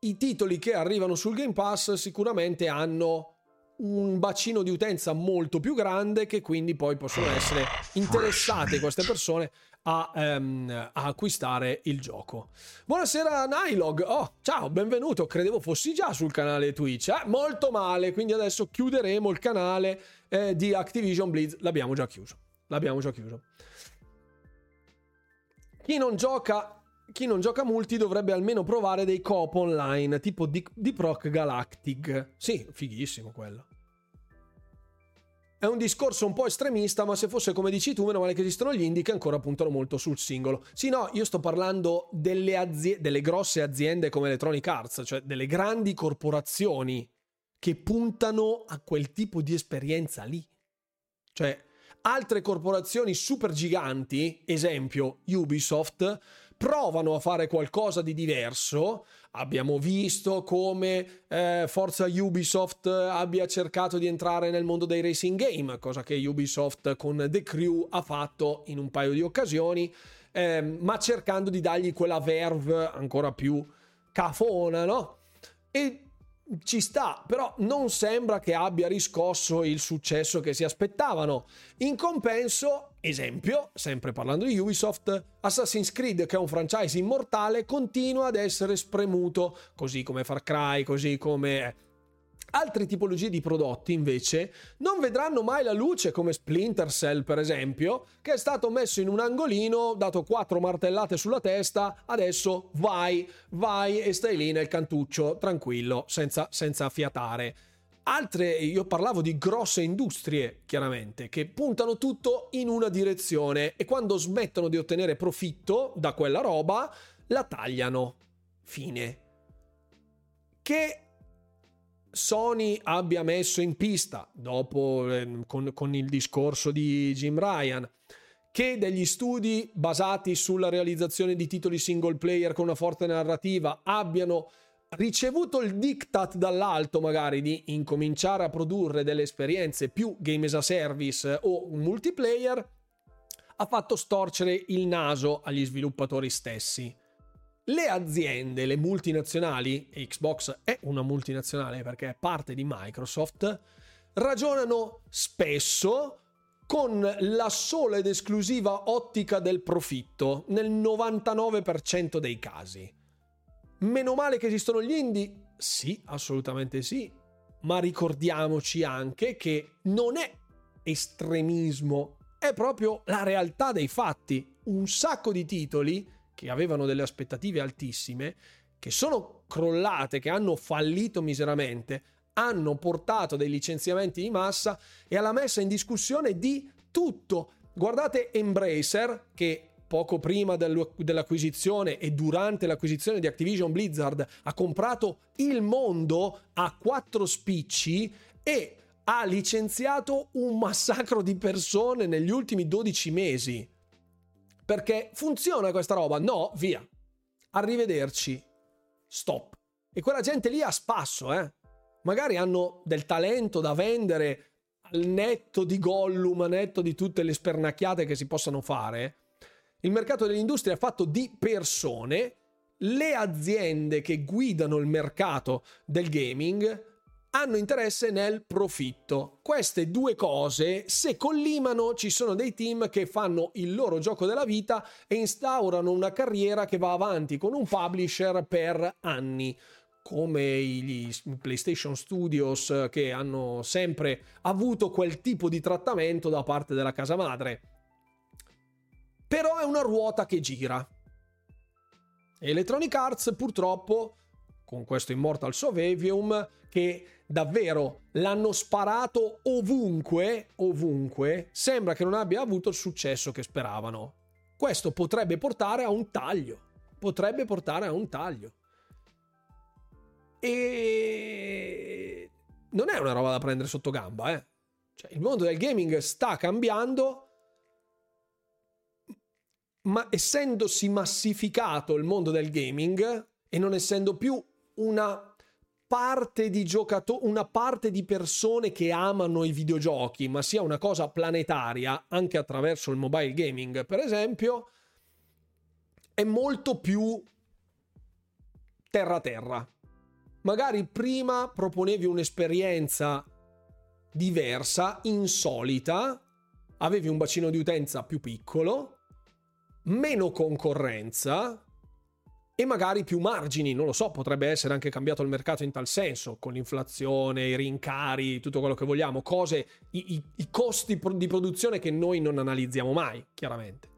I titoli che arrivano sul Game Pass sicuramente hanno un bacino di utenza molto più grande, che quindi poi possono essere interessate queste persone a, ehm, a acquistare il gioco. Buonasera Nylog, oh, ciao, benvenuto, credevo fossi già sul canale Twitch, eh? Molto male, quindi adesso chiuderemo il canale eh, di Activision Blizzard. L'abbiamo già chiuso, l'abbiamo già chiuso. Chi non gioca, chi non gioca multi dovrebbe almeno provare dei coop online, tipo Deep Rock Galactic. Sì, fighissimo quello. È un discorso un po' estremista, ma se fosse come dici tu, meno male che esistono gli indie che ancora puntano molto sul singolo. Sì, no, io sto parlando delle, aziende, delle grosse aziende come Electronic Arts, cioè delle grandi corporazioni che puntano a quel tipo di esperienza lì. Cioè... Altre corporazioni super giganti, esempio Ubisoft, provano a fare qualcosa di diverso. Abbiamo visto come eh, Forza Ubisoft abbia cercato di entrare nel mondo dei racing game, cosa che Ubisoft con The Crew ha fatto in un paio di occasioni, eh, ma cercando di dargli quella verve ancora più cafona, no? E ci sta, però non sembra che abbia riscosso il successo che si aspettavano. In compenso, esempio, sempre parlando di Ubisoft, Assassin's Creed, che è un franchise immortale, continua ad essere spremuto, così come Far Cry, così come altre tipologie di prodotti invece non vedranno mai la luce, come Splinter Cell per esempio, che è stato messo in un angolino, dato quattro martellate sulla testa, adesso vai, vai e stai lì nel cantuccio tranquillo, senza, senza fiatare. Altre, io parlavo di grosse industrie, chiaramente, che puntano tutto in una direzione e quando smettono di ottenere profitto da quella roba, la tagliano. Fine. Che Sony abbia messo in pista, dopo eh, con, con il discorso di Jim Ryan, che degli studi basati sulla realizzazione di titoli single player con una forte narrativa abbiano ricevuto il diktat dall'alto magari di incominciare a produrre delle esperienze più game as a service o multiplayer, ha fatto storcere il naso agli sviluppatori stessi. Le aziende, le multinazionali, Xbox è una multinazionale perché è parte di Microsoft, ragionano spesso con la sola ed esclusiva ottica del profitto nel novantanove per cento dei casi. Meno male che esistono gli indie? Sì, assolutamente sì, ma ricordiamoci anche che non è estremismo, è proprio la realtà dei fatti. Un sacco di titoli che avevano delle aspettative altissime, che sono crollate, che hanno fallito miseramente, hanno portato dei licenziamenti di massa e alla messa in discussione di tutto. Guardate Embracer, che poco prima dell'acquisizione e durante l'acquisizione di Activision Blizzard ha comprato il mondo a quattro spicci e ha licenziato un massacro di persone negli ultimi dodici mesi. Perché funziona questa roba? No, via. Arrivederci. Stop. E quella gente lì a spasso, eh. Magari hanno del talento da vendere al netto di Gollum, al netto di tutte le spernacchiate che si possano fare. Il mercato dell'industria è fatto di persone. Le aziende che guidano il mercato del gaming hanno interesse nel profitto. Queste due cose, se collimano, ci sono dei team che fanno il loro gioco della vita e instaurano una carriera che va avanti con un publisher per anni, come gli PlayStation Studios, che hanno sempre avuto quel tipo di trattamento da parte della casa madre. Però è una ruota che gira. Electronic Arts, purtroppo, con questo Immortals of Aveum, che davvero l'hanno sparato ovunque, ovunque, sembra che non abbia avuto il successo che speravano. Questo potrebbe portare a un taglio, potrebbe portare a un taglio. E non è una roba da prendere sotto gamba, eh. Cioè, il mondo del gaming sta cambiando, ma essendosi massificato il mondo del gaming e non essendo più una parte di giocatori, una parte di persone che amano i videogiochi, ma sia una cosa planetaria anche attraverso il mobile gaming, per esempio, è molto più terra terra. Magari prima proponevi un'esperienza diversa, insolita, avevi un bacino di utenza più piccolo, meno concorrenza e magari più margini, non lo so, potrebbe essere anche cambiato il mercato in tal senso, con l'inflazione, i rincari, tutto quello che vogliamo, cose, i, i, i costi di produzione che noi non analizziamo mai, chiaramente.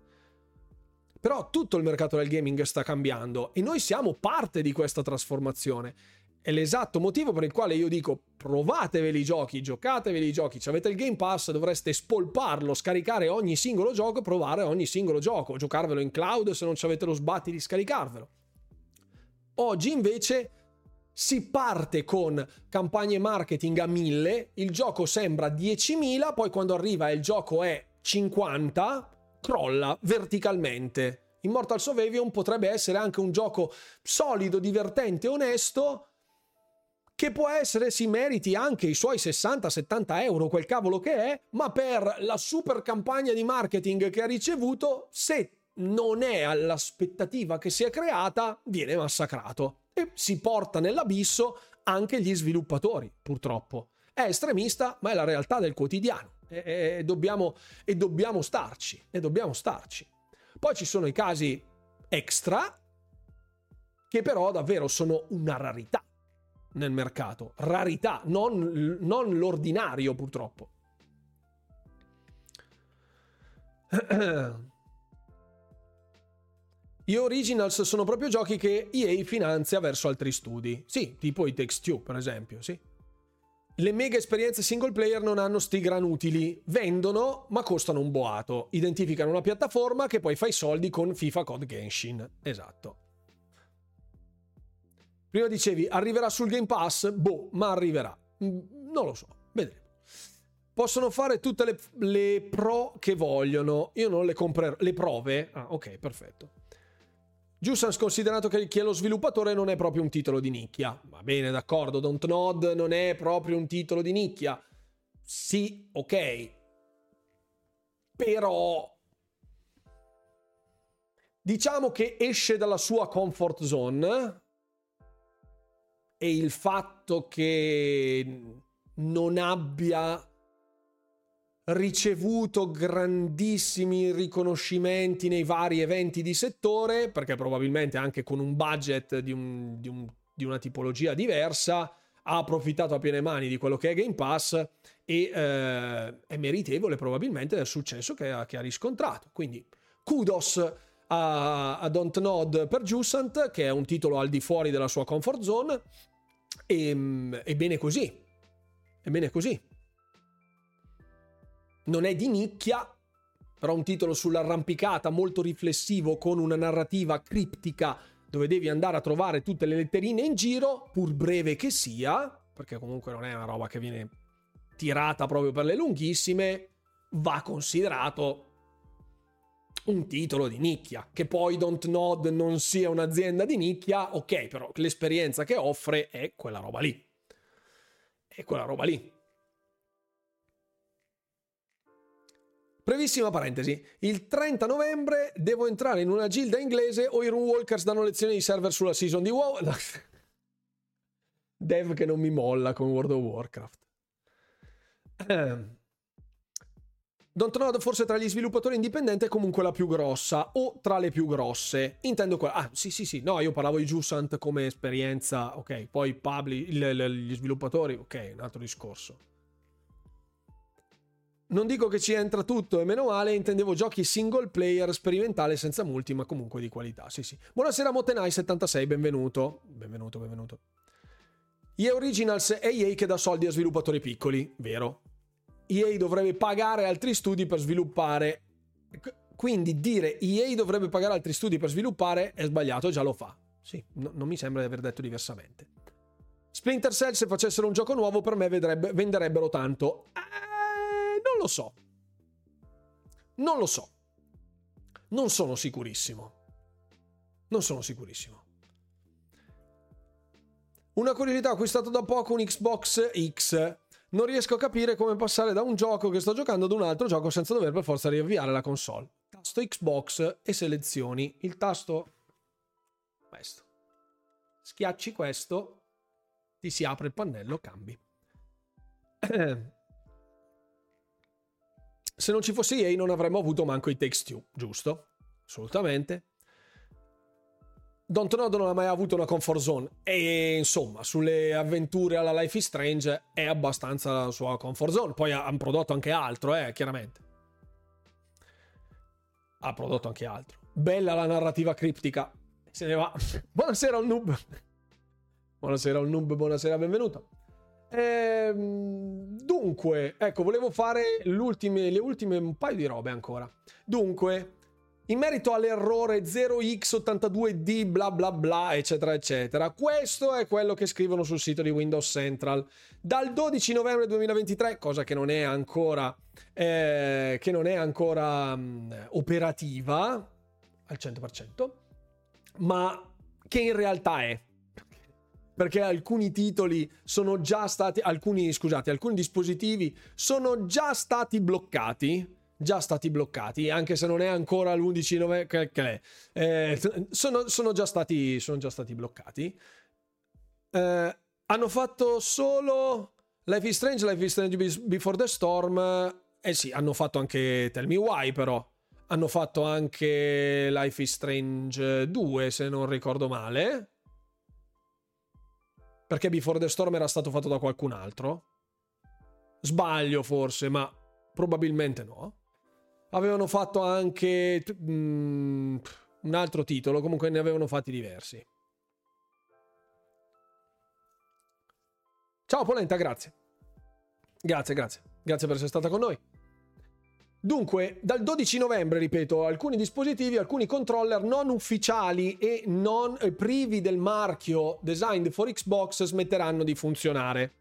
Però tutto il mercato del gaming sta cambiando e noi siamo parte di questa trasformazione. È l'esatto motivo per il quale io dico provateveli i giochi, giocateveli i giochi, se avete il Game Pass dovreste spolparlo, scaricare ogni singolo gioco, provare ogni singolo gioco, giocarvelo in cloud se non avete lo sbatti di scaricarvelo. Oggi invece si parte con campagne marketing a mille, il gioco sembra diecimila, poi quando arriva e il gioco è cinquanta, crolla verticalmente. Immortals of Aveum potrebbe essere anche un gioco solido, divertente, onesto, che può essere, si meriti anche i suoi sessanta settanta euro, quel cavolo che è, ma per la super campagna di marketing che ha ricevuto, se non è all'aspettativa che si è creata, viene massacrato e si porta nell'abisso anche gli sviluppatori, purtroppo. È estremista, ma è la realtà del quotidiano e, e, dobbiamo, e dobbiamo starci e dobbiamo starci. Poi ci sono i casi extra che però davvero sono una rarità nel mercato, rarità, non, non l'ordinario, purtroppo. Gli Originals sono proprio giochi che E A finanzia verso altri studi. Sì, tipo i Takes Two, per esempio, sì. le mega esperienze single player non hanno sti gran utili, vendono ma costano un boato, identificano una piattaforma che poi fa i soldi con FIFA, C O D, Genshin. Esatto. Prima dicevi arriverà sul Game Pass? Boh, ma arriverà, non lo so, vedremo. Possono fare tutte le, le pro che vogliono, io non le comprerò. Le prove? Ah, ok, perfetto. Jusant, considerato che chi è lo sviluppatore non è proprio un titolo di nicchia. Va bene, d'accordo, Don't Nod non è proprio un titolo di nicchia. Sì, ok. Però diciamo che esce dalla sua comfort zone, e il fatto che non abbia ricevuto grandissimi riconoscimenti nei vari eventi di settore, perché probabilmente anche con un budget di, un, di, un, di una tipologia diversa ha approfittato a piene mani di quello che è Game Pass e eh, è meritevole probabilmente del successo che ha, che ha riscontrato. Quindi kudos a, a Don't Nod per Jusant, che è un titolo al di fuori della sua comfort zone, e, e bene così, e bene così. Non è di nicchia, però un titolo sull'arrampicata, molto riflessivo, con una narrativa criptica dove devi andare a trovare tutte le letterine in giro, pur breve che sia, perché comunque non è una roba che viene tirata proprio per le lunghissime, va considerato un titolo di nicchia. Che poi Don't Nod non sia un'azienda di nicchia, ok, però l'esperienza che offre è quella roba lì. È quella roba lì. Brevissima parentesi, il trenta novembre devo entrare in una gilda inglese o i Runewalkers danno lezioni di server sulla season di WoW. Dev che non mi molla con World of Warcraft. Don't Nod forse tra gli sviluppatori indipendenti è comunque la più grossa, o tra le più grosse. Intendo quella... Ah, sì, sì, sì, no, io parlavo di Jusant come esperienza, ok, poi Pabli, gli sviluppatori, ok, un altro discorso. Non dico che ci entra tutto e meno male, intendevo giochi single player sperimentale senza multi, ma comunque di qualità. Sì, sì. Buonasera Motenai settantasei, benvenuto. Benvenuto, benvenuto. E A Originals è E A che dà soldi a sviluppatori piccoli, vero? E A dovrebbe pagare altri studi per sviluppare. Quindi dire E A dovrebbe pagare altri studi per sviluppare è sbagliato, già lo fa. Sì, no, non mi sembra di aver detto diversamente. Splinter Cell, se facessero un gioco nuovo, per me vedrebbe, venderebbero tanto. Ah! Non lo so, non lo so, non sono sicurissimo, non sono sicurissimo. Una curiosità, ho acquistato da poco un Xbox X, non riesco a capire come passare da un gioco che sto giocando ad un altro gioco senza dover per forza riavviare la console. Tasto Xbox e selezioni il tasto questo, schiacci questo, ti si apre il pannello, cambi. Se non ci fosse E A non avremmo avuto manco i Takes Two, giusto? Assolutamente. Don't Nod non ha mai avuto una comfort zone e insomma sulle avventure alla Life is Strange è abbastanza la sua comfort zone. Poi ha prodotto anche altro, eh, chiaramente. Ha prodotto anche altro. Bella la narrativa criptica. Se ne va. Buonasera al noob. Buonasera al noob, buonasera, benvenuto. Eh, dunque, ecco, volevo fare l'ultime, le ultime un paio di robe ancora. Dunque, in merito all'errore zero x ottantadue d bla bla bla eccetera eccetera, questo è quello che scrivono sul sito di Windows Central dal dodici novembre duemilaventitré, cosa che non è ancora eh, che non è ancora um, operativa al cento per cento, ma che in realtà è, perché alcuni titoli sono già stati, alcuni, scusate, alcuni dispositivi sono già stati bloccati, già stati bloccati, anche se non è ancora l'undici novembre, che eh, sono, sono già stati, sono già stati bloccati. Eh, hanno fatto solo Life is Strange, Life is Strange Before the Storm, eh sì, hanno fatto anche Tell Me Why però, hanno fatto anche Life is Strange due se non ricordo male, perché Before the Storm era stato fatto da qualcun altro, sbaglio forse, ma probabilmente no. Avevano fatto anche mm, un altro titolo, comunque ne avevano fatti diversi. Ciao Polenta, grazie. Grazie, grazie. Grazie per essere stata con noi. Dunque, dal dodici novembre, ripeto, alcuni dispositivi, alcuni controller non ufficiali e non eh, privi del marchio Designed for Xbox smetteranno di funzionare.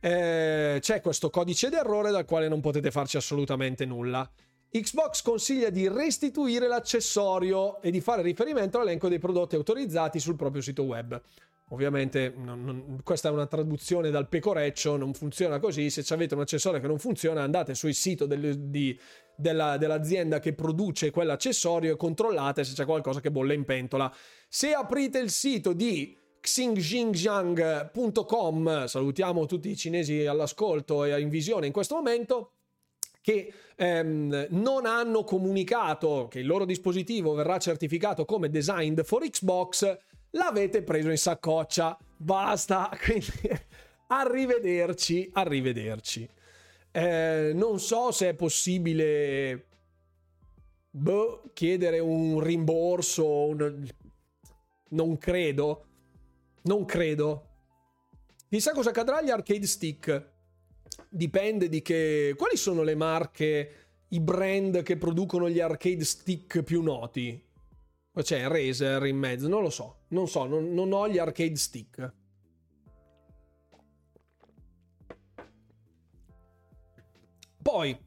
Eh, c'è questo codice d'errore dal quale non potete farci assolutamente nulla. Xbox consiglia di restituire l'accessorio e di fare riferimento all'elenco dei prodotti autorizzati sul proprio sito web. Ovviamente non, non, questa è una traduzione dal pecoreccio, non funziona così. Se avete un accessorio che non funziona, andate sul sito del, di, della, dell'azienda che produce quell'accessorio e controllate se c'è qualcosa che bolle in pentola. Se aprite il sito di xinjiang punto com, salutiamo tutti i cinesi all'ascolto e in visione in questo momento, che ehm, non hanno comunicato che il loro dispositivo verrà certificato come Designed for Xbox, l'avete preso in saccoccia, basta, quindi arrivederci, arrivederci. Eh, non so se è possibile boh, chiedere un rimborso, un... non credo, non credo. Chissà cosa accadrà agli arcade stick, dipende di che... Quali sono le marche, i brand che producono gli arcade stick più noti? C'è Razer in mezzo, non lo so, non so, non, non ho gli arcade stick. Poi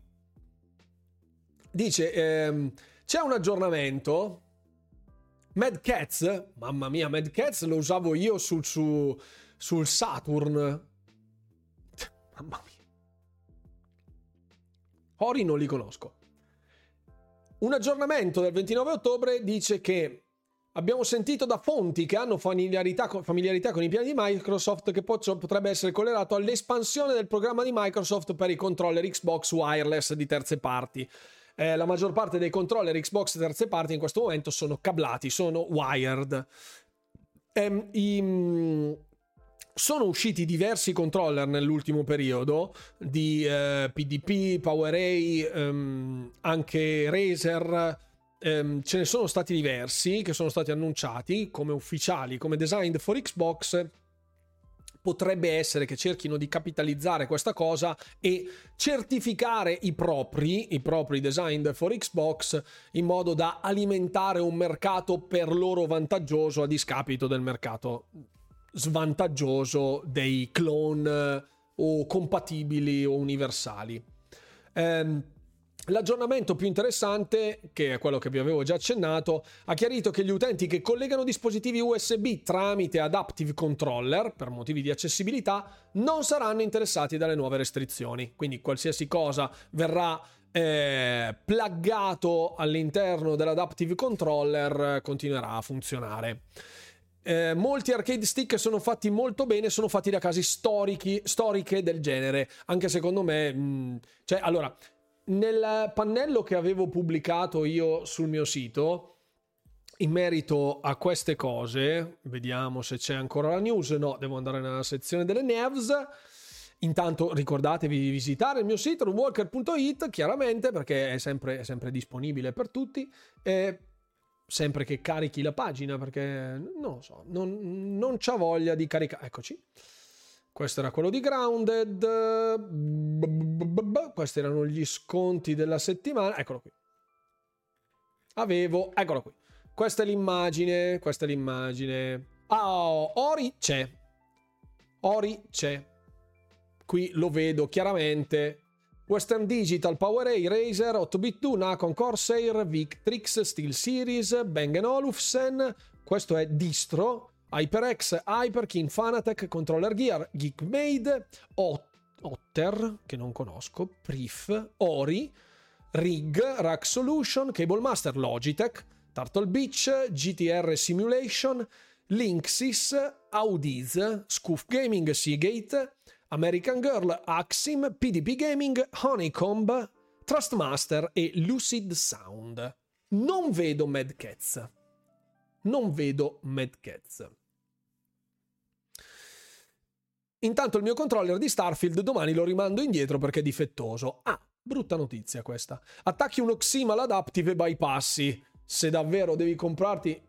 dice ehm, c'è un aggiornamento Mad Cats, mamma mia, Mad Cats lo usavo io sul su, sul Saturn. Mamma mia. Ori non li conosco. Un aggiornamento del ventinove ottobre dice che abbiamo sentito da fonti che hanno familiarità con, familiarità con i piani di Microsoft che potrebbe essere correlato all'espansione del programma di Microsoft per i controller Xbox wireless di terze parti. Eh, la maggior parte dei controller Xbox terze parti in questo momento sono cablati, sono wired. Ehm, i, sono usciti diversi controller nell'ultimo periodo di eh, P D P, PowerA, ehm, anche Razer, ehm, ce ne sono stati diversi che sono stati annunciati come ufficiali, come Designed for Xbox. Potrebbe essere che cerchino di capitalizzare questa cosa e certificare i propri, i propri Designed for Xbox in modo da alimentare un mercato per loro vantaggioso a discapito del mercato svantaggioso dei clone o compatibili o universali. Ehm, l'aggiornamento più interessante, che è quello che vi avevo già accennato, ha chiarito che gli utenti che collegano dispositivi U S B tramite Adaptive Controller per motivi di accessibilità non saranno interessati dalle nuove restrizioni. Quindi qualsiasi cosa verrà eh, pluggato all'interno dell'Adaptive Controller continuerà a funzionare. Eh, molti arcade stick sono fatti molto bene, sono fatti da casi storici, storiche del genere, anche secondo me mh, cioè allora nel pannello che avevo pubblicato io sul mio sito in merito a queste cose, vediamo se c'è ancora la news. No, devo andare nella sezione delle news. Intanto ricordatevi di visitare il mio sito runewalker punto it, chiaramente, perché è sempre, è sempre disponibile per tutti, eh, sempre che carichi la pagina, perché non lo so, non, non c'ha voglia di caricare. Eccoci, questo era quello di Grounded, b- b- b- b- questi erano gli sconti della settimana, eccolo qui, avevo, eccolo qui, questa è l'immagine, questa è l'immagine, oh, Ori c'è, Ori c'è, qui lo vedo chiaramente. Western Digital, PowerA, Razer, otto bit due, Nacon, Corsair, Victrix, SteelSeries, Bang and Olufsen, questo è distro, HyperX, Hyperkin, Fanatec, Controller Gear, Geekmade, Ot- Otter, che non conosco, Prif, Ori, Rig, Rack Solution, Cable Master, Logitech, Turtle Beach, G T R Simulation, Linksys, Audiz, Scoof Gaming, Seagate, American Girl, Axim, P D P Gaming, Honeycomb, Trustmaster e Lucid Sound. Non vedo Mad Cats. Non vedo Mad Cats. Intanto il mio controller di Starfield domani lo rimando indietro perché è difettoso. Ah, brutta notizia questa. Attacchi un Oximal Adaptive e bypassi. Se davvero devi comprarti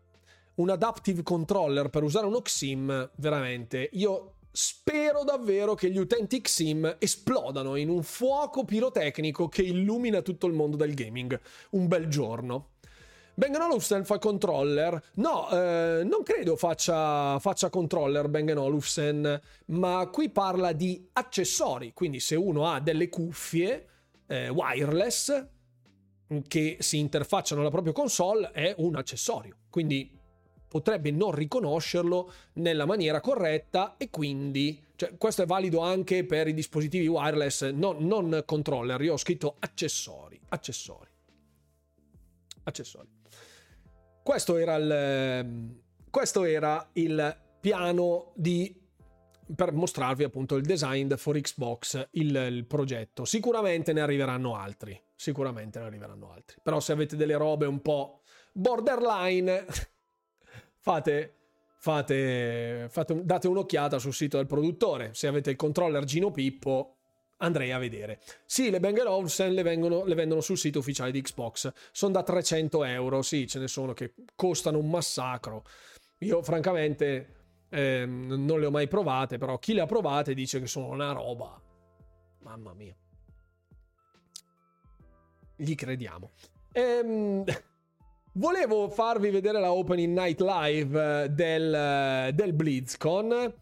un Adaptive Controller per usare un Oxim, veramente, io... Spero davvero che gli utenti X I M esplodano in un fuoco pirotecnico che illumina tutto il mondo del gaming un bel giorno. Bang and Olufsen fa controller? No, eh, non credo faccia, faccia controller Bang and Olufsen, ma qui parla di accessori, quindi se uno ha delle cuffie eh, wireless che si interfacciano alla propria console è un accessorio, quindi potrebbe non riconoscerlo nella maniera corretta e quindi, cioè, questo è valido anche per i dispositivi wireless, no, non controller, io ho scritto accessori, accessori, accessori. Questo era il, questo era il piano di, per mostrarvi appunto il design for Xbox, il, il progetto. Sicuramente ne arriveranno altri, sicuramente ne arriveranno altri. Però se avete delle robe un po' borderline, fate, fate, fate, date un'occhiata sul sito del produttore. Se avete il controller Gino Pippo, andrei a vedere. Sì, le Bang and Olufsen le, vengono, le vendono sul sito ufficiale di Xbox. Sono da trecento euro. Sì, ce ne sono che costano un massacro. Io, francamente, eh, non le ho mai provate. Però chi le ha provate dice che sono una roba. Mamma mia. Gli crediamo. Ehm, volevo farvi vedere la opening night live del, del BlizzCon,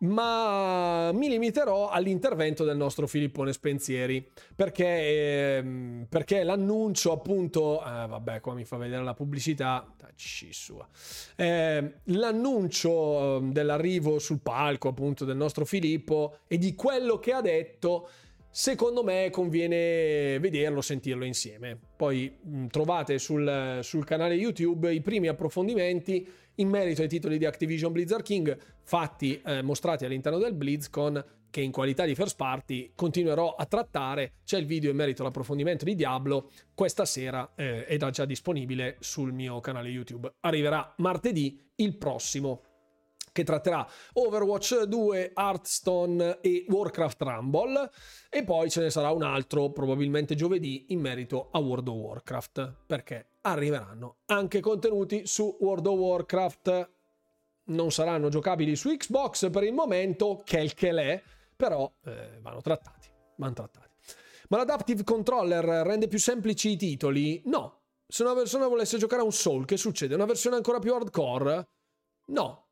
ma mi limiterò all'intervento del nostro Filippone Spensieri, perché, perché l'annuncio appunto, eh, vabbè qua mi fa vedere la pubblicità, tacci sua, eh, l'annuncio dell'arrivo sul palco appunto del nostro Filippo e di quello che ha detto, secondo me conviene vederlo, sentirlo insieme. Poi mh, trovate sul, sul canale YouTube i primi approfondimenti in merito ai titoli di Activision Blizzard King fatti, eh, mostrati all'interno del BlizzCon, che in qualità di first party continuerò a trattare. C'è il video in merito all'approfondimento di Diablo, questa sera eh, è già disponibile sul mio canale YouTube. Arriverà martedì il prossimo, che tratterà Overwatch due, Hearthstone e Warcraft Rumble, e poi ce ne sarà un altro probabilmente giovedì in merito a World of Warcraft, perché arriveranno anche contenuti su World of Warcraft. Non saranno giocabili su Xbox per il momento, quel che l'è, però eh, vanno trattati, vanno trattati. Ma l'adaptive controller rende più semplici i titoli? No. Se una persona volesse giocare a un Soul, che succede? Una versione ancora più hardcore? No.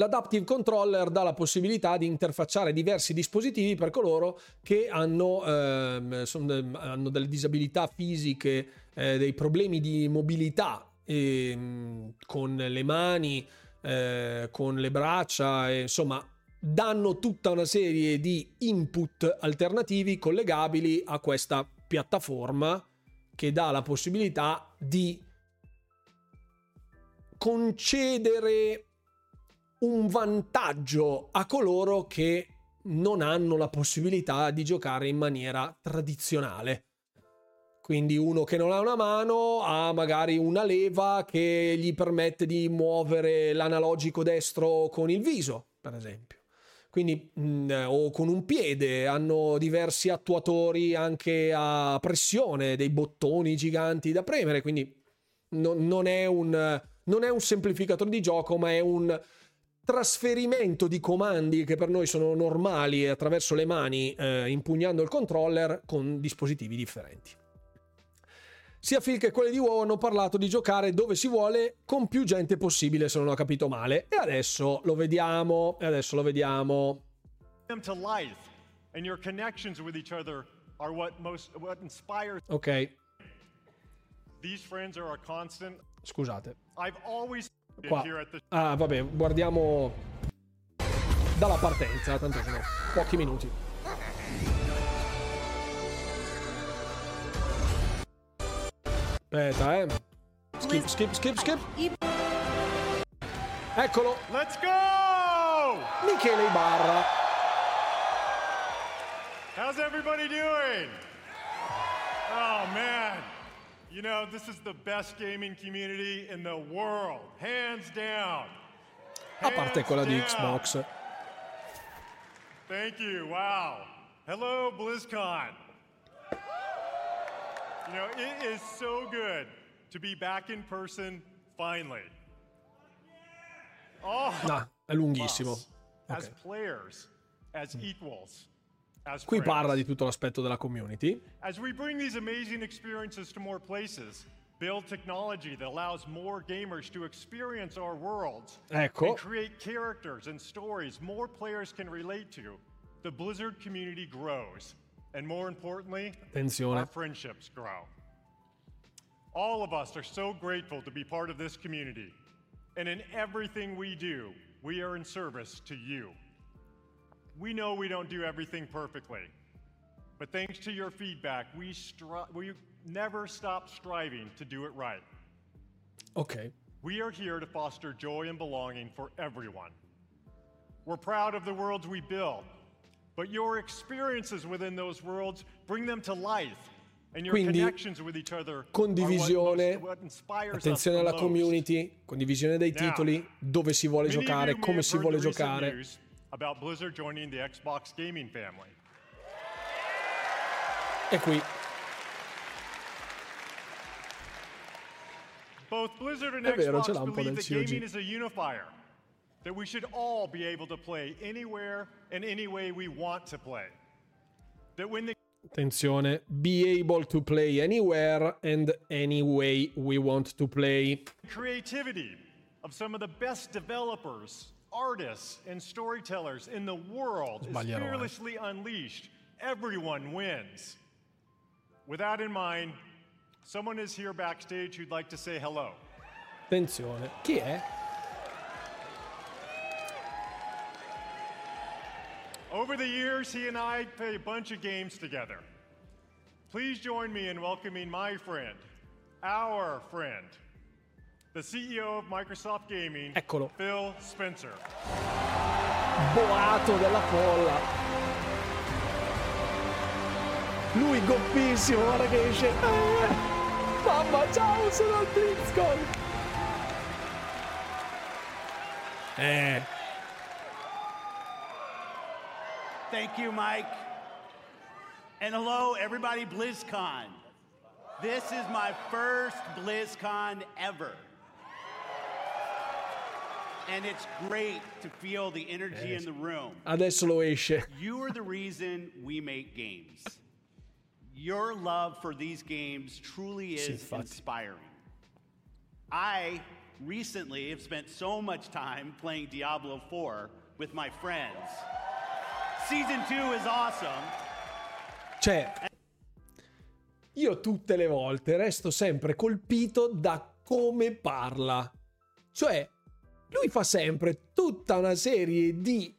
L'Adaptive Controller dà la possibilità di interfacciare diversi dispositivi per coloro che hanno, ehm, sono, hanno delle disabilità fisiche, eh, dei problemi di mobilità ehm, con le mani, eh, con le braccia, eh, insomma danno tutta una serie di input alternativi collegabili a questa piattaforma che dà la possibilità di concedere un vantaggio a coloro che non hanno la possibilità di giocare in maniera tradizionale. Quindi uno che non ha una mano ha magari una leva che gli permette di muovere l'analogico destro con il viso, per esempio. Quindi mh, o con un piede, hanno diversi attuatori anche a pressione, dei bottoni giganti da premere, quindi no, non è un non è un semplificatore di gioco, ma è un trasferimento di comandi che per noi sono normali attraverso le mani, eh, impugnando il controller, con dispositivi differenti. Sia Phil che quelli di WoW hanno parlato di giocare dove si vuole con più gente possibile, se non ho capito male, e adesso lo vediamo, e adesso lo vediamo. Ok. Scusate. Qua. Ah, vabbè, guardiamo dalla partenza, tanto sono pochi minuti. Aspetta, eh. Skip, skip, skip, skip. Eccolo. Let's go! Michele Ibarra. How's everybody doing? Oh man. You know, this is the best gaming community in the world, hands down. Hands a parte quella down. Di Xbox. Thank you. Wow. Hello, BlizzCon. You know, it is so good to be back in person finally. Oh, no, è lunghissimo. as players, as equals. As Qui players. Parla di tutto l'aspetto della community. As we bring these amazing experiences to more places, build technology that allows more gamers to experience our worlds, ecco. and create characters and stories more players can relate to, the Blizzard community grows, and more importantly, Attenzione. our friendships grow. All of us are so grateful to be part of this community, and in everything we do, we are in service to you. We know we don't do everything perfectly, but thanks to your feedback, we stri- we never stop striving to do it right. Okay. We are here to foster joy and belonging for everyone. We're proud of the worlds we build, but your experiences within those worlds bring them to life. And your Quindi, connections with each other condivisione, are what most, what attenzione alla community, condivisione dei Now, titoli, dove si vuole giocare, come si vuole giocare. About Blizzard joining the Xbox gaming family. E qui. Both Blizzard and È vero, Xbox believe that gaming is a unifier, that we should all be able to play anywhere and any way we want to play. That when the Attenzione, be able to play anywhere and any way we want to play. Creativity of some of the best developers, artists and storytellers in the world is fearlessly unleashed. Everyone wins. With that in mind, someone is here backstage who'd like to say hello. Attenzione, chi è? Over the years, he and I play a bunch of games together. Please join me in welcoming my friend, our friend, the C E O of Microsoft Gaming, Eccolo. Phil Spencer. Boato dalla folla. Lui goffissimo, guarda che esce. Eh, mamma, ciao, sono al BlizzCon. Eh. Thank you, Mike. And hello, everybody, BlizzCon. This is my first BlizzCon ever. And it's great to feel the energy in the room. Adesso lo esce. You are the reason we make games. Your love for these games truly is sì, inspiring. I recently have spent so much time playing Diablo four with my friends. Season two is awesome. Cioè, io tutte le volte resto sempre colpito da come parla. Cioè, lui fa sempre tutta una serie di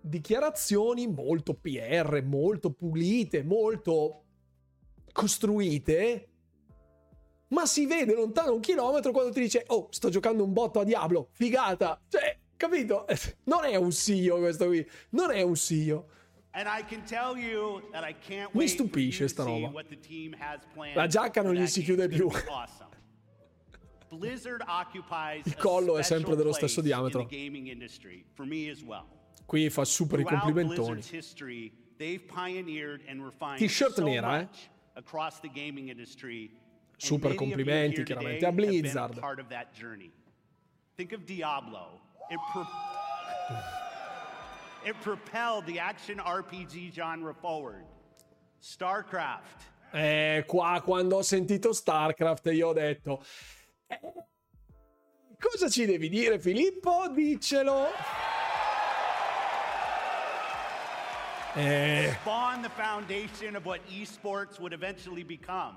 dichiarazioni molto P R, molto pulite, molto costruite, ma si vede lontano un chilometro quando ti dice «Oh, sto giocando un botto a Diablo, figata!» Cioè, capito? Non è un C E O questo qui, non è un C E O. Mi stupisce sta roba. La giacca non gli si chiude più. Blizzard occupies Il collo è sempre dello stesso diametro. Qui fa super i complimentoni. T-shirt nera, eh? Super complimenti chiaramente a Blizzard. Think of Diablo. It, pro- it propelled the action R P G genre forward. StarCraft. Eh, qua quando ho sentito StarCraft io ho detto Eh, cosa ci devi dire, Filippo? Diccelo. Eh. Spawn the foundation of what esports would eventually become,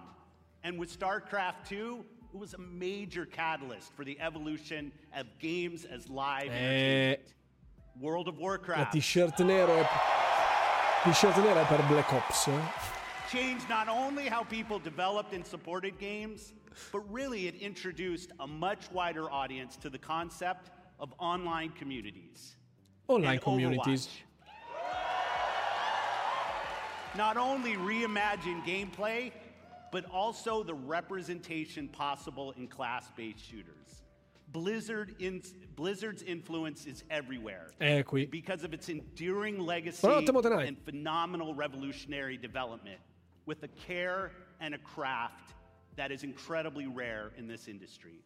and with StarCraft two, it was a major catalyst for the evolution of games as live. Eh. World of Warcraft. La t-shirt nero è t-shirt nero è per Black Ops. Eh? Changed not only how people developed and supported games, but really it introduced a much wider audience to the concept of online communities. Online communities. Not only reimagined gameplay, but also the representation possible in class-based shooters. Blizzard in, Blizzard's influence is everywhere eh, qui. because of its enduring legacy and phenomenal revolutionary development. With a care and a craft that is incredibly rare in this industry.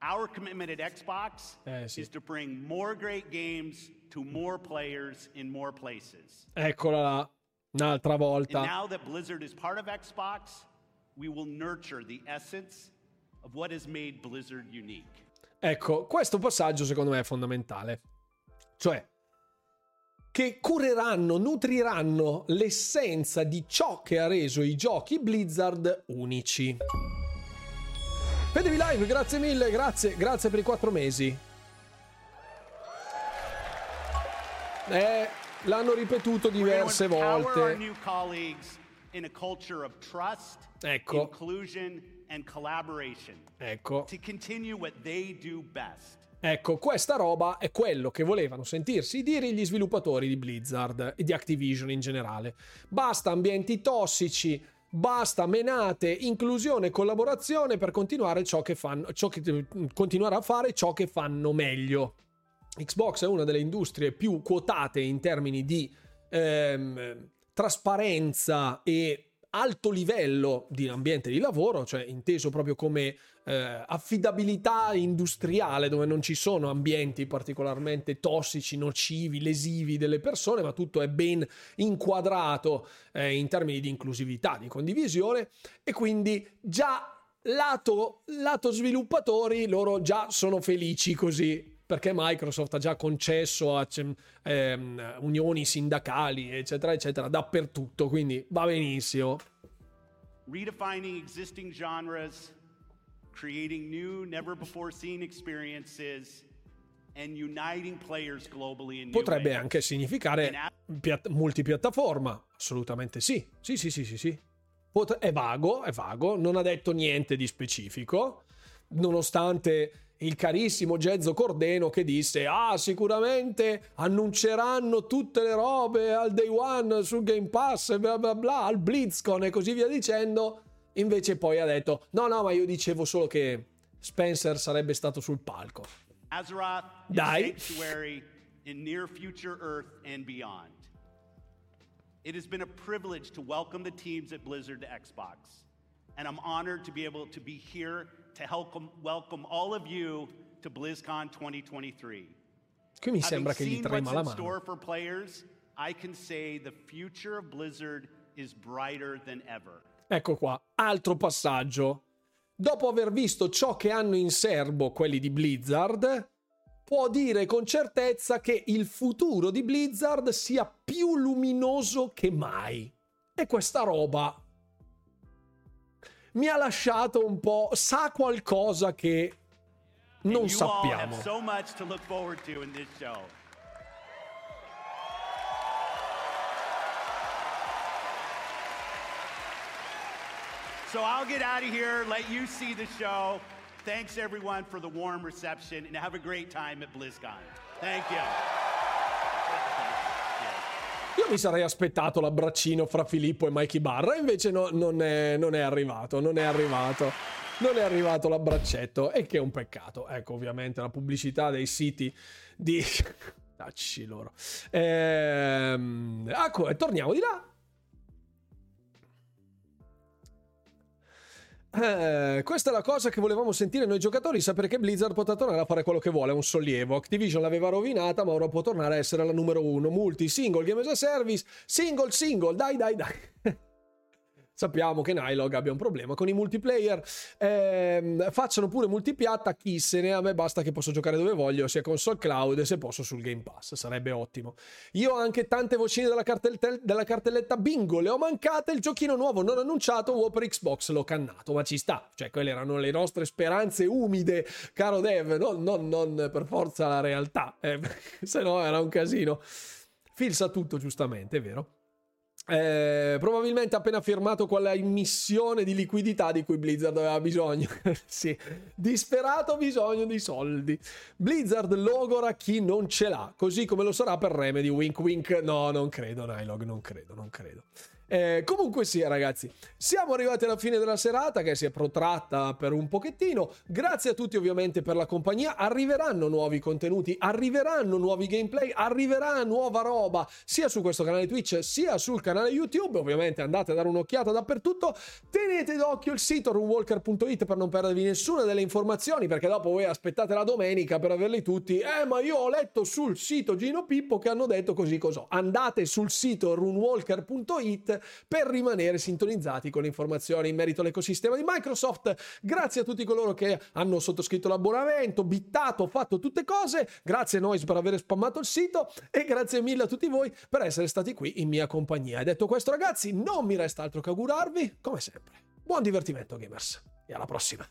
Our commitment at Xbox eh, sì. is to bring more great games to more players in more places. Eccola là, un'altra volta. And now that Blizzard is part of Xbox, we will nurture the essence of what has made Blizzard unique. Ecco, questo passaggio secondo me è fondamentale. Cioè, che cureranno, nutriranno l'essenza di ciò che ha reso i giochi Blizzard unici. Fedevi Live, grazie mille, grazie, grazie per i quattro mesi. Eh, l'hanno ripetuto diverse volte. Ecco. Ecco. Ecco, questa roba è quello che volevano sentirsi dire gli sviluppatori di Blizzard e di Activision in generale. Basta ambienti tossici. Basta menate, inclusione e collaborazione per continuare ciò che fanno, ciò che, continuare a fare ciò che fanno meglio. Xbox è una delle industrie più quotate in termini di ehm, trasparenza e alto livello di ambiente di lavoro, cioè inteso proprio come eh, affidabilità industriale, dove non ci sono ambienti particolarmente tossici, nocivi, lesivi delle persone, ma tutto è ben inquadrato eh, in termini di inclusività, di condivisione, e quindi già lato, lato sviluppatori loro già sono felici così, perché Microsoft ha già concesso a, ehm, unioni sindacali, eccetera, eccetera, dappertutto, quindi va benissimo. Redefining existing genres, creating new, never before seen experiences, and uniting players globally in new Potrebbe ways. Anche significare piat- multipiattaforma, assolutamente sì. Sì, sì, sì, sì, sì. Pot- è vago, è vago, non ha detto niente di specifico, nonostante il carissimo Gezzo Cordeno che disse ah sicuramente annunceranno tutte le robe al day one sul Game Pass bla bla bla al BlizzCon e così via dicendo, invece poi ha detto no no ma io dicevo solo che Spencer sarebbe stato sul palco. Azeroth dai Sanctuary in near future Earth and beyond. It has been a privilege to welcome the teams at Blizzard to Xbox and I'm honored to be able to be here to welcome, welcome all of you to BlizzCon twenty twenty-three. Qui mi sembra che gli trema la mano. For players, I can say the future of Blizzard is brighter than ever. Ecco qua, altro passaggio. Dopo aver visto ciò che hanno in serbo quelli di Blizzard, può dire con certezza che il futuro di Blizzard sia più luminoso che mai. E questa roba mi ha lasciato un po', sa qualcosa che non sappiamo. So much to look forward to in this show. So I'll get out of here, let you see the show. Thanks everyone for the warm reception and have a great time at BlizzCon. Thank you. Io mi sarei aspettato l'abbraccino fra Filippo e Mikey Barra, invece no, non, è, non è arrivato, non è arrivato, non è arrivato l'abbraccetto, e che è un peccato. Ecco, ovviamente la pubblicità dei siti di... Dacci loro. Ehm, ecco, torniamo di là. Eh, questa è la cosa che volevamo sentire noi giocatori, sapere che Blizzard potrà tornare a fare quello che vuole, è un sollievo. Activision l'aveva rovinata, ma ora può tornare a essere la numero uno. Multi, single, game as a service, single, single, dai, dai, dai. Sappiamo che Nylog abbia un problema con i multiplayer. Eh, facciano pure multipiatta, chi se ne, a me basta che posso giocare dove voglio, sia console cloud e se posso sul Game Pass, sarebbe ottimo. Io ho anche tante vocine della, cartell- della cartelletta bingo, le ho mancate, il giochino nuovo non annunciato, o per Xbox l'ho cannato, ma ci sta. Cioè, quelle erano le nostre speranze umide, caro Dev, no, no, non per forza la realtà, eh, se no era un casino. Phil sa tutto giustamente, è vero? Eh, probabilmente ha appena firmato quella immissione di liquidità di cui Blizzard aveva bisogno. Sì, disperato bisogno di soldi. Blizzard logora chi non ce l'ha, così come lo sarà per Remedy, wink wink. No, non credo, Nylog, non credo, non credo. Eh, comunque sì, ragazzi, siamo arrivati alla fine della serata, che si è protratta per un pochettino. Grazie a tutti ovviamente per la compagnia. Arriveranno nuovi contenuti, arriveranno nuovi gameplay, arriverà nuova roba sia su questo canale Twitch sia sul canale YouTube. Ovviamente andate a dare un'occhiata dappertutto, tenete d'occhio il sito runewalker punto it per non perdervi nessuna delle informazioni, perché dopo voi aspettate la domenica per averli tutti. Eh ma io ho letto sul sito Gino Pippo che hanno detto così cosò. Andate sul sito runewalker punto it per rimanere sintonizzati con le informazioni in merito all'ecosistema di Microsoft. Grazie a tutti coloro che hanno sottoscritto l'abbonamento, bittato, fatto tutte cose. Grazie a Noise per aver spammato il sito e grazie mille a tutti voi per essere stati qui in mia compagnia. E detto questo, ragazzi, non mi resta altro che augurarvi, come sempre, buon divertimento gamers e alla prossima.